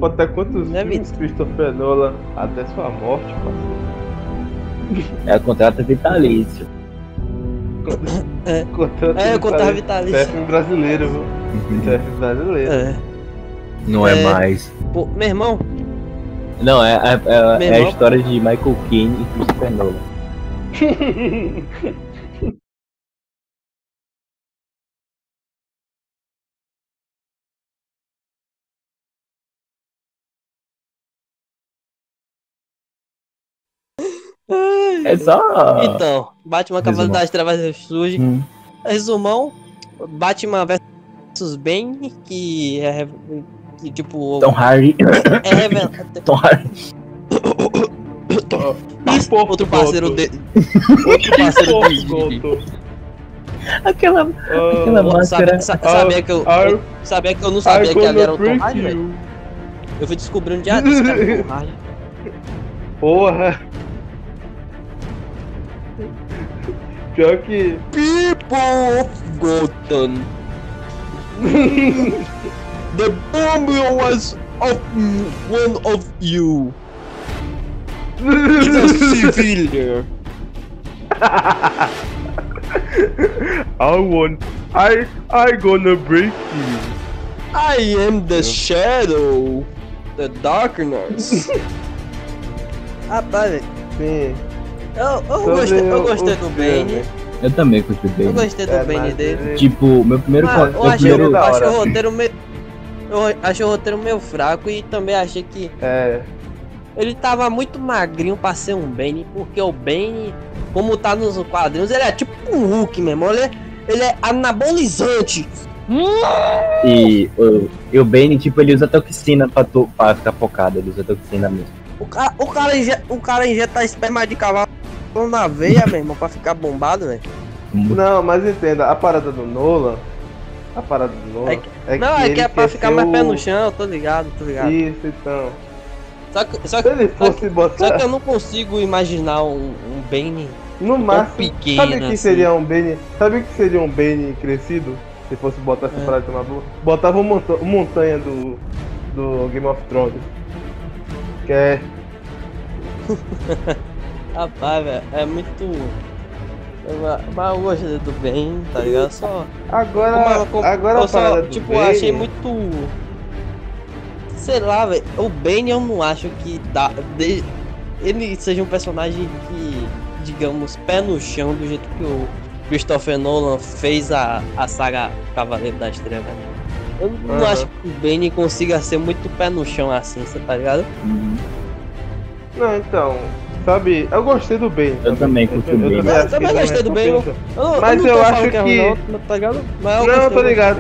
Pô, até quantos filmes Christopher Nolan até sua morte, parceiro? É o contrato vitalício. Contrato vitalício. Chefe brasileiro, viu? Chefe brasileiro. Não é mais. Pô, meu irmão. Não, é a história de Michael Caine e Christopher Nolan. É só. Então, Batman Cavaleiro das Trevas surge. Resumão: Batman vs Ben, que é. Que, tipo, Tom Hardy. É revelado. Tom Hardy. Outro parceiro dele. Outro parceiro dele. Aquela máscara. Sabia que eu não sabia que ele era o Tom Hardy, velho. Eu fui descobrir um dia desse cara do Tom Hardy. Porra. Pior que... People of Gotham. The bomb was of one of you. It's a civilian. I gonna break you. I am the shadow, the darkness. Rapaz, eu gostei do Bane. Eu também gostei do Bane. Eu gostei do Bane dele. Tipo, meu primeiro... Eu achei o roteiro meio fraco e também achei que ele tava muito magrinho pra ser um Bane, porque o Bane, como tá nos quadrinhos, ele é tipo um Hulk, meu irmão, ele é anabolizante. E o Bane, tipo, ele usa toxina pra ficar focado, ele usa toxina mesmo. O cara injeta esperma de cavalo na veia, meu irmão, pra ficar bombado, velho. Não, mas entenda, a parada do Nolan é que é pra ficar mais pé no chão, tô ligado. Isso, então. Só que eu não consigo imaginar um Bane no máximo pequeno. Sabe o que seria um Bane crescido? Se fosse botar essa parada de uma boa. Botava uma montanha do Game of Thrones. Que é... Rapaz, velho, é muito... Mas eu gostei do Bane, tá ligado? Só. Agora eu só, tipo, Bane... achei muito. Sei lá, velho. O Bane eu não acho que dá. Ele seja um personagem que, digamos, pé no chão, do jeito que o Christopher Nolan fez a saga Cavaleiro das Trevas. Eu não acho que o Bane consiga ser muito pé no chão assim, você tá ligado? Não, então. Sabe, eu gostei do Bane. Eu também curti o Bane. Eu também gostei do Bane. Mas eu acho que... Não, tô ligado.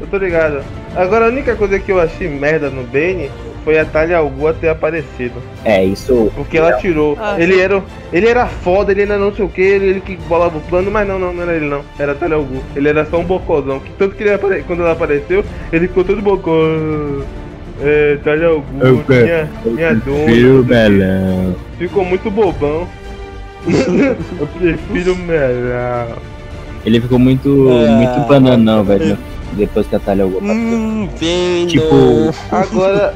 Eu tô ligado. Agora, a única coisa que eu achei merda no Bane foi a Talia al Ghul ter aparecido. É, isso... Porque ela tirou. Ah, ele era foda, ele ainda não sei o que, ele que bolava o plano, mas não era ele não. Era a Talia al Ghul. Ele era só um bocozão. Tanto que quando ela apareceu, ele ficou todo bocó. É, Talia al Ghul, minha dona. Prefiro melão. Ficou muito bobão. Eu prefiro melão. Ele ficou muito bananão, velho. Depois que a Talia al Ghul apareceu. Tipo, agora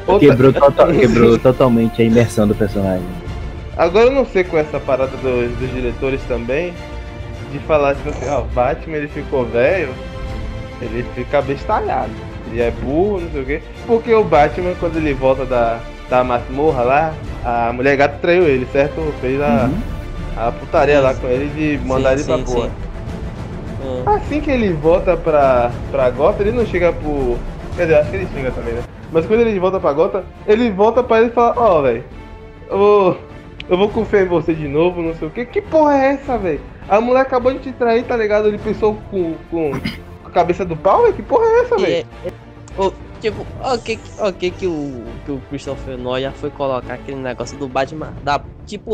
quebrou totalmente a imersão do personagem. Agora eu não sei com essa parada dos diretores também, de falar tipo assim, ó, Batman ele ficou velho, ele fica bestalhado, ele é burro, não sei o quê. Porque o Batman, quando ele volta da masmorra lá, a mulher gata traiu ele, certo? Fez a putaria lá com ele de mandar ele pra porra. Assim que ele volta pra Gotham, ele não chega pro... Quer dizer, acho que ele chega também, né? Mas quando ele volta pra Gotham, ele volta pra ele e fala, ó, velho, eu vou confiar em você de novo, não sei o que. Que porra é essa, velho? A mulher acabou de te trair, tá ligado? Ele pensou com a cabeça do pau, velho? Que porra é essa, velho? Tipo, o que o Christopher Nolan foi colocar aquele negócio do Batman,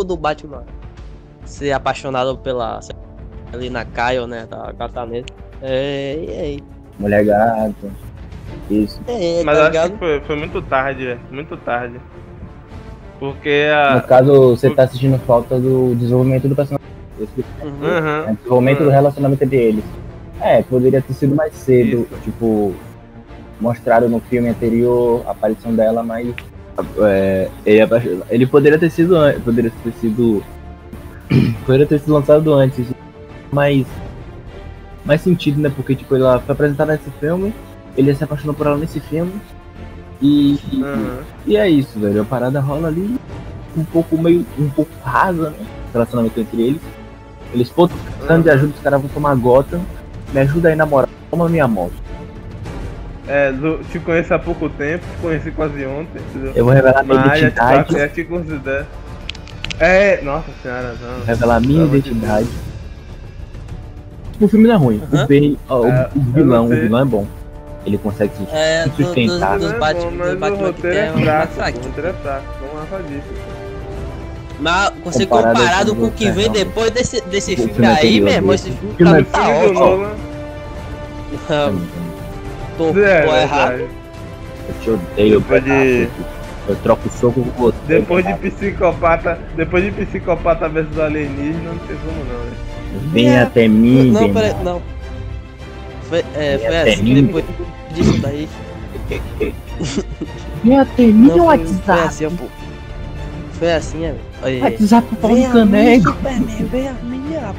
do Batman ser apaixonado pela... ali na Caio, né, da Cataneta. Mulher gata. Isso. Mas tá, acho que foi muito tarde, velho. Muito tarde. Porque a... No caso, você tá assistindo falta do desenvolvimento do personagem. Desenvolvimento do relacionamento entre eles. É, poderia ter sido mais cedo. Isso. Tipo, mostrado no filme anterior a aparição dela, mas... ele poderia ter sido antes. Poderia ter sido lançado antes. Mais sentido, né? Porque tipo, ela foi apresentada nesse filme, ele se apaixonou por ela nesse filme. E é isso, velho. A parada rola ali um pouco rasa, né? O relacionamento entre eles. Eles precisando de ajuda, os caras vão tomar Gotham. Me ajuda aí, namorado, toma minha moto. É, te conheço há pouco tempo, te conheci quase ontem, entendeu? Eu vou revelar minha identidade. Eu te considero. É, nossa senhora, não. Revelar minha identidade. O filme não é ruim, o vilão é bom. Ele consegue se sustentar. Mas você comparado com o que vem depois desse filme aí, meu irmão, esse filme tá ótimo. Tô errado. Eu te odeio, velho. Eu troco o soco com você. Depois de psicopata versus alienígena, não tem como não, velho. Vem até mim, não, peraí, não. Foi assim, depois disso daí. Vem até mim ou WhatsApp? Foi assim, amigo. WhatsApp pau no caneco. Vem a mim, rapaz.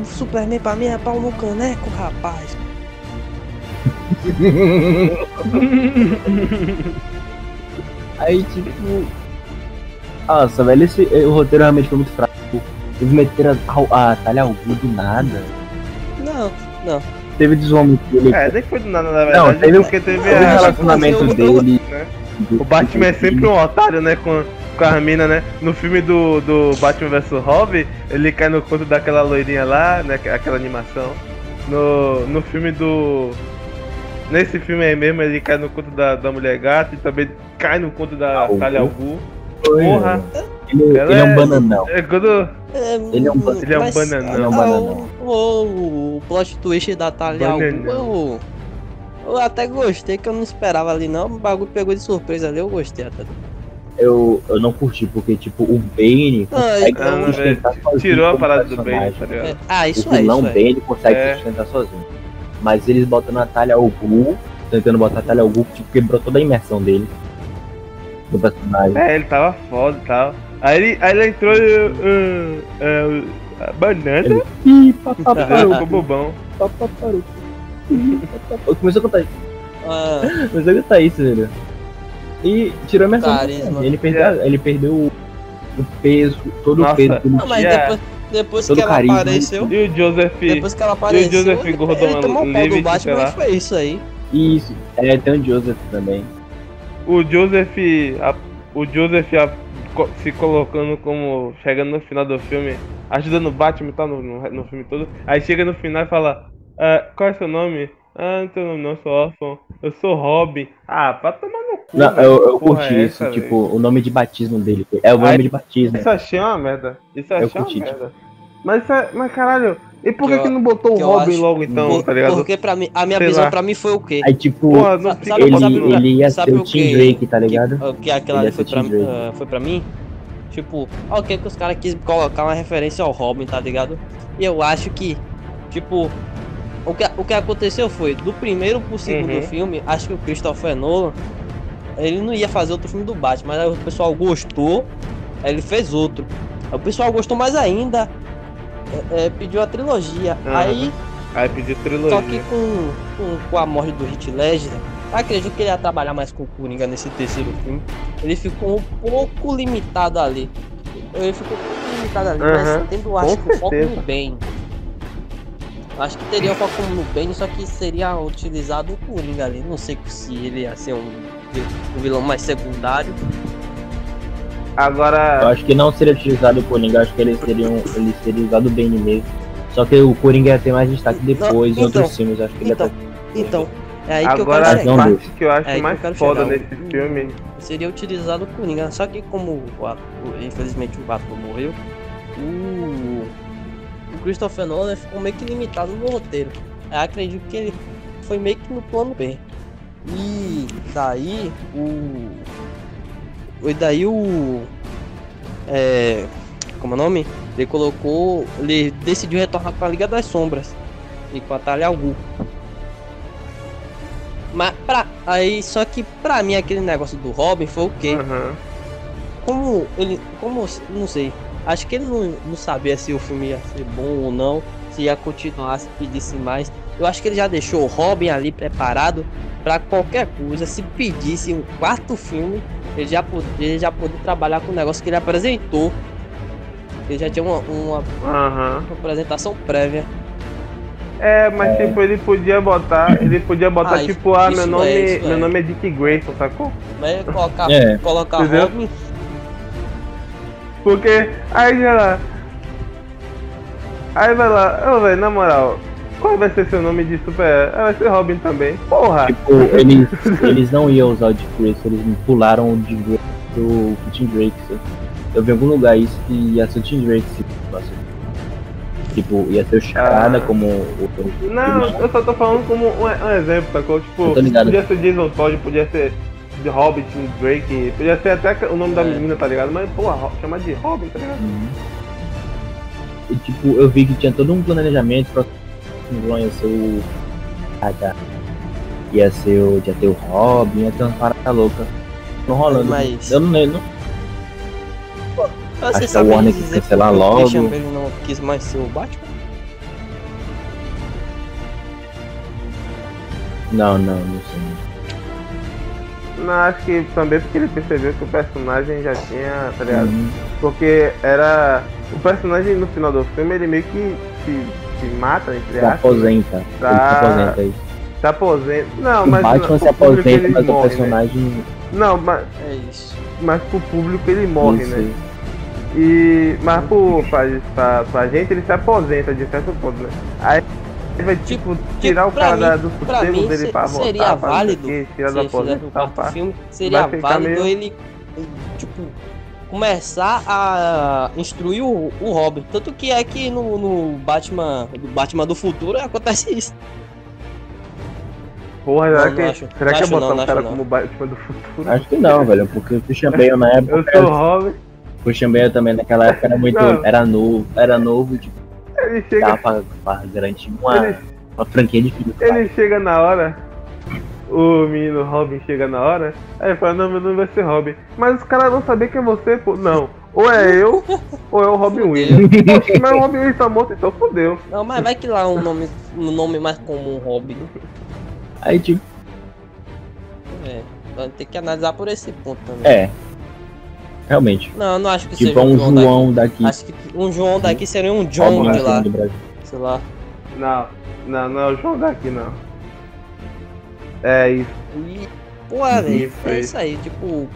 O Superman pra mim é pau no caneco, rapaz. Aí, tipo... Nossa, velho, o roteiro realmente foi muito fraco. Eles meteram a Talia al Ghul do nada. Não. Teve desenvolvimento dele. Nem foi do nada, na verdade. Não, teve o relacionamento dele. Né? O Batman é sempre um otário, né? Com a mina, né? No filme do Batman vs Robin, ele cai no conto daquela loirinha lá, né? Aquela animação. No filme do... Nesse filme aí mesmo, ele cai no conto da Mulher Gata e também cai no conto da Talia al Ghul. Porra! Ele é um bananão. Ele é um bananão. O plot twist da Talia al Ghul, eu até gostei, que eu não esperava ali não. O bagulho pegou de surpresa ali, eu gostei até. Eu não curti, porque tipo, o Bane consegue sustentar sozinho. Tirou a parada do Bane, tá ligado? O Bane consegue sustentar sozinho. Mas eles botam na Talia al Ghul, tentando botar a Talia al Ghul, que tipo, quebrou toda a imersão dele. Do personagem. Ele tava foda e tal. Aí ele entrou banana. Ih, papaparou. Ficou bobão. Papaparou. Começou a contar isso. Velho. E tirou a mensagem. Ele perdeu o peso, todo o peso do mundo. Mas depois que ela apareceu... E o Joseph... Ele tomou um pau do Batman, mas foi isso aí. Isso. Tem o Joseph também. O Joseph se colocando como... Chegando no final do filme, ajudando o Batman e tal, no filme todo. Aí chega no final e fala, qual é seu nome? Ah, então não sou órfão, eu sou Robin. Ah, pra tomar no cu. Não, eu curti isso, essa, tipo, véio. O nome de batismo dele. É o nome de batismo. Isso achei uma merda. Isso achei uma merda. Mas caralho, e por que não botou o Robin logo então, tá ligado? Porque pra mim, a minha visão pra mim foi o quê? Aí tipo, porra, ele ia ser o Tim Drake, tá ligado? Que aquela ali foi pra mim? Tipo, ok, que os caras quis colocar uma referência ao Robin, tá ligado? E eu acho que, tipo, o que aconteceu foi, do primeiro pro segundo filme, acho que o Christopher Nolan, ele não ia fazer outro filme do Batman, mas aí o pessoal gostou, aí ele fez outro. Aí o pessoal gostou mais ainda, pediu a trilogia, aí pediu trilogia. Só que com a morte do Heath Ledger, acredito que ele ia trabalhar mais com o Coringa nesse terceiro filme. Ele ficou um pouco limitado ali. Mas tendo, acho que o foco no bem. Acho que teria o foco no bem, só que seria utilizado o Coringa ali. Não sei se ele ia ser um vilão mais secundário. Agora... eu acho que não seria utilizado o Coringa, acho que ele seria usado bem mesmo. Só que o Coringa ia ter mais destaque depois, em outros filmes, acho que ele ia ter... É aí agora que eu quero a parte que eu acho mais foda nesse filme seria utilizado o Coringa, só que como infelizmente o ator morreu, o Christopher Nolan ficou meio que limitado no roteiro. Eu acredito que ele foi meio que no plano B. E daí como é o nome? Ele decidiu retornar para a Liga das Sombras e com a Talia al Ghul. Mas só que pra mim aquele negócio do Robin foi o quê? Como não sei, acho que ele não sabia se o filme ia ser bom ou não, se ia continuar, se pedisse mais. Eu acho que ele já deixou o Robin ali preparado pra qualquer coisa. Se pedisse um quarto filme, ele já podia trabalhar com o negócio que ele apresentou. Ele já tinha uma apresentação prévia. É, mas tipo, ele podia botar tipo, meu nome é Dick Grayson, sacou? Mas ele colocar Robin. Porque, aí vai lá, ô velho, na moral, qual vai ser seu nome de super-herói? Vai ser Robin também, porra! Tipo, eles não iam usar o Dick Grayson, eles pularam o Dick Grayson do Tim Drake. Eu vi em algum lugar isso e ia ser o Tim Drake, tipo, ia ser o Charada como o não, eu só tô falando como um exemplo, sacou? Tipo, podia ser Jason Todd, podia ser The Hobbit, Drake, podia ser até o nome da menina, tá ligado? Mas, porra, chamar de Robin, tá ligado? E, tipo, eu vi que tinha todo um planejamento pra ia ser o H, ia ter o Robin, ia ter uma parada louca. Não rolando, mas... eu não lembro. Você sabe que dizer cancelar que o Christian Bale não quis mais ser o Batman? Não sei. Não, acho que também porque ele percebeu que o personagem já tinha, tá ligado? Porque era... o personagem no final do filme, ele meio que se mata, entre aspas. Se aposenta. Não, mas... o Batman se aposenta, mas o personagem... né? Não, mas... é isso. Mas pro público ele morre, isso, né? E, mas pra gente ele se aposenta de certo ponto, né? Aí ele vai tipo tirar o cara do sossego dele pra voltar. Seria válido ele tipo começar a instruir o Robin. Tanto que é que no Batman do futuro acontece isso. Porra, será que é botar um cara como Batman do futuro? Acho que não, velho, porque o Christian Bale na época... eu sou o Robin. Christian Bale também naquela época era muito... era novo, tipo... ele chega... dava pra garantir uma franquia de filme. Ele chega na hora... o menino Robin chega na hora... aí ele fala, não, meu nome vai ser Robin. Mas os caras vão saber que é você, pô. Não. Ou é eu, ou é o Robin Williams. Mas o Robin Williams tá morto, então fodeu. Não, mas vai que lá um nome mais comum, Robin. Aí tipo... vai ter que analisar por esse ponto também. Realmente. Não acho que seja um João daqui. Acho que um João daqui seria um John de lá. Sei lá. Não é o João daqui, não. É isso. E, pô, velho, é isso aí. Tipo,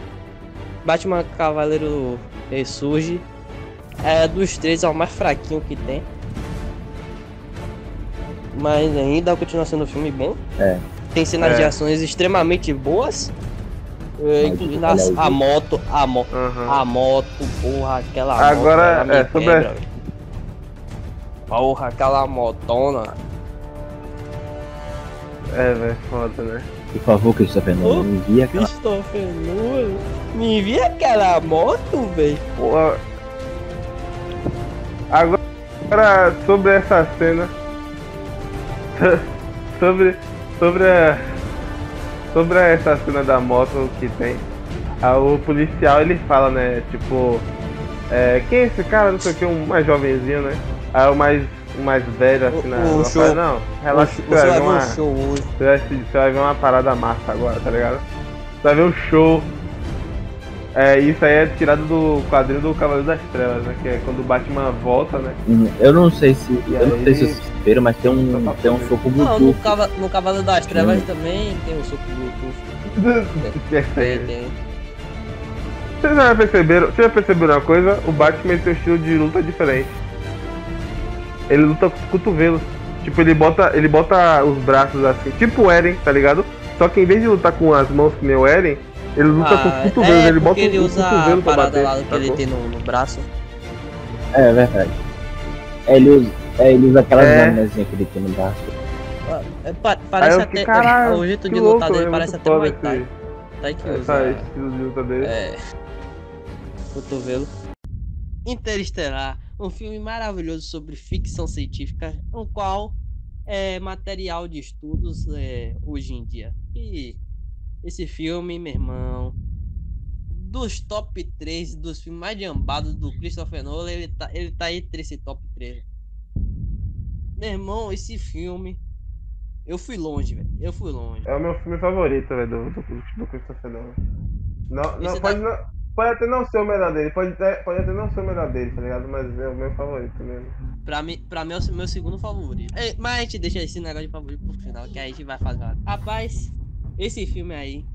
Batman Cavaleiro Ressurge dos três, é o mais fraquinho que tem. mas ainda continua sendo um filme bom. É. Tem cenas de ações extremamente boas. Incluindo a moto, porra, aquela moto. Agora, porra, aquela motona. É, velho, foda, né? Por favor, Christopher Nolan, me envia aquela... Christopher Nolan, me envia aquela moto, velho. Porra. Agora, sobre essa cena... Sobre essa cena da moto que tem, o policial, ele fala, né, tipo, quem é esse cara, não sei o que, um mais jovenzinho, né? Aí o mais velho, assim, não fala, não, relaxa, você vai ver uma parada massa agora, tá ligado? Você vai ver um show. Isso aí é tirado do quadrinho do Cavaleiro das Trevas, né, que é quando o Batman volta, né? Eu não sei se... Primeiro, mas tem um soco Bluetooth. No Cavaleiro das Trevas também tem um soco Bluetooth. Vocês já perceberam uma coisa? O Batman tem um estilo de luta diferente. Ele luta com os cotovelos. Tipo, ele bota os braços assim, tipo o Eren, tá ligado? Só que em vez de lutar com as mãos que nem o Eren, ele luta com os cotovelos. Ele bota ele usa cotovelo pra bater. Ele usa a parada lá que ele tem no braço. É verdade. Ele usa aquela lâminazinha que ele tem no braço. Parece até... Caralho, o jeito de lutar dele parece até Muay Thai. Tá que usa. O estilo de luta dele. Cotovelo. Interestelar, um filme maravilhoso sobre ficção científica, o qual é material de estudos hoje em dia. E esse filme, meu irmão, dos top 3 dos filmes mais jambados do Christopher Nolan, ele tá entre esse top 3. Meu irmão, esse filme, eu fui longe, velho. É o meu filme favorito, velho, do Christopher Nolan. Pode até não ser o melhor dele, pode até não ser o melhor dele, tá ligado? Mas é o meu favorito mesmo. Pra mim é o meu segundo favorito. Mas a gente deixa esse negócio de favorito pro final, que aí a gente vai fazer. Rapaz, esse filme aí,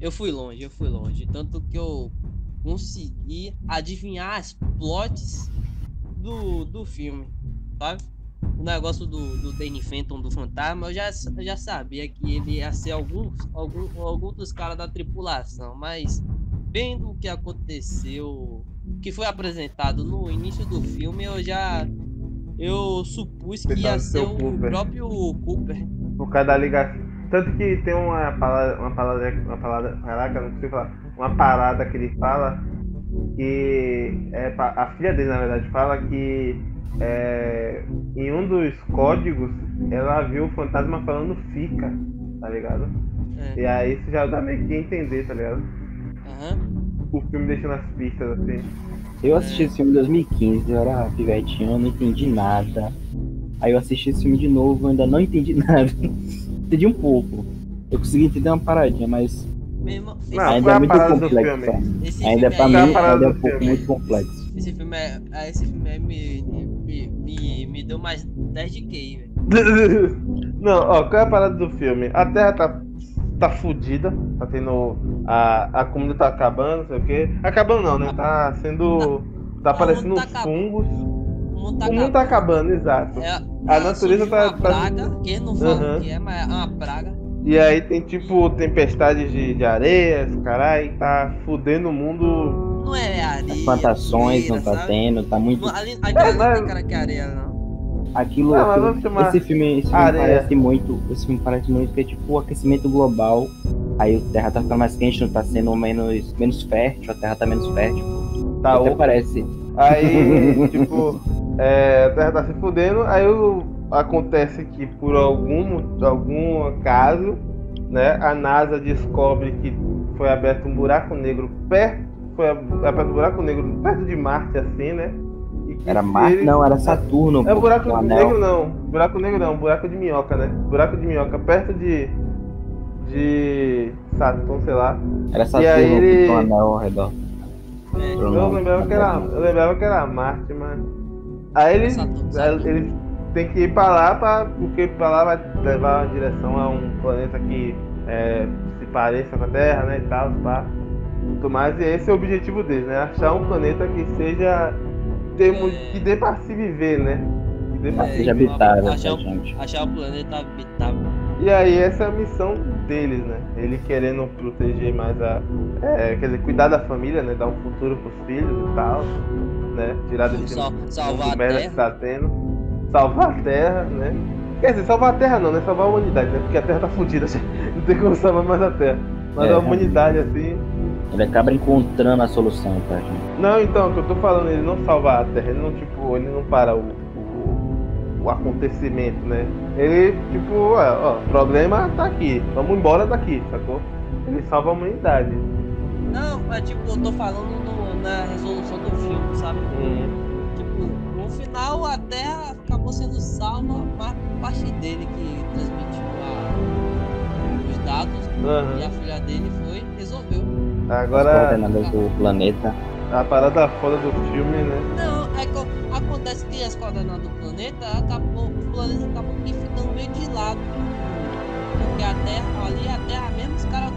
eu fui longe. Tanto que eu consegui adivinhar as plots do filme, sabe? O negócio do Danny Phantom, do fantasma, eu já sabia que ele ia ser algum dos caras da tripulação, mas vendo o que aconteceu, que foi apresentado no início do filme, eu supus que ia ser o Cooper. Próprio Cooper. Por causa da ligação. Tanto que tem uma parada que ele fala, que a filha dele, na verdade, fala que em um dos códigos ela viu o fantasma falando fica, tá ligado? E aí isso já dá meio que a entender, tá ligado? O filme deixando as pistas assim. Eu assisti esse filme em 2015, eu era pivetinho, eu não entendi nada. Aí eu assisti esse filme de novo, eu ainda não entendi nada. Entendi um pouco, eu consegui entender uma paradinha, mas ainda é muito complexo. Ainda pra mim ainda é um pouco muito complexo. Esse filme me deu mais 10 de QI, velho. Não, ó, qual é a parada do filme? A Terra tá fodida, tá tendo... A comida tá acabando, não sei o quê. Acabando não, né? Tá sendo... Tá aparecendo fungos. O mundo tá acabando, exato. A natureza tá... praga, quem não fala que é, mas é uma praga. E aí tem, tipo, tempestades de areias, caralho, tá fudendo o mundo... Não é areia. As plantações não tá, sabe? Tendo, tá muito. Ali não tem cara que é areia, não. Esse filme parece muito que é tipo o aquecimento global. Aí a terra tá ficando mais quente, não tá sendo menos fértil, a terra tá menos fértil. Tá, até parece. Aí, tipo, a terra tá se fudendo, aí acontece que por algum acaso, né, a NASA descobre que foi aberto um buraco negro perto de Marte, assim, né? Era Marte? Não, era Saturno. É buraco negro não, buraco de minhoca, né? Buraco de minhoca, perto de Saturno, sei lá. Era Saturno que tem um anel ao redor. Eu lembrava que era Marte, mas... Aí eles têm que ir pra lá, porque pra lá vai levar uma direção a um planeta que se pareça com a Terra, né, e tal, pá. Mas esse é o objetivo deles, né? Achar um planeta que seja... que dê pra se viver, né? Que Seja habitável. Achar o planeta habitável. E aí, essa é a missão deles, né? Ele querendo proteger mais a... quer dizer, cuidar da família, né? Dar um futuro pros filhos e tal, né? Tirar desse merda que tá tendo. Salvar a Terra, né? Quer dizer, salvar a Terra não, né? Salvar a humanidade, né? Porque a Terra tá fodida, não tem como salvar mais a Terra. Mas a humanidade, assim... Ele acaba encontrando a solução, tá, gente? Não, então, o que eu tô falando, ele não salvar a Terra, ele não, tipo, ele não para o acontecimento, né? Ele, tipo, ó, o problema tá aqui, vamos embora daqui, sacou? Ele salva a humanidade. Não, mas, tipo, eu tô falando na resolução do filme, sabe? Tipo, no final, a Terra acabou sendo salva, mas parte dele que transmitiu os dados, e a filha dele foi, resolveu. Agora, do planeta. A parada foda do filme, né? Não, acontece que as coordenadas do planeta, o planeta acabou ficando meio de lado. Porque a Terra mesmo, os caras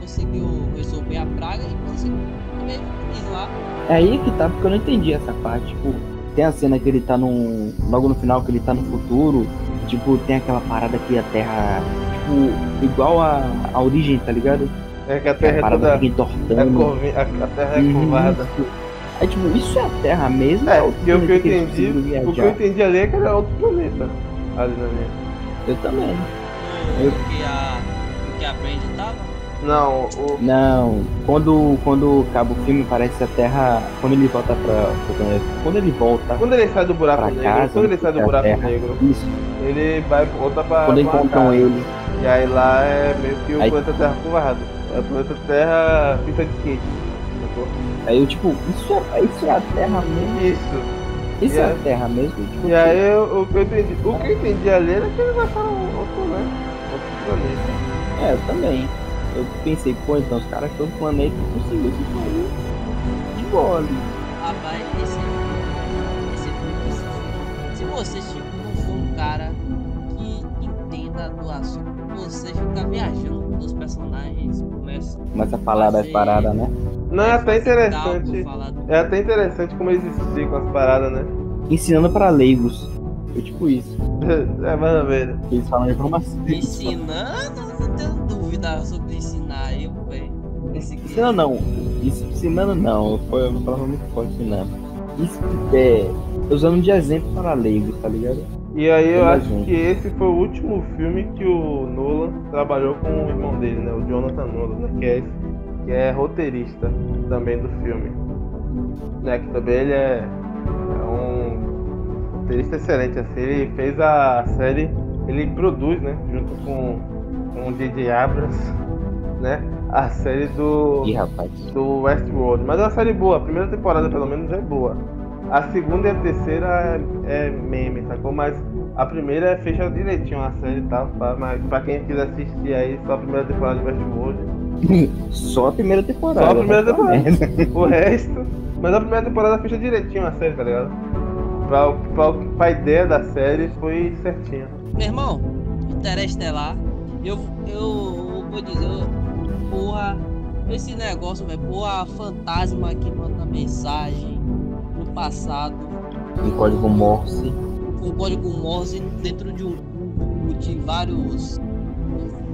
conseguiu resolver a praga e conseguiu meio ir lá. É aí que tá, porque eu não entendi essa parte. Tipo, tem a cena que ele tá num... Logo no final, que ele tá no futuro. Tipo, tem aquela parada que a Terra... Tipo, igual a origem, tá ligado? É que a Terra é toda... a Terra é curvada. É tipo, isso é a Terra mesmo? É, o que eu entendi ali é que era outro planeta. Ali na minha. Eu também. Porque a Brand tava? Não, quando acaba o filme, parece que a Terra... Quando ele volta pra... Quando ele sai do buraco negro. Isso. Ele volta pra... Quando encontram ele. E aí lá é meio que o planeta Terra curvado. A planeta Terra pista de skate. Aí eu tipo, isso é a Terra mesmo? Isso é a Terra mesmo? Tipo, e aí eu entendi. O que eu entendi ali era que ele vai para outro planeta. É, eu também. Eu pensei, pô, então os caras que estão no planeta conseguiram se fazer de bola. Rapaz, esse filme, se você tipo, não for um cara que entenda do assunto, você fica viajando dos personagens, começa a falar das paradas, né? Não, é até interessante. É até interessante como eles explicam as paradas, né? Ensinando para leigos. É tipo isso. É mais ou menos. Eles falam informação. Ensinando? Eu não tenho dúvida sobre ensinar, eu, velho. Ensinando não. Foi uma palavra muito forte, ensinando. Usando de exemplo para leigos, tá ligado? E aí eu acho que esse foi o último filme que o Nolan trabalhou com o irmão dele, né? O Jonathan Nolan, né? que é roteirista também do filme. Né? Que também ele é um roteirista excelente, assim. Ele fez a série, ele produz, né? Junto com o J.J. Abrams, né? A série do Westworld. Mas é uma série boa, a primeira temporada pelo menos é boa. A segunda e a terceira é meme, sacou? Mas a primeira fecha direitinho a série e tal, tá? Mas pra quem quiser assistir aí, só a primeira temporada de Westworld. O resto... Mas a primeira temporada fecha direitinho a série, tá ligado? Pra ideia da série foi certinho. Meu irmão, Interestelar, eu vou dizer, porra, esse negócio, velho, porra, fantasma que manda mensagem passado. Um código Morse. Um código Morse dentro de um cubo, de vários...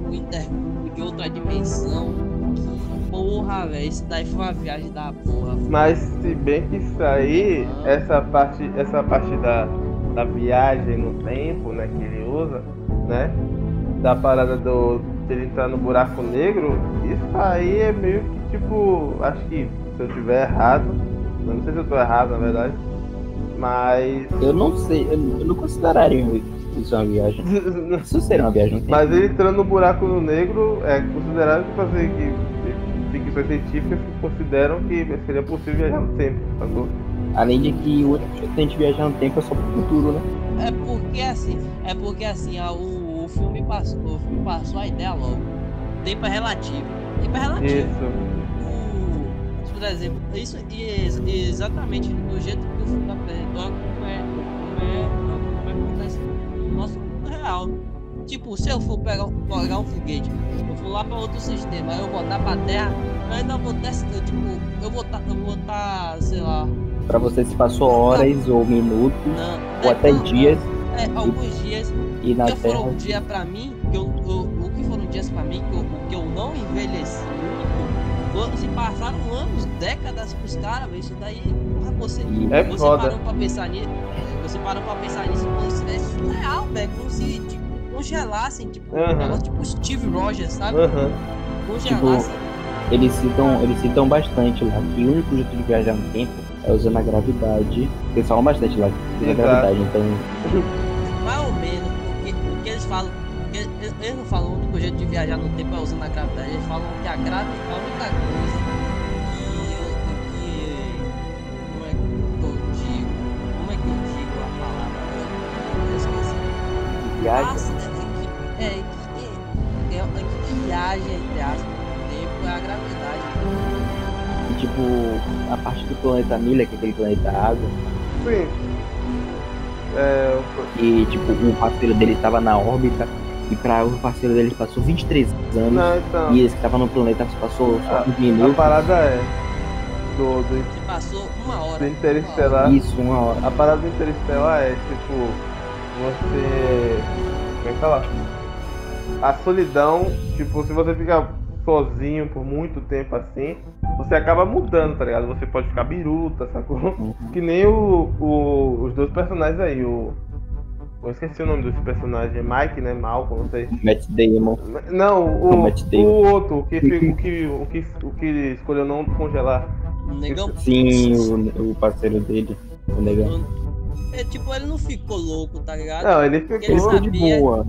Um intercubo de outra dimensão. Que porra, velho. Isso daí foi uma viagem da porra. Mas se bem que isso aí, essa parte da viagem no tempo, né, que ele usa, né, da parada de ele entrar no buraco negro, isso aí é meio que tipo... Acho que se eu tiver errado... Eu não sei se eu tô errado, na verdade, mas... Eu não sei, eu não consideraria isso uma viagem. Isso seria uma viagem. Mas ele entrando no buraco negro é considerado que fazer que ficções científicas consideram que seria possível viajar no tempo, sacou? Além de que o outro tente viajar no tempo é só pro futuro, né? É porque assim, o filme passou a ideia logo. Tempo é relativo. Isso. Por exemplo, isso é exatamente do jeito que o filme apresentou, como é acontece no nosso mundo real. Tipo, se eu for pegar um foguete, eu vou lá pra outro sistema, eu voltar pra Terra, eu ainda vou testar, tipo, eu vou estar, sei lá... Pra você se passou horas ou minutos, não, ou até dias... alguns dias, e na Terra... foram um dia pra mim, que eu não envelheci muito, se passaram anos, décadas pros caras, mas isso daí... Você parou pra pensar nisso, é surreal, velho, como se tipo, congelassem, tipo, um negócio tipo Steve Rogers, sabe? Congelassem. Tipo, eles citam bastante lá, que o único jeito de viajar no tempo é usando a gravidade. Eles falam bastante lá, usando a gravidade, então... Mais ou menos, porque eles falam, eles não falam o único jeito de viajar no tempo é usando a gravidade, eles falam que a gravidade é muita coisa. Que viagem entre aspas no tempo é a gravidade. E, tipo, a parte do planeta Milha, que é aquele planeta água. Sim. E tipo, o parceiro dele tava na órbita e pra o parceiro dele passou 23 anos. Não, então... E esse que tava no planeta passou só um minuto. A parada é do... Se passou uma hora. Do Interestelar. Isso, uma hora. A parada do Interestelar é tipo... Você... Como é que fala? A solidão, tipo, se você ficar sozinho por muito tempo assim, você acaba mudando, tá ligado? Você pode ficar biruta, sacou? Que nem os dois personagens aí, eu esqueci o nome dos personagens, Mike, né? Malcolm, não sei. Matt Damon. Não, o outro, o que escolheu não congelar. O negão? Sim, o parceiro dele, o negão. É, tipo, ele não ficou louco, tá ligado? Não, ele ficou louco de boa.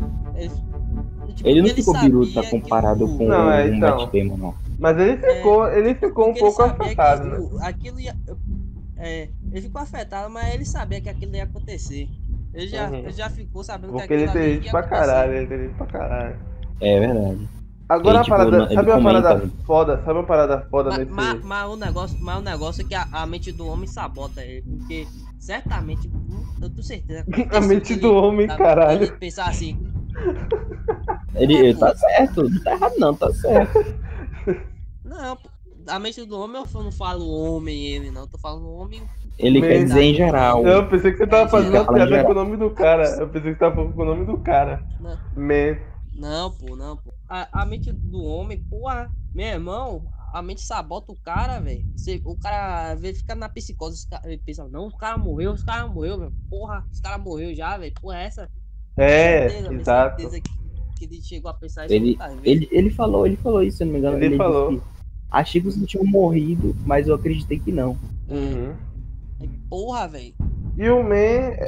Ele não ficou biruta comparado com o Matt Damon, não. Mas ele ficou um pouco afetado, né? Ele ficou afetado, mas ele sabia que aquilo ia acontecer. Ele já ficou sabendo que aquilo ia acontecer. Ele teve pra caralho. É verdade. Agora ele, tipo, sabe uma parada foda nesse... Mas o negócio é que a mente do homem sabota ele, porque... Certamente, eu tô certeza. A mente do homem, caralho. Ele pensar assim. Ele tá certo, não tá errado não, tá certo. Não, a mente do homem eu não falo homem, ele não, eu tô falando homem. Ele quer dizer em geral. Eu pensei que você tava fazendo uma piada com o nome do cara. Não. Não, pô. A mente do homem, pô, meu irmão. A mente sabota o cara, velho. O cara, às vezes, fica na psicose. Ele pensa, não, os caras morreram, velho. Porra, os caras morreram já, velho. Porra, essa... É, exato. Certeza que ele chegou a pensar isso muitas vezes. Ele falou isso, se não me engano. Ele falou. Achei que vocês tinham morrido, mas eu acreditei que não. Porra, velho. E o Man,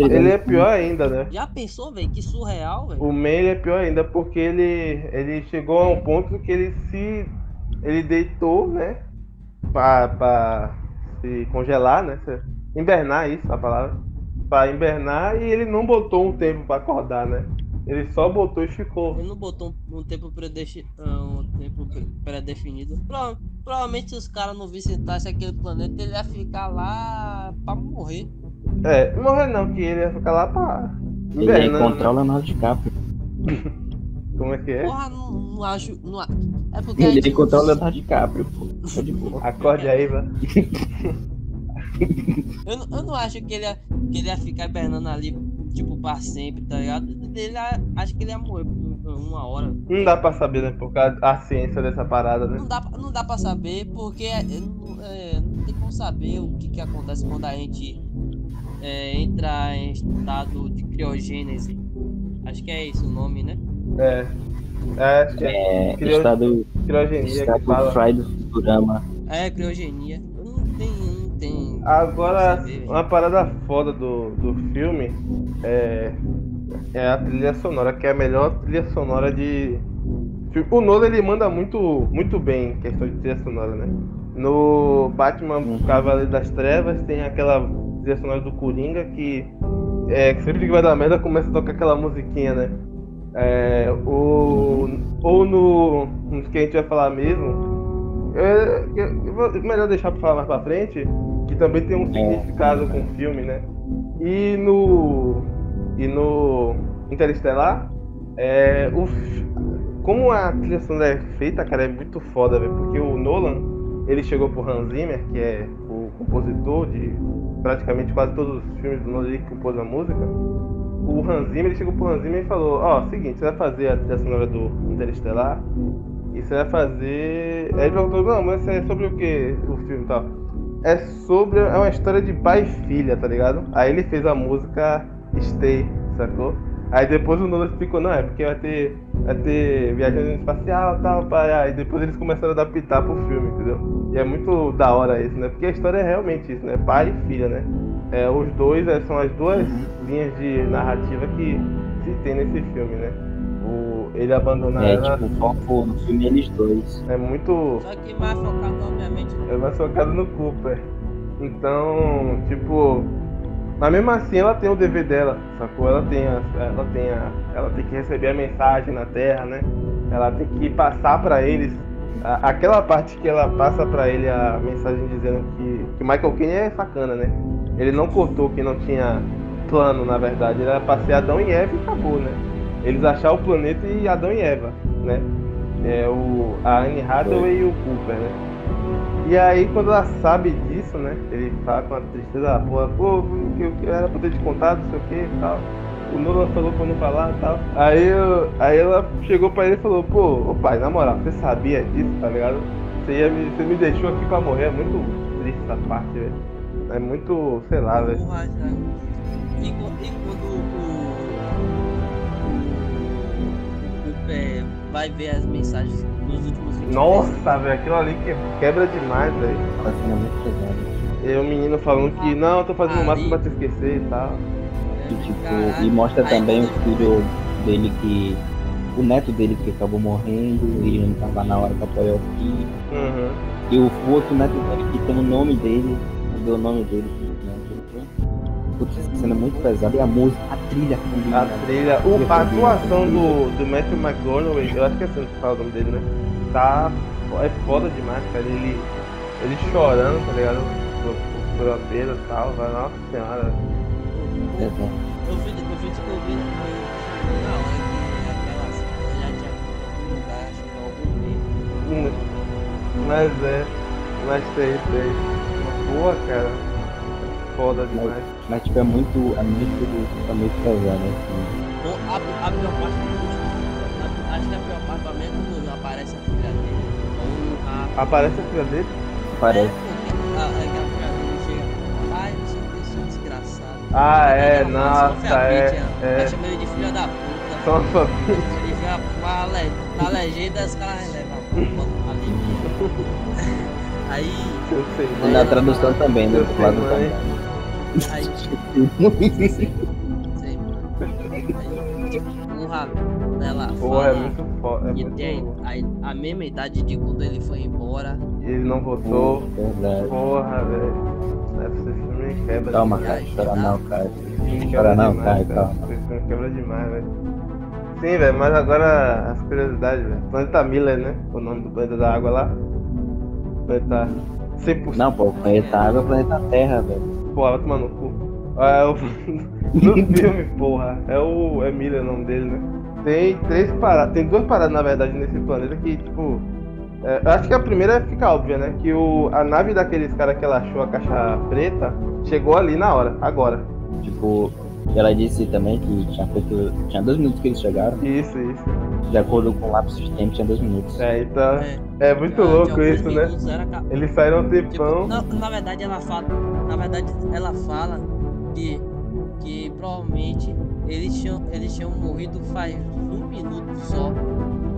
ele é pior ainda, né? Já pensou, velho? Que surreal, velho. O Man, ele é pior ainda, porque ele chegou a um ponto que ele deitou, né, pra se congelar, né, invernar, isso, a palavra, pra invernar, e ele não botou um tempo pra acordar, né, ele só botou e ficou. Ele não botou um tempo pré-definido. Provavelmente os caras não visitassem aquele planeta, ele ia ficar lá pra morrer. Morrer não, que ele ia ficar lá pra invernar. Ele ia encontrar o Leonardo DiCaprio. Como é que é? Porra, não acho... Não... É porque ele controla o Leonardo DiCaprio, pô. Acorde aí, mano. Eu não acho que ele ia ficar hibernando ali, tipo, pra sempre, tá ligado? Acho que ele ia morrer por uma hora. Não dá pra saber, né? Por causa da ciência dessa parada, né? Não dá pra saber, porque não tem como saber o que acontece quando a gente entra em estado de criogênese. Acho que é esse o nome, né? Criogenia, Fry do Futurama. Criogenia. Não tem. Agora, saber, uma parada foda do filme é a trilha sonora, que é a melhor trilha sonora de... O Nolan, ele manda muito, muito bem em questão de trilha sonora, né? No Batman Cavaleiro das Trevas tem aquela trilha sonora do Coringa que sempre que vai dar merda começa a tocar aquela musiquinha, né? Ou no que a gente vai falar mesmo, melhor deixar pra falar mais pra frente, que também tem um significado com o filme, né? E no Interestelar Como a trilha sonora é feita, cara, é muito foda, velho, porque o Nolan, ele chegou pro Hans Zimmer, que é o compositor de praticamente quase todos os filmes do Nolan que compôs a música. O Hans Zimmer, ele chegou pro Hans Zimmer e falou: ó, seguinte, você vai fazer a trilha sonora do Interestelar e você vai fazer... Aí ele perguntou: não, mas é sobre o que o filme e tal? É uma história de pai e filha, tá ligado? Aí ele fez a música Stay, sacou? Aí depois o Nolan explicou: não, é porque vai ter viagem espacial e tal, pá. Aí depois eles começaram a adaptar pro filme, entendeu? E é muito da hora isso, né? Porque a história é realmente isso, né? Pai e filha, né? Os dois, são as duas linhas de narrativa que se tem nesse filme, né? Ele abandonar ela... tipo, o foco no filme eles dois. É muito... Só que mais focado, obviamente. É mais focado no Cooper. Então, tipo... Mas mesmo assim ela tem o dever dela, sacou? Ela tem que receber a mensagem na Terra, né? Ela tem que passar pra eles... Aquela parte que ela passa pra ele a mensagem dizendo que Michael Caine é sacana, né? Ele não cortou que não tinha plano, na verdade. Ele era passear Adão e Eva e acabou, né? Eles acharam o planeta e Adão e Eva, né? A Anne Hathaway e o Cooper, né? E aí quando ela sabe disso, né? Ele fala com uma tristeza, pô, que eu era pra ter te contado, não sei o que e tal. O Nolan falou pra não falar e tal. Aí ela chegou pra ele e falou: pô, pai, na moral, você sabia disso, tá ligado? Você me deixou aqui pra morrer. É muito triste essa parte, velho. É muito, sei lá, velho. E quando vai ver as mensagens dos últimos vídeos. Nossa, velho, aquilo ali quebra demais, velho. Assim, é muito pesado. E o menino falando que não, eu tô fazendo o máximo pra te esquecer e tal. E mostra também o filho dele que... O neto dele que acabou morrendo e não tava na hora pra apoiar o filho. Uhum. E o outro neto dele que tem o nome dele, deu o nome dele. Essa cena é muito pesada, e a música, a trilha combina. A atuação do Matthew McConaughey, eu acho que é assim que fala o nome dele, né? É foda demais, cara. Ele chorando, tá ligado? Por apenas e tal, vai, nossa senhora. Eu fui descobrindo na hora que já tinha algum tempo. Mas tem. Boa, cara. Foda demais. Mas tipo, é muito pesado, né? Bom, a pior parte do... Acho que a pior parte, pelo menos, aparece a filha dele. Aparece a filha dele? Aparece. Aquela filha dele chega. Ai, eu sou desgraçado. Ela chama ele de filha da puta. Só uma família. Ele já na legenda, os caras levam a alegria. Aí... Na tradução também, do outro lado também. Aí, ela fala. Porra, é muito foda. E tem a mesma idade de quando ele foi embora. E ele não votou. Verdade. Porra, velho. Esse filme quebra. Calma, cara. Chora não, cara. Calma. Esse filme quebra demais, velho. Sim, velho, mas agora as curiosidades, velho. Planeta Miller, né? O nome do planeta da água lá. Planeta 100%. Não, pô, planeta água é o planeta Terra, velho. Pô, vai tomar no cu. No filme, porra. É Miller o nome dele, né? Tem duas paradas, na verdade, nesse planeta que, tipo... Eu acho que a primeira fica óbvia, né? Que a nave daqueles caras que ela achou a caixa preta chegou ali na hora, agora. Tipo, ela disse também que tinha 2 minutos que eles chegaram. Isso. De acordo com o lapso de tempo, tinha 2 minutos. Então... É muito louco isso, né? Eles saíram um tempão. Tipo, na verdade, ela fala que provavelmente eles tinham morrido faz 1 minuto só.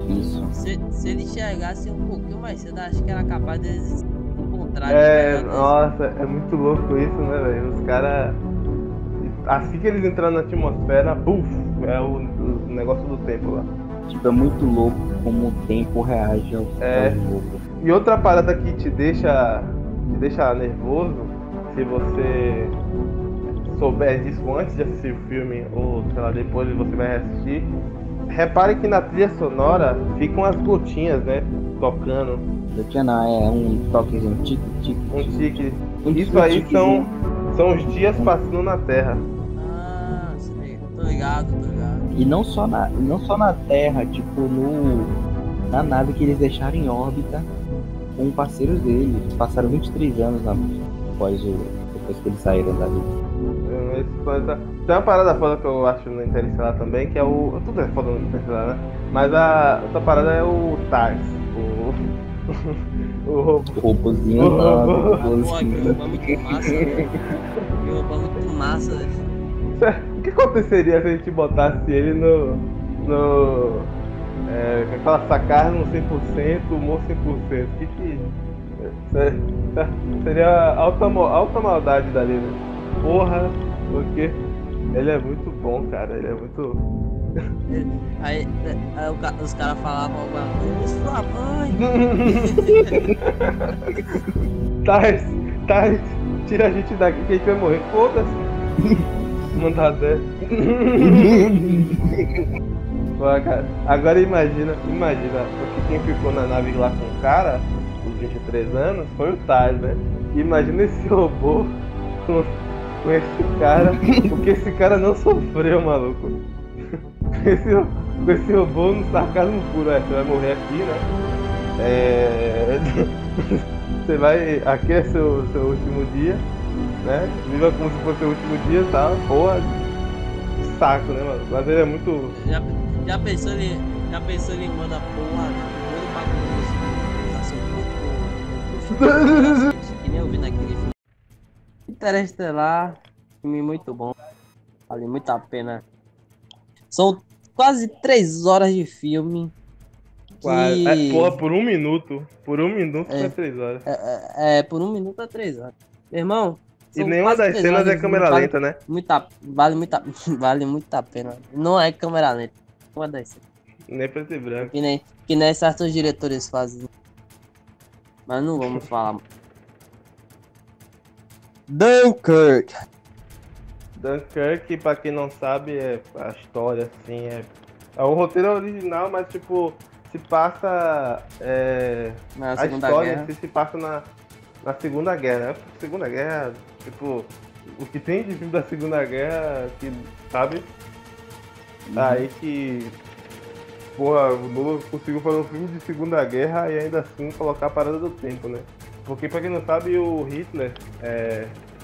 Isso. Se eles chegassem um pouquinho mais cedo, acho que era capaz de eles encontrarem. Nossa, é muito louco isso, né, velho? Os caras... Assim que eles entraram na atmosfera, buf, é o negócio do tempo lá. Tipo, é muito louco como o tempo reage ao jogo. E outra parada que te deixa nervoso, se você souber disso antes de assistir o filme ou, sei lá, depois você vai assistir. Repare que na trilha sonora ficam as gotinhas, né, tocando. Gotinha não, é um toquezinho, um tique-tique. Isso aí são os dias passando na Terra. Tô ligado. E não só na Terra, tipo, na nave que eles deixaram em órbita com parceiros dele. Passaram 23 anos depois que eles saíram da vida. Tem uma parada foda que eu acho no Interestelar também, que é o... Tudo é foda no Interestelar, né? Mas a outra parada é o TARS. O robôzinho. O robô é muito massa. O robô é muito massa. O que aconteceria se a gente botasse ele no aquela sacada no 100%, humor 100%? Seria alta maldade dali, né? Porra, porque ele é muito bom, cara, ele é muito... Aí os caras falavam alguma coisa, sua mãe! Tars, tira a gente daqui que a gente vai morrer, foda-se! Mandado dessa. Pô, cara, agora imagina, porque quem ficou na nave lá com o cara, os 23 anos, foi o Tars, né? Imagina esse robô com esse cara, porque esse cara não sofreu, maluco. Com esse robô não saca no furo, você vai morrer aqui, né? Você vai... Aqui é seu último dia, né? Viva como se fosse o último dia e tal, porra. Saco, né, maluco? Mas ele é muito... Já pensou em mandar porra, né? Que nem eu vi naquele filme. Interestelar, filme muito bom, vale muito a pena. São quase 3 horas de filme. Quase. Que... Por um minuto é 3 horas. Por um minuto é 3 horas. Meu irmão, e nenhuma das cenas é câmera lenta, né? Vale muito a pena. Não é câmera lenta. Uma das cenas. Nem preto e branco. Que nem certos diretores fazem. Mas não vamos falar. Dunkirk, pra quem não sabe, é a história, assim, é o roteiro original, mas, tipo, se passa, a história se passa na Segunda Guerra, né? Segunda Guerra, tipo, o que tem de filme da Segunda Guerra, que, sabe? Aí que, porra, o Nolan conseguiu fazer um filme de Segunda Guerra e ainda assim colocar a parada do tempo, né? Porque, pra quem não sabe, o Hitler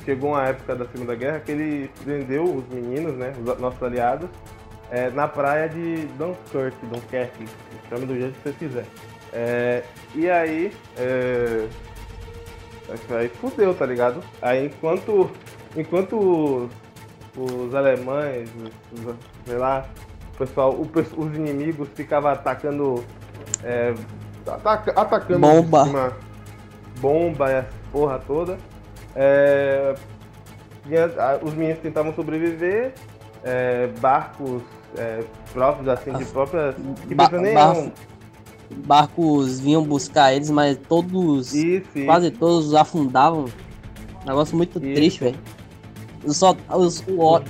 chegou uma época da Segunda Guerra que ele prendeu os meninos, né, os nossos aliados, na praia de Dunkirk, chame do jeito que você quiser. E aí, aí fudeu, tá ligado? Aí enquanto os alemães, sei lá, o pessoal, os inimigos ficavam atacando, atacando bomba e a porra toda, os meninos tentavam sobreviver, barcos próprios, assim, de próprias... Barcos vinham buscar eles, mas todos, isso. Quase todos afundavam. Negócio muito triste, velho. O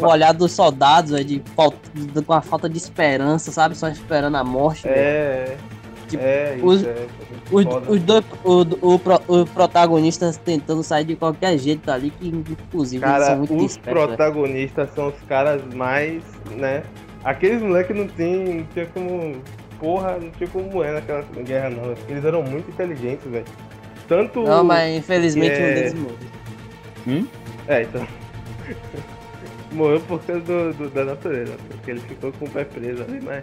olhar dos soldados, véio, com a falta de esperança, sabe? Só esperando a morte, tipo, os protagonistas tentando sair de qualquer jeito ali, que inclusive cara, são muito espertos. Os protagonistas são os caras mais, né? Aqueles moleques não tinha como... Porra, não tinha como morrer naquela guerra, não. Eles eram muito inteligentes, velho. Tanto... Não, mas infelizmente um deles morreu. Então... morreu por causa da natureza, porque ele ficou com o pé preso ali, mas...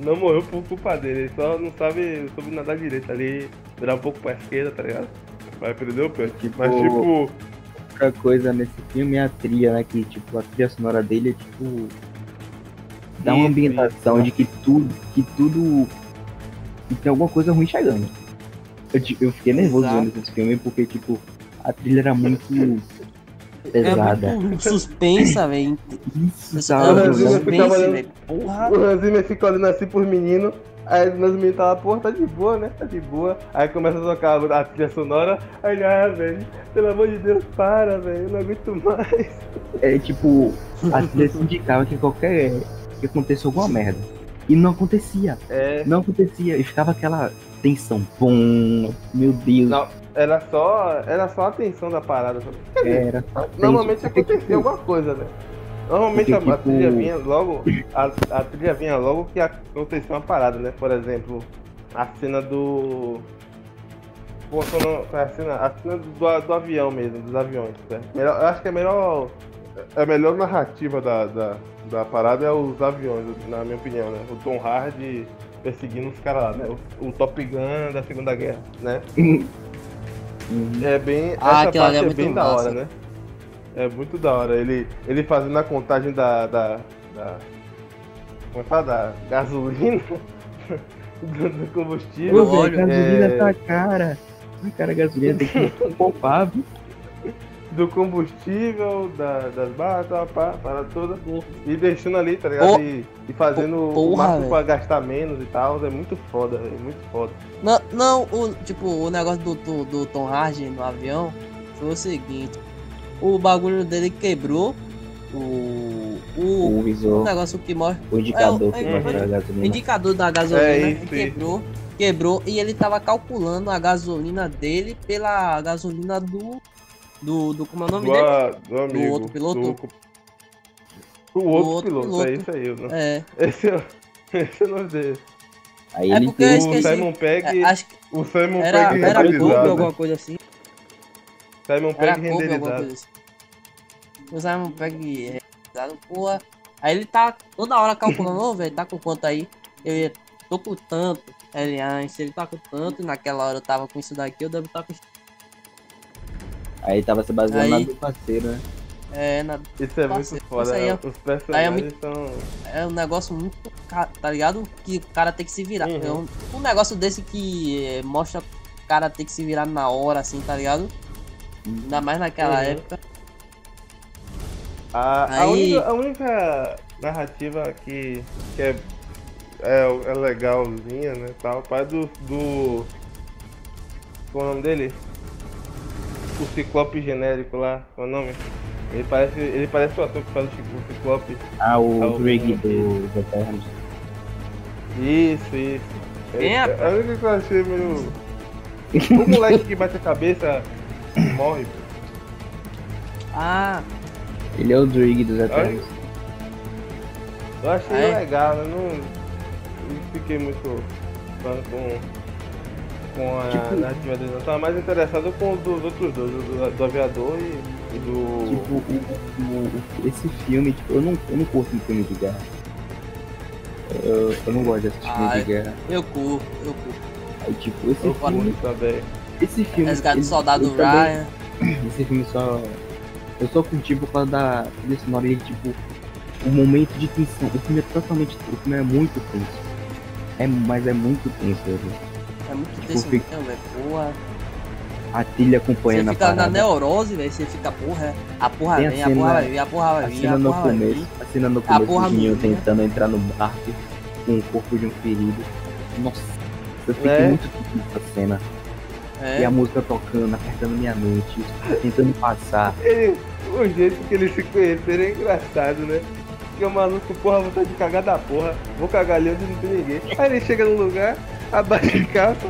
Não morreu por culpa dele, ele só não soube nadar direito ali, virar um pouco pra esquerda, tá ligado? Vai perder o pé. Mas tipo... Outra coisa nesse filme é a trilha, né? Que tipo, a trilha sonora dele é tipo... Dá uma ambientação de que tudo... Que tem alguma coisa ruim chegando. Eu fiquei nervoso vendo esse filme porque tipo, a trilha era muito... pesada. É muito suspensa, velho. Isso, tá, o Hans Zimmer fica olhando assim pros meninos. Aí os meninos falam, porra, tá de boa, né? Tá de boa. Aí começa a tocar a trilha sonora. Aí ele, velho, pelo amor de Deus, para, velho, eu não aguento mais. É tipo, a trilha indicava que aconteceu alguma merda. E não acontecia. Não acontecia. E ficava aquela tensão. Bom, meu Deus. Não. Era só a tensão da parada. Normalmente acontecia alguma coisa, né? Normalmente porque, a trilha vinha logo. A trilha vinha logo que aconteceu uma parada, né? Por exemplo, a cena do. A cena do avião mesmo, dos aviões. Né? Melhor, eu acho que a melhor narrativa da parada é os aviões, na minha opinião, né? O Tom Hardy perseguindo os caras lá, né? O Top Gun da Segunda Guerra, né? É bem. Essa parte é muito bem massa. Da hora, né? É muito da hora. Ele fazendo a contagem da gasolina. Do combustível. Ô, velho, a gasolina tá cara. Ai, cara, a gasolina tem que poupar, viu? Do combustível, das barras, tá, para toda. E deixando ali, tá ligado? E fazendo o máximo pra gastar menos e tal. É muito foda, velho. Muito foda. O negócio do Tom Hardy no avião foi o seguinte. O bagulho dele quebrou. O visor, negócio que mostra o indicador, indicador da gasolina isso, quebrou e ele tava calculando a gasolina dele pela gasolina do como é o nome dele? Do amigo, outro piloto. Do outro piloto. É isso aí, eu não. É. Esse eu não sei. Aí é porque eu esqueci. O Simon Pegg era renderizado. Alguma coisa assim. Simon Pegg renderizado. O Simon Pegg renderizado, porra. Aí ele tá toda hora calculando, velho, tá com quanto aí? Eu tô com tanto. Aliás, ele tá com tanto, e naquela hora eu tava com isso daqui, eu devo estar com isso. Aí tava se baseando na do parceiro, né? É, na do parceiro. Isso é muito foda, né? Os personagens são... É um negócio muito, tá ligado? Que o cara tem que se virar. É um negócio desse que mostra o cara ter que se virar na hora, assim, tá ligado? Ainda mais naquela época. A única narrativa que é legalzinha, né, tal, pai do... Qual é o nome dele? O Ciclope genérico lá, qual é o nome? Ele parece o ator que faz o Ciclope. O Greg do Eternals. Isso. É a única que eu achei meio... O moleque que bate a cabeça morre. Ele é o Drake dos Eternals. Eu achei legal, eu não fiquei muito com a narrativa dele. Eu tava mais interessado com os outros dois, do aviador e do... esse filme, eu não curto um filme de guerra. Eu não gosto de assistir filme de guerra. Eu curto. Aí, esse filme também. Esse filme... Resgate do Soldado Ryan. Esse filme só... Eu só curti por causa desse sonora aí, o momento de tensão. O filme é totalmente... O filme é muito tenso. Mas é muito tenso, é muito tenso mesmo, velho, porra. A trilha acompanhando a parada. Você fica na neurose, velho, você fica, porra, a porra vai vir. A cena no começo, o Dinho tentando entrar no barco com o corpo de um ferido. Nossa, eu fiquei muito tenso nessa cena. E a música tocando, apertando minha mente, tentando passar. O jeito que eles se conheceram é engraçado, né? Porque o maluco, porra, vontade de cagar da porra. Vou cagar ali onde não tem ninguém. Aí ele chega no lugar, abaixa a calça,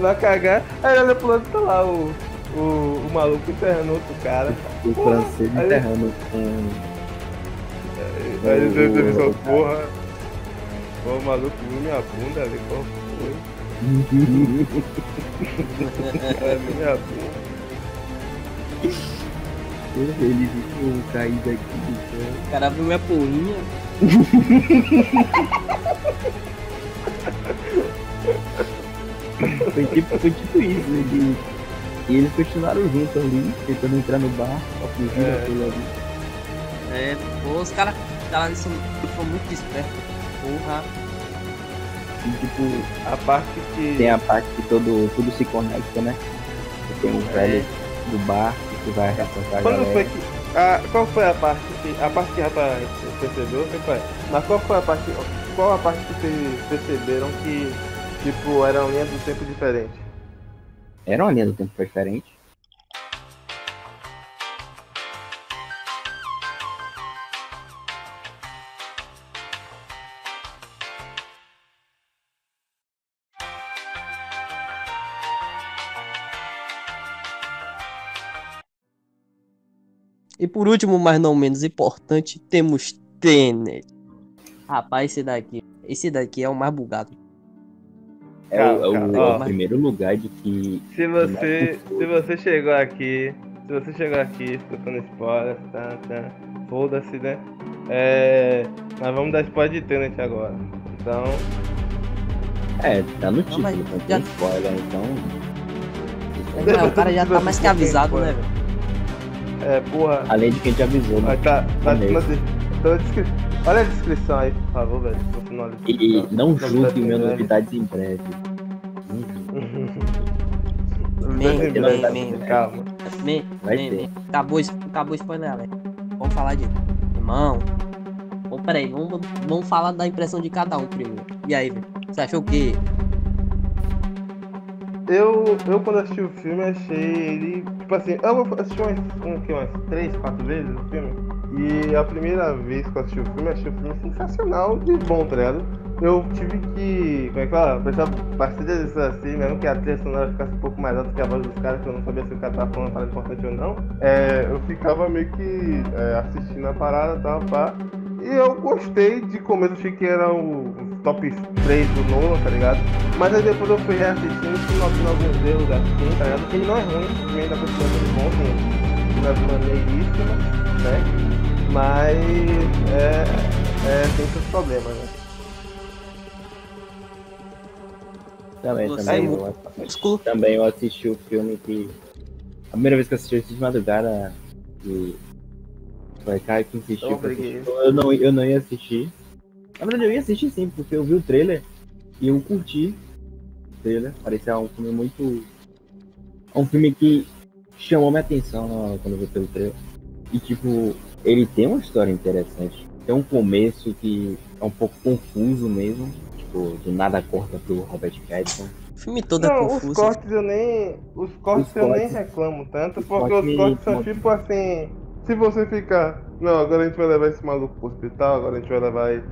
vai cagar. Aí ele olha pro lado e tá lá o maluco enterrando outro cara. O francês enterrando com... Aí ele deve só, porra. O maluco viu minha bunda ali, qual foi? Ele ficou caído aqui do céu. O cara abriu minha porrinha. Foi tipo isso, né? E eles continuaram juntos ali, tentando entrar no bar, pra fugir aquilo ali. Os caras são muito espertos, porra. E, a parte que... Tem a parte que tudo se conecta, né? Tem um velho do bar que vai reportar a galera. Qual foi a parte que... A parte que a rapaz percebeu, mas qual foi a parte... Qual a parte que vocês perceberam que, era uma linha do tempo diferente? Era uma linha do tempo diferente? E por último, mas não menos importante, temos Tenet. Rapaz, esse daqui é o mais bugado. É o primeiro lugar de que... Se você chegou aqui escutando spoiler, tá, foda-se, né? Nós vamos dar spoiler de Tenet agora. Então... tá no título, não tem spoiler, então... O cara já tá mais que avisado, né, velho? Porra. Além de quem te avisou, né? Olha a descrição aí, por favor, velho. E não julgue minha novidade em breve. Calma. Acabou o spoiler, galera. Vamos falar de... Irmão. Bom, peraí, vamos falar da impressão de cada um primeiro. E aí, velho? Você achou o quê? Eu quando assisti o filme, achei ele... Tipo assim, eu assisti umas 3-4 vezes o filme. E a primeira vez que eu assisti o filme, achei o filme sensacional de bom, tá ligado? Eu tive que, prestar bastante atenção assim, mesmo que a trilha sonora ficasse um pouco mais alta que a voz dos caras, que eu não sabia se o cara tava falando uma parada importante ou não. Eu ficava meio que assistindo a parada e tal, pá. E eu gostei de começo, achei que era o top 3 do Nolan, tá ligado? Mas aí depois eu fui reassistindo, fui notando alguns erros assim, tá ligado? Que ele não é ruim, ele ainda continua muito bom, não é maneiríssimo, né? Mas tem seus problemas, né? Também eu assisti o filme que... A primeira vez que eu assisti, de madrugada e... Vai cair que insistiu. Eu não ia assistir. Na verdade eu ia assistir sim, porque eu vi o trailer e eu curti o trailer. Parecia um filme muito... Um filme que chamou minha atenção quando eu vi pelo trailer. E tipo, ele tem uma história interessante. Tem um começo que é um pouco confuso mesmo. Tipo, do nada corta pro Robert Pattinson. O filme todo é confuso. Os cortes eu nem reclamo tanto, porque os cortes são tipo assim... Se você ficar, não, agora a gente vai levar esse maluco pro hospital, agora a gente vai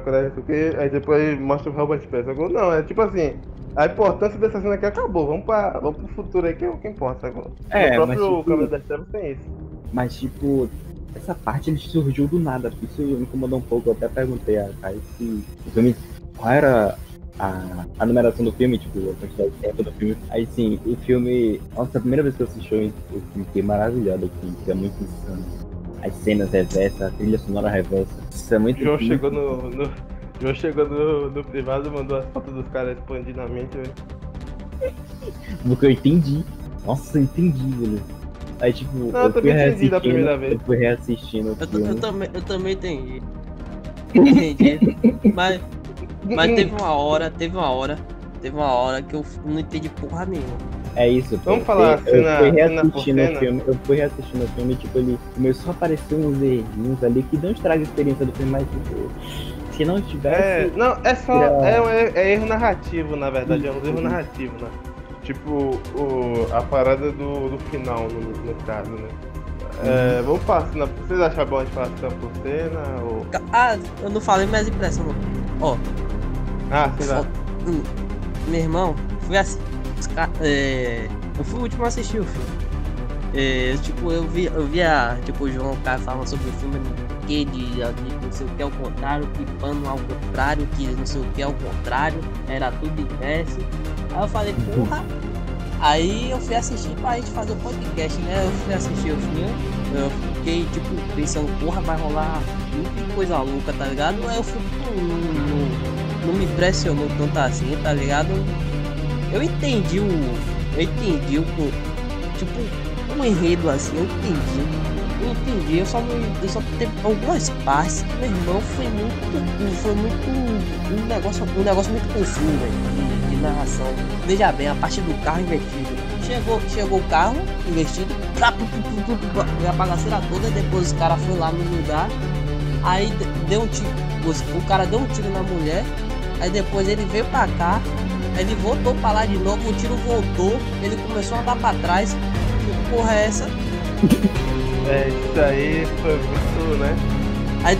cuidar disso aqui, aí depois mostra o Robert Pattinson. Não, é tipo assim, a importância dessa cena aqui acabou, vamos pro futuro aí, que é o que importa agora. O próprio Câmara das Trevas tem isso. Mas tipo, essa parte ele surgiu do nada, isso me incomodou um pouco, eu até perguntei a Kai se o filme, qual era a numeração do filme, tipo, a quantidade de tempo do filme. Aí sim, o filme... Nossa, a primeira vez que eu assisti, eu fiquei maravilhado aqui, que é muito insano. As cenas reversas, a trilha sonora reversa. Isso é muito João difícil. João chegou no privado e mandou as fotos dos caras expandindo a mente, velho. Porque eu entendi. Nossa, eu entendi, velho. Aí tipo, não, eu também entendi da primeira vez. Eu fui reassistindo o filme. Eu também entendi. Entendi. Mas teve uma hora que eu não entendi porra nenhuma. É isso, vamos falar assim, eu fui reassistindo o filme, tipo, ele começou a aparecer uns errinhos ali que não estraga a experiência do filme, mas tipo, se não tivesse... erro narrativo, na verdade, é um erro narrativo, né? Tipo, a parada do final, no caso, né? Vamos falar cena, vocês acham bom a gente falar cena por cena, ou... eu não falei, mas impressão, ó. Sei lá. Meu irmão, eu fui o último a assistir o filme. Eu via, tipo, o João, o cara falando sobre o filme, não sei o que ao contrário, que pano ao contrário, que não sei o que ao contrário, era tudo inverso. Aí eu falei, porra. Aí eu fui assistir pra gente fazer o podcast, né? Eu fui assistir o filme, eu fiquei, tipo, pensando, porra, vai rolar muita coisa louca, tá ligado? Aí eu fui, não me impressionou tanto assim, tá ligado? Eu entendi o tipo, um enredo assim, eu entendi, eu só teve algumas partes que meu irmão foi muito um negócio muito confuso, velho, de narração. Veja bem, a parte do carro invertido. Chegou o carro invertido, a bagaceira toda, depois o cara foi lá no lugar, aí deu um tiro, o cara deu um tiro na mulher, aí depois ele veio pra cá, ele voltou pra lá de novo, o tiro voltou, ele começou a andar pra trás, que porra é essa? Isso aí foi muito, né? Aí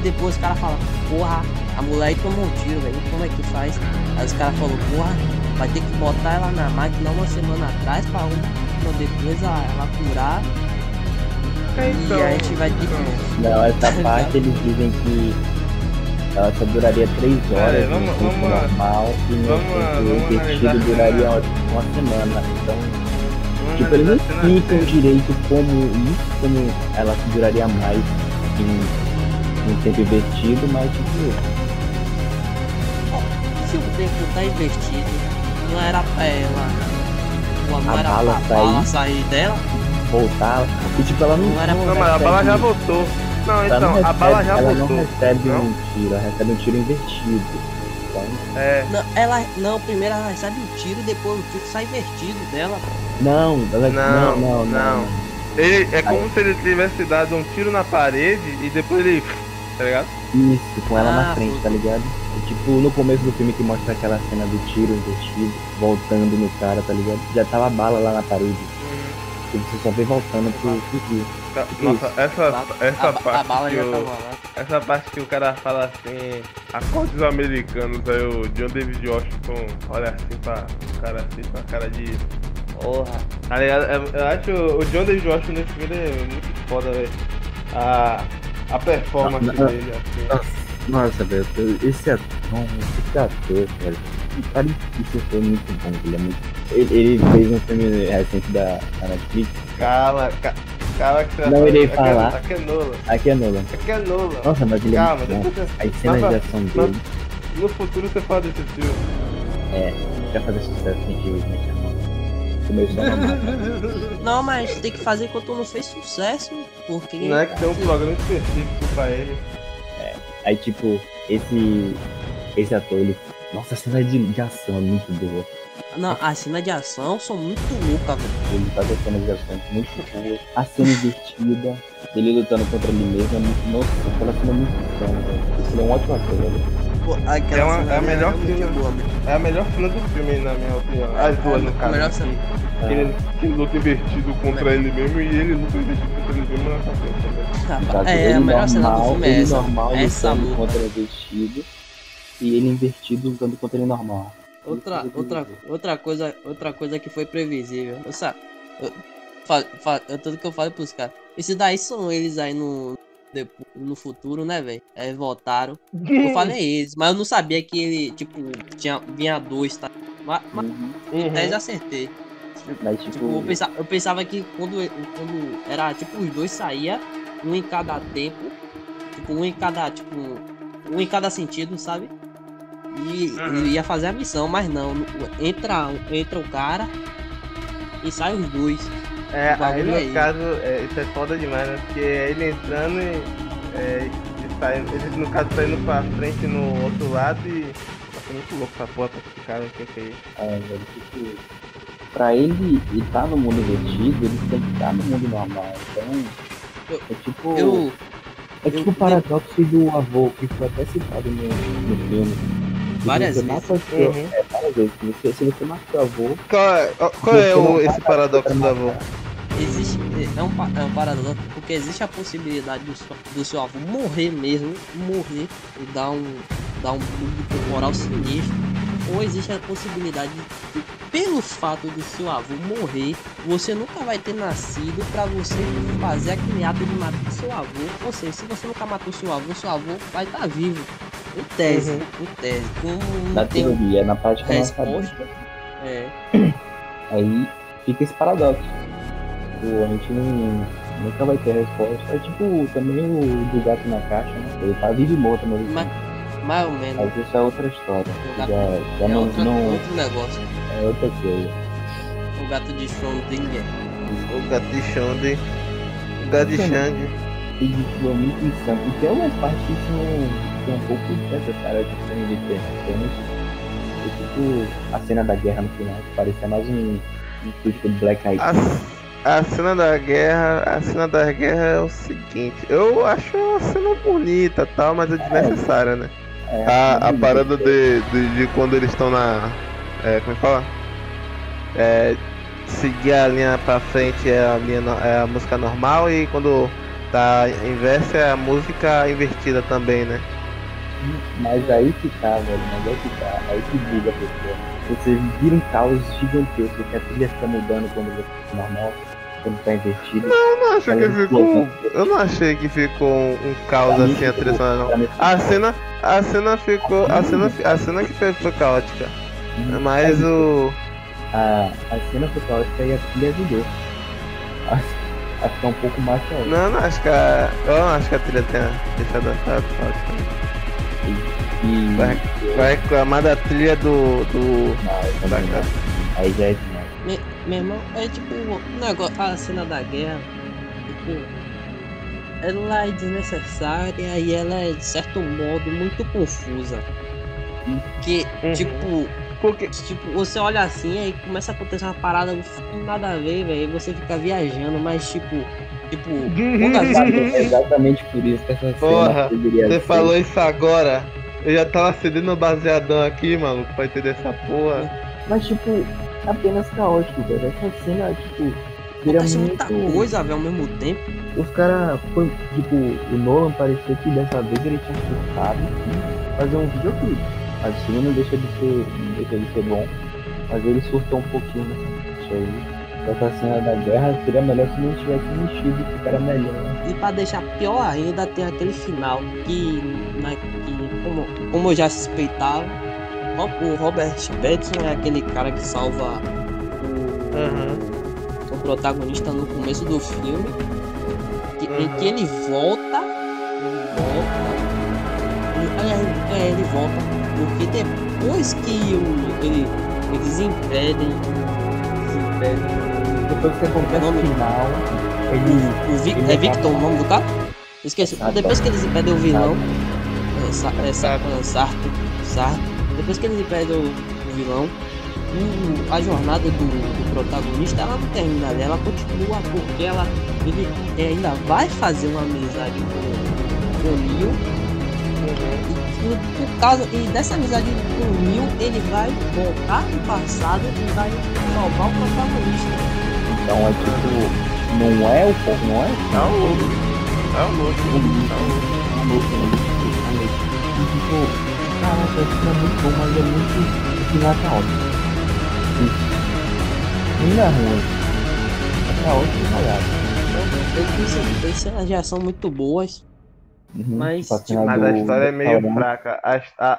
depois os caras falam, porra, a mulher aí tomou um tiro, velho, como é que faz? Aí os caras falaram, porra, vai ter que botar ela na máquina uma semana atrás pra depois ela curar. então. E a gente vai de Não, essa parte eles dizem que ela só duraria 3 horas, é, vamos normal, e no sentido duraria uma semana. Então, tipo, eles não explicam direito como ela duraria mais em tempo investido, mas tipo... Se o tempo tá investido, ela era pra a bala sair dela, voltar, e tipo ela não era pra... mas a bala já voltou. Não, então, a bala já voltou. Ela não recebe um tiro, ela recebe um tiro invertido. Então, é. Não, ela, não, primeiro ela recebe um tiro e depois o tiro sai invertido dela. Não, ela, não. Ele, é como se ele tivesse dado um tiro na parede e depois ele... tá ligado? Isso, com ela na frente, tá ligado? Tipo, no começo do filme que mostra aquela cena do tiro invertido, voltando no cara, tá ligado? Já tava a bala lá na parede. E você só vem voltando pro tiro. Nossa, essa parte. Essa parte que o cara fala assim, acorde os americanos, aí o John David Washington olha assim pra cara de porra. Tá ligado? Eu acho o John David Washington nesse filme é muito foda, velho. A performance dele, assim. Nossa, velho, esse ator, velho, cara, isso foi muito bom, ele é muito... Ele fez um filme recente da Netflix. Cala que você... Não irei falar. Aqui é Nolan. Nossa, mas ele é muito bom. As cenas de ação dele... No futuro você fala desse filme. É, quer fazer sucesso em filme, né, irmão? Não, mas tem que fazer enquanto não fez sucesso, porque... Não é que tem um programa específico pra ele. Aí tipo, esse ator, ele... Nossa, a cena de ação é muito boa. Não, as cenas de ação são muito loucas, velho. Ele faz as cenas de ação muito boas. A cena investida, ele lutando contra ele mesmo, é muito... Nossa, aquela cena é muito bacana, velho. Ele é um ótimo ator, velho. Pô, é a melhor cena do filme, na minha opinião. As duas, no caso. Melhor cena. Ele luta invertido contra ele mesmo e ele luta invertido contra ele mesmo na cabeça. É, a melhor cena do filme é essa. Normal, essa luta contra ele vestido, e ele invertido lutando contra ele normal. Outra coisa que foi previsível. Tudo que eu falo pros caras. Isso daí são eles aí no futuro, né, velho? É, voltaram. Eu falei eles, mas eu não sabia que ele, tipo, vinha 2, tá? Mas até já acertei. Mas, tipo, eu pensava que quando era tipo os 2 saía, um em cada tempo, tipo um em cada sentido, sabe? E ia fazer a missão, mas não, entra o cara e sai os 2. É, aí no caso, isso é foda demais, né? Porque ele entrando e no caso saindo pra frente no outro lado e tá muito louco essa porta que ficaram, não sei o que é isso. Pra ele estar no mundo invertido, ele tem que estar no mundo normal, então... É tipo o paradoxo do avô, que foi até citado no filme. Várias vezes. Se você mata o avô... Qual é esse paradoxo do avô? É um paradoxo, porque existe a possibilidade do seu avô morrer e dar um bug temporal sinistro. Ou existe a possibilidade de, pelo fato do seu avô morrer, você nunca vai ter nascido pra você fazer aquele ato de matar seu avô. Ou seja, se você nunca matou seu avô vai estar vivo. Em tese, na teoria, na prática resposta, aí fica esse paradoxo. A gente nunca vai ter resposta. É tipo também o do gato na caixa, né? Ele tá vivo e morto, mais ou menos. Mas isso é outra história. Outro negócio. É outra coisa. O gato de Schrödinger. O gato de Schrödinger. E foi muito insano. E tem uma parte que são um pouco necessárias de filme de terra. Tipo, a cena da guerra no final parecia mais um tipo de Black Eyed Peas. A cena da guerra é o seguinte. Eu acho uma cena bonita e tal, mas é desnecessária, né? A parada de quando eles estão na... como é que fala? Seguir a linha pra frente é a música normal, e quando tá inversa é a música invertida também, né? Mas aí que tá, velho, aí que buga a pessoa. Você vira um caos gigantesco, que a trilha fica mudando quando você normal, quando tá invertido. Não, acho que ficou. Eu não achei que ficou um caos tá assim atressado, não. A cena ficou. A cena que foi caótica. Mas o. A cena foi caótica e aquilo ajudou a ficar um pouco mais caótica. Não, acho que a. Eu não acho que a trilha tenha deixado a caótica. Vai reclamar da trilha do... Não, da casa. Aí já é demais. Meu irmão, é tipo um negócio, a cena da guerra, tipo, ela é desnecessária e ela é, de certo modo, muito confusa. Porque, tipo, você olha assim, aí começa a acontecer uma parada, não tem nada a ver, velho, você fica viajando, mas tipo... Exatamente por isso que essa porra, cena... Você falou isso agora. Eu já tava cedendo baseadão aqui, maluco, pra entender essa porra. Mas, tipo, apenas caótico, velho. Essa cena, tipo, vira muita coisa, velho, ao mesmo tempo. Os caras, tipo, o Nolan parecia que dessa vez ele tinha surtado fazer um videoclipe. A cena não deixa de ser bom, mas ele surtou um pouquinho nessa parte aí. Essa cena da guerra seria melhor se não tivesse mexido, que era melhor. E pra deixar pior ainda, tem aquele final que como eu já suspeitava, o Robert Pattinson é aquele cara que salva o protagonista no começo do filme, que ele volta, porque depois que eles impedem depois que você completa o final, ele é Victor o nome do cara? Esqueci. Depois que eles impedem o vilão, Sarto. Depois que eles impedem o vilão, a jornada do protagonista, ela não termina ali, ela continua, porque ele ainda vai fazer uma amizade com o Neil. E dessa amizade com o Neil, ele vai voltar no passado e vai salvar o protagonista. Então é tipo, não é? É um louco. Tipo, caraca, isso é muito bom, mas é muito final caótico. Ainda ruim. É caótico e falhado. As cenas já são muito boas, mas a história é meio fraca.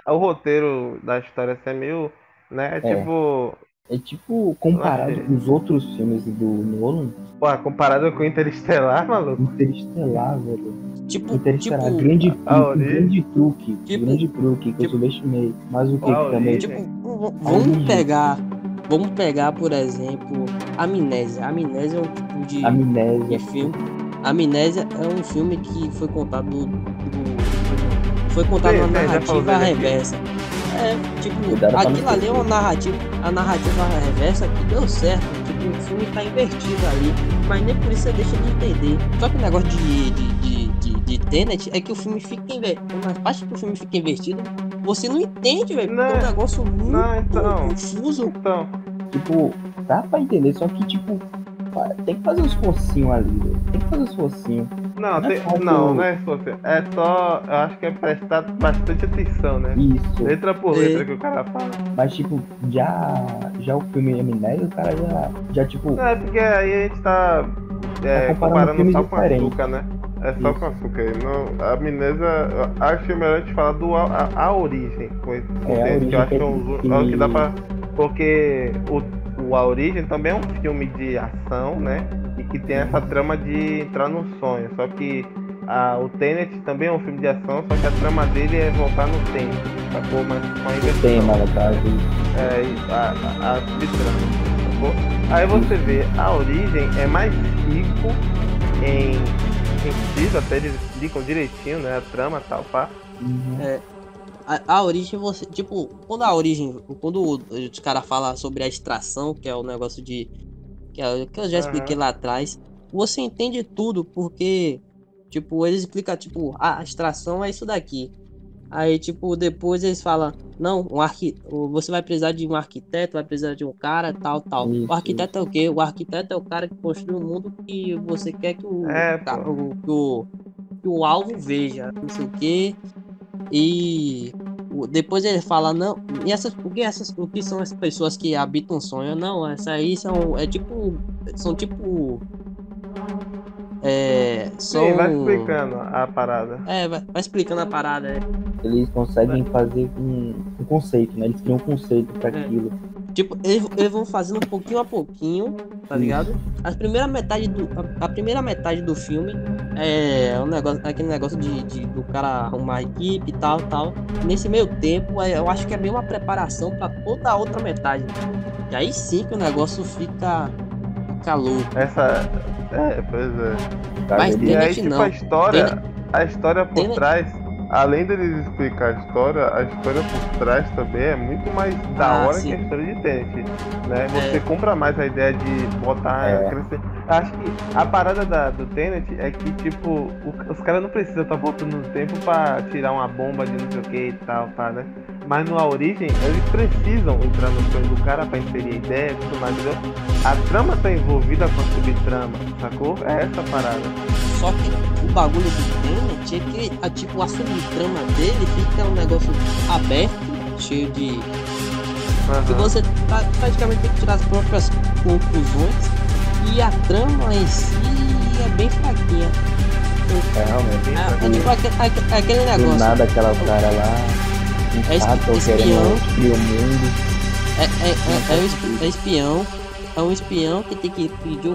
O roteiro da história é meio, né, tipo... É tipo, comparado com os outros filmes do Nolan... Pô, comparado com Interestelar, maluco? Interestelar, velho. Tipo, Interestelar, grande truque que eu subestimei. Mas o que também... Tipo, vamos pegar, por exemplo, Amnésia. Amnésia é um tipo de filme. Amnésia é um filme que foi contado... Foi contado uma narrativa reversa. Tipo, aquilo ali é uma narrativa. A narrativa reversa que deu certo. Tipo, o filme tá invertido ali. Mas nem por isso você deixa de entender. Só que o negócio de Tenet é que o filme fica invertido. Uma parte que o filme fica invertido, você não entende, velho. Porque é um negócio muito confuso. Então. Tipo, dá pra entender, só que tipo, tem que fazer um esforcinho ali, velho. Não é esforço. É só, eu acho que é prestar bastante atenção, né? Isso. Letra por letra que o cara fala. Mas tipo, já o filme Amnésia, o cara já tipo... É, porque aí a gente tá comparando só com açúcar, né? É só com açúcar. A Amnésia, acho melhor a gente falar a origem. Que eu acho que dá pra... Porque A Origem também é um filme de ação, né? E que tem essa trama de entrar no sonho. Só que o Tenet também é um filme de ação, só que a trama dele é voltar no tempo. Sacou? Mas só inversão. Tem, na verdade. A trama. Aí você vê, A Origem é mais rico em sentido, até eles explicam direitinho, né? A trama e tal, pá. A origem, você, tipo, quando os caras falam sobre a extração, que é o negócio que eu já expliquei lá atrás, você entende tudo, porque, tipo, eles explicam, tipo, a extração é isso daqui. Aí, tipo, depois eles falam, não, você vai precisar de um arquiteto, vai precisar de um cara, tal. Isso, o arquiteto é o quê? O arquiteto é o cara que construiu o mundo que você quer que o alvo veja, não sei o quê. E depois ele fala, não, e o que são as pessoas que habitam o sonho? Não, essa aí são tipo Sim, vai explicando a parada. Vai explicando a parada. Eles conseguem fazer um conceito, né? Eles criam um conceito pra aquilo. Tipo, eles vão fazendo pouquinho a pouquinho, tá ligado? A primeira metade do filme é aquele negócio do cara arrumar a equipe e tal. Nesse meio tempo, eu acho que é meio uma preparação pra toda a outra metade. E aí sim que o negócio fica louco. Pois é. Tá, mas e aí, tipo, a história por trás... Além deles explicar a história por trás também é muito mais da hora que a história de Tenet, né? Você compra mais a ideia de botar... Crescer. Acho que a parada do Tenet é que, tipo, os caras não precisam estar voltando no tempo pra tirar uma bomba de não sei o que e tal, né? Mas na origem, eles precisam entrar no sonho do cara pra inserir ideia e tudo mais. A trama tá envolvida com a subtrama, sacou? É essa parada. Só que o bagulho do Tenet é que, tipo, a subtrama dele fica um negócio aberto, cheio de... Que você praticamente tem que tirar as próprias conclusões. E a trama em si é bem fraquinha. É aquele negócio. Do nada aquela cara lá, encata ou querendo criar o mundo. É um espião. É um espião que tem que pedir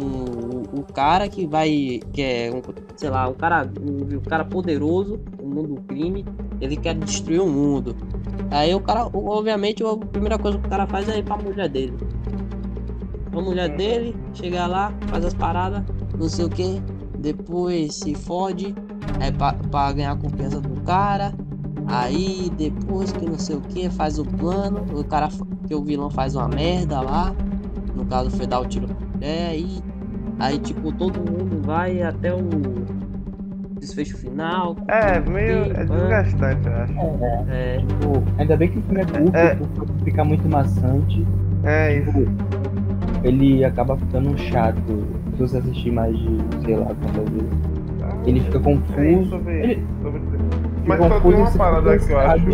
o cara que vai, que é um, sei lá, um cara poderoso no mundo do crime, ele quer destruir o mundo. Aí o cara, obviamente, a primeira coisa que o cara faz é ir pra mulher dele. A mulher dele chega lá, faz as paradas, não sei o que, depois se fode, é pra ganhar a confiança do cara. Aí depois que não sei o que, faz o plano, o cara, que o vilão faz uma merda lá, no caso foi dar o tiro na mulher, e aí tipo todo mundo vai até o desfecho final. É meio desgastante, eu acho. Tipo, ainda bem que o filme é curto, porque fica muito maçante. Isso. Ele acaba ficando chato se você assistir mais de, sei lá, quantas vezes. Ele fica confuso. Mas só tem uma parada que eu acho.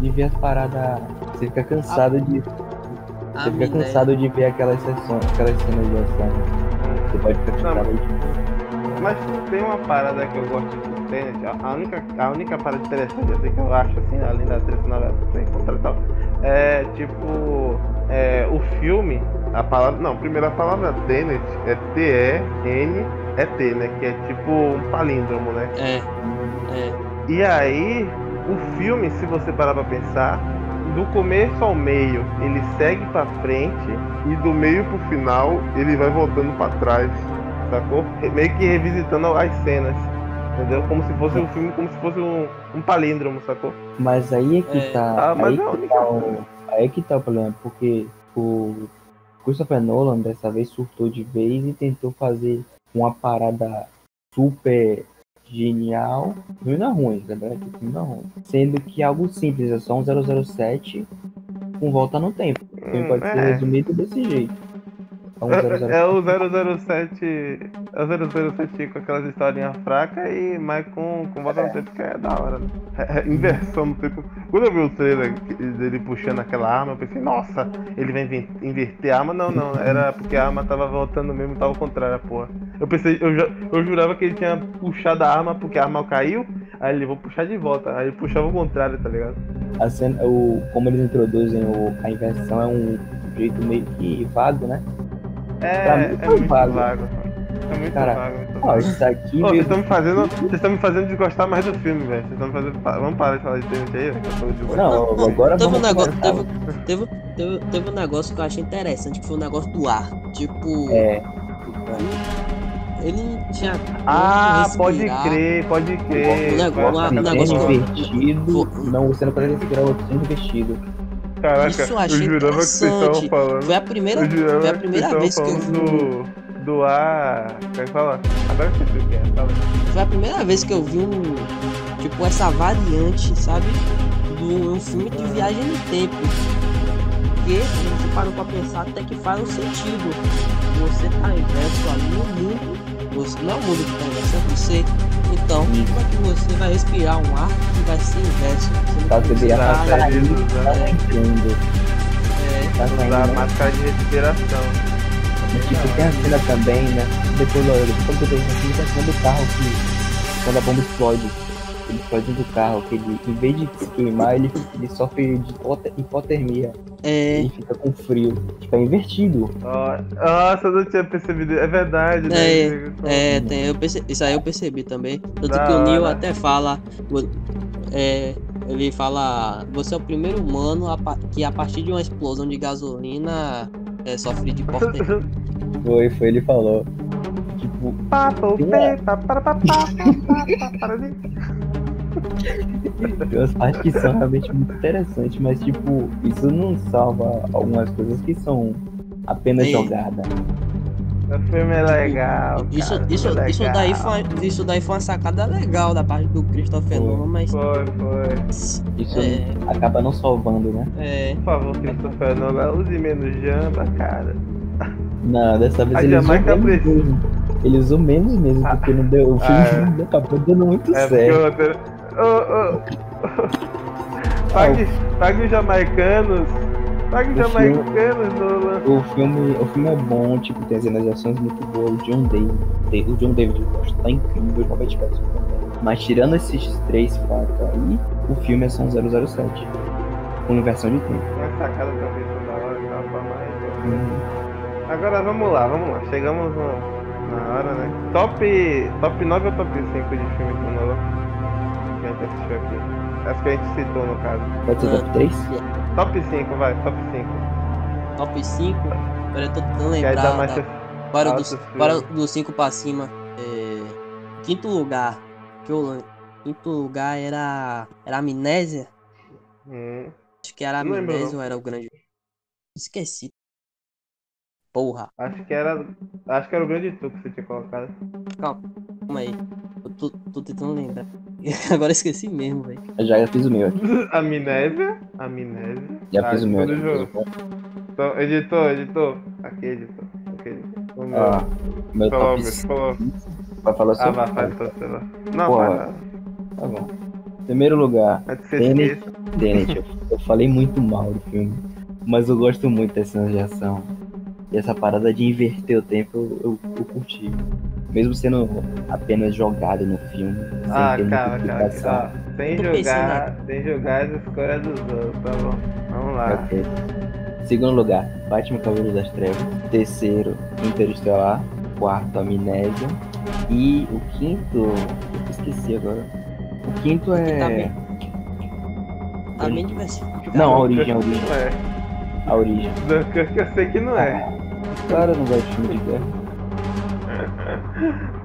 De ver as paradas. Você fica cansado de. Você fica cansado de ver aquelas cenas de ação. Você pode ficar cansado de... Mas tem uma parada que eu gosto do Tenet. A única parada interessante assim, que eu acho, assim, além da trilha sonora sem contratar, é tipo. O filme. A palavra. Não, a primeira palavra Tenet é T-E-N-E-T, né? Que é tipo um palíndromo, né? E aí, o filme, se você parar pra pensar, do começo ao meio ele segue pra frente e do meio pro final ele vai voltando pra trás, sacou? Meio que revisitando as cenas, entendeu? Como se fosse um filme, como se fosse um palíndromo, sacou? Mas aí é que tá. Aí é que tá o problema, porque o Christopher Nolan dessa vez surtou de vez e tentou fazer uma parada super genial, não é ruim, galera, não é ruim. Sendo que algo simples, é só um 007 com volta no tempo. Então pode ser resumido desse jeito. É o 007 com aquelas historinhas fracas e mais com volta no tempo, que é da hora, né? Inversão no tempo. Quando eu vi o trailer dele puxando aquela arma, eu pensei, nossa, ele vai inverter a arma? Não, era porque a arma tava voltando mesmo, tava ao contrário, porra. Eu pensei, eu jurava que ele tinha puxado a arma porque a arma caiu, aí ele vou puxar de volta, aí ele puxava o contrário, tá ligado? A cena, como eles introduzem a inversão é um jeito meio que vago, né? Pra mim, é muito vago. É muito vago. Ó, isso aqui. Vocês estão me fazendo desgostar mais do filme, velho. Vamos parar de falar de filme aí, velho. Não, agora vamos falar. Teve um negócio que eu achei interessante, que foi o negócio do ar. Tipo. Ele tinha. Pode crer. O negócio é invertido. Não, você não pode respirar o outro invertido. Caraca, isso eu achei interessante. Foi a primeira vez que eu vi do ar. Quer falar? Agora eu sei o que é, fala. Foi a primeira vez que eu vi tipo essa variante, sabe? Um filme de viagem no tempo. Porque se você parou pra pensar, até que faz um sentido. Você tá inverso ali no mundo. Você não é o mundo que tá inverso, é você. Então, como é que você vai respirar um ar que vai ser inverso? Você não tá saindo da máscara de respiração. Mas tipo, tem a cena também, né? Depois eu vejo assim, tá sendo o carro que, quando a bomba explode, ele explode do carro, que ele, em vez de queimar, ele sofre de hipotermia. É. Ele fica com frio. Tipo, é invertido. Nossa, eu não tinha percebido. É verdade, né? Isso aí eu percebi também. Tanto que o Neo até fala. Ele fala, você é o primeiro humano que a partir de uma explosão de gasolina sofre de hipotermia. Foi ele falou. Tipo, tem umas partes que são realmente muito interessantes, mas tipo, isso não salva algumas coisas que são apenas jogadas. O filme é legal, isso daí foi uma sacada legal da parte do Christopher Nolan, mas... Foi. Isso acaba não salvando, né? É. Por favor, Christopher Nolan, use menos jamba, cara. Não, dessa vez ele usou menos. Ele usou menos mesmo, porque não deu, o filme não acabou dando muito certo. Pague os jamaicanos. O filme é bom, tipo, tem as realizações muito boas. O John David Washington tá incrível, mas tirando esses três fatos aí, o filme é só um 007 com inversão de tempo. Agora vamos lá, chegamos na hora, né? Top 9 ou top 5 de filme do Nolan que a gente assistiu aqui? Acho que a gente citou no caso. Pode ser top 3? Top 5, vai, top 5. Top 5? Pera, eu tô tentando lembrar. Bora do 5 pra cima. Quinto lugar era Amnésia? Acho que era Amnésia ou era o grande... Esqueci. Porra. Acho que era o grande truque que você tinha colocado. Calma aí. Eu tô tentando lembrar. Agora esqueci mesmo, velho. Já fiz o meu aqui. Amnésia. Já fiz o meu aqui. Então, editor. Aqui, editor. Vamos lá. Meu top 5. Vai falar sobre o filme. Não, vai lá. Tá bom. Primeiro lugar, Tenet. Eu falei muito mal do filme, mas eu gosto muito dessa cena de ação. E essa parada de inverter o tempo, eu curti. Mesmo sendo apenas jogado no filme. Calma. Sem jogar as escolhas dos outros, tá bom? Vamos lá. Okay. Segundo lugar, Batman Cavaleiro das Trevas. Terceiro, Interestelar. Quarto, Amnésia. E o quinto... Eu esqueci agora. O quinto é... Tá bem diversificado. Não, a origem. A origem. Dunkirk eu sei que não é. O cara não vai de filme de guerra.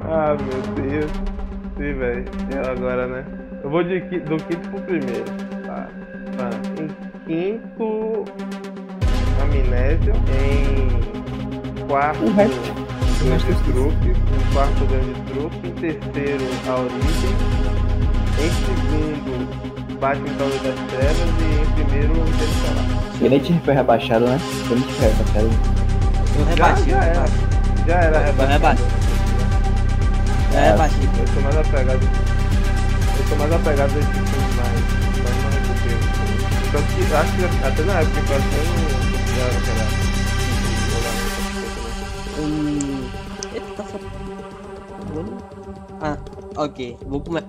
Ah, meu Deus. Sim, velho. Eu agora, né? Eu vou do quinto pro primeiro. Tá. Em quinto... Amnésia. Em quarto... Grande truque. Em terceiro, A Origem. Em segundo, Batman das Trevas. E em primeiro, o Interstellar. Ele foi rebaixado, né? Já era rebaixado. Eu tô mais apegado desse filme, mas do que eu. Só que acho que até na época que eu ok.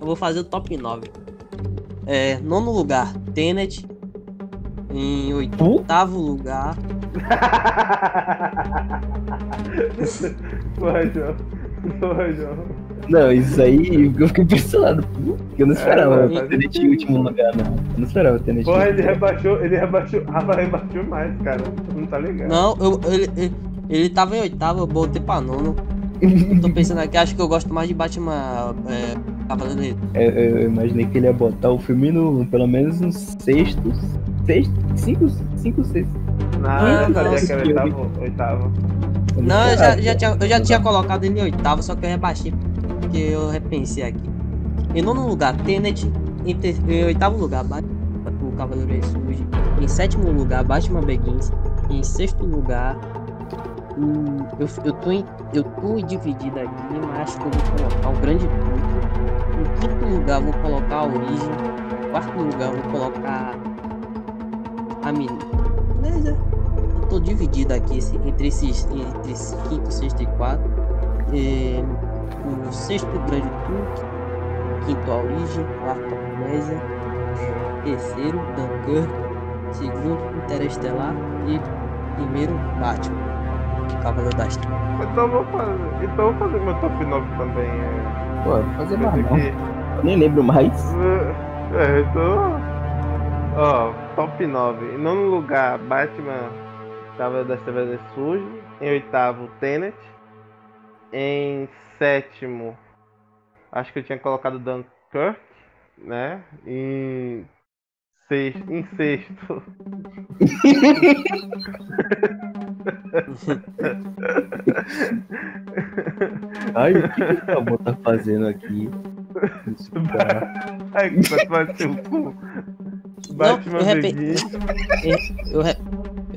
Vou fazer o top 9. Nono lugar, Tenet. Em oitavo lugar. Porra, João. Não, isso aí eu fiquei impressionado, porque eu não esperava o Tenet em último lugar, não. Eu não esperava o Tenet. Porra, ele rebaixou. Rafa rebaixou mais, cara. Não tá legal. Não, ele tava em oitavo, eu botei pra nono. Tô pensando aqui, acho que eu gosto mais de Batman Cavaleiro. Eu imaginei que ele ia botar o filme no, pelo menos no sexto. Cinco, seis. Não, oitavo. Não, eu já tinha colocado ele em oitavo, só que eu rebaixei, porque eu repensei aqui. Em nono lugar, Tenet. Em oitavo lugar, o Cavaleiro Ressurge. Em sétimo lugar, Batman Begins. Em sexto lugar, eu tô dividido aqui, mas acho que eu vou colocar o Grande Truque. Em quinto lugar, vou colocar a Origem. Em quarto lugar, vou colocar a Amnésia. tô dividido aqui entre esse quinto, sexto e quarto. O sexto grande culto, quinto a origem, quarto a amnésia, terceiro Dunkirk, segundo Interestelar e primeiro Batman, Cavaleiro das Trevas. Então vou fazer meu top 9 também. Pô, não fazer mais não. Nem lembro mais. Top 9. Em nono lugar, Batman, Cavaleiro das Trevas Ressurge. Em oitavo, Tenet. Em sétimo, acho que eu tinha colocado Dunkirk, né? Em sexto. Ai, o que o Cabo tá fazendo aqui? Ai, que vai ser o cu. Eu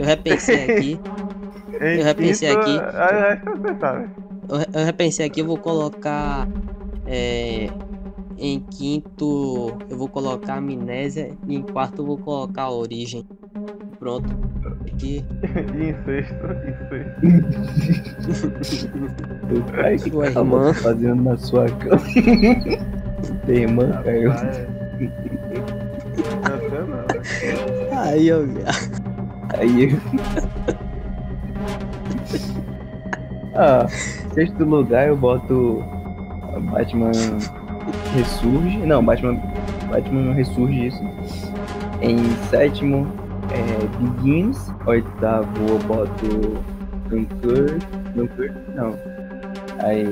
repensei aqui. Eu vou colocar em quinto, eu vou colocar Amnésia, e em quarto eu vou colocar Origem. Pronto. Aqui. E em sexto. A mão fazendo na sua cama. Tem irmã, caiu. Aí eu vi. Sexto lugar eu boto Batman Ressurge. Não, Batman Ressurge, isso. Em sétimo Begins. Oitavo eu boto Dunkirk. Não. Aí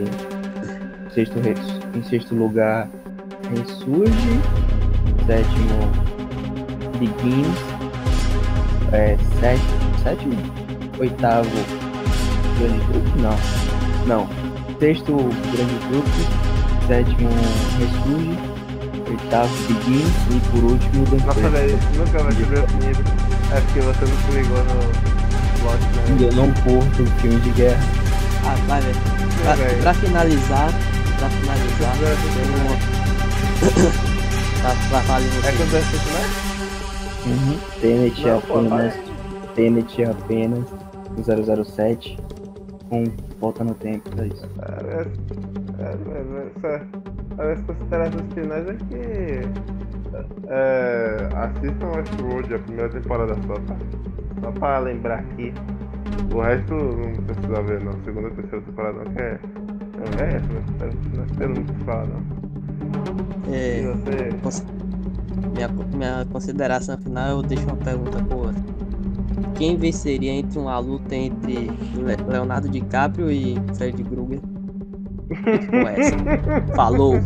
em sexto lugar Ressurge. Sétimo Begins. Sétimo. Oitavo Grande Grupo, não. Sexto, Grande Grupo. Sétimo, Ressurge. Oitavo, Begin. E por último, Dunkirk. Nossa, velho, nunca vai ver o filme. É porque você não se ligou no plot, né? E eu não curto filme de guerra. Ah, vai, velho. Pra finalizar. É quando é sexto, né? Uhum. Tenet apenas. 007 com Volta no Tempo, é isso. As considerações finais é que assistam Westworld, a primeira temporada só pra lembrar aqui. O resto não precisa ver não, segunda e terceira temporada não, que não é muito falar não. Minha consideração final, eu deixo uma pergunta boa. Quem venceria entre uma luta entre Leonardo DiCaprio e Fred Krueger? Falou!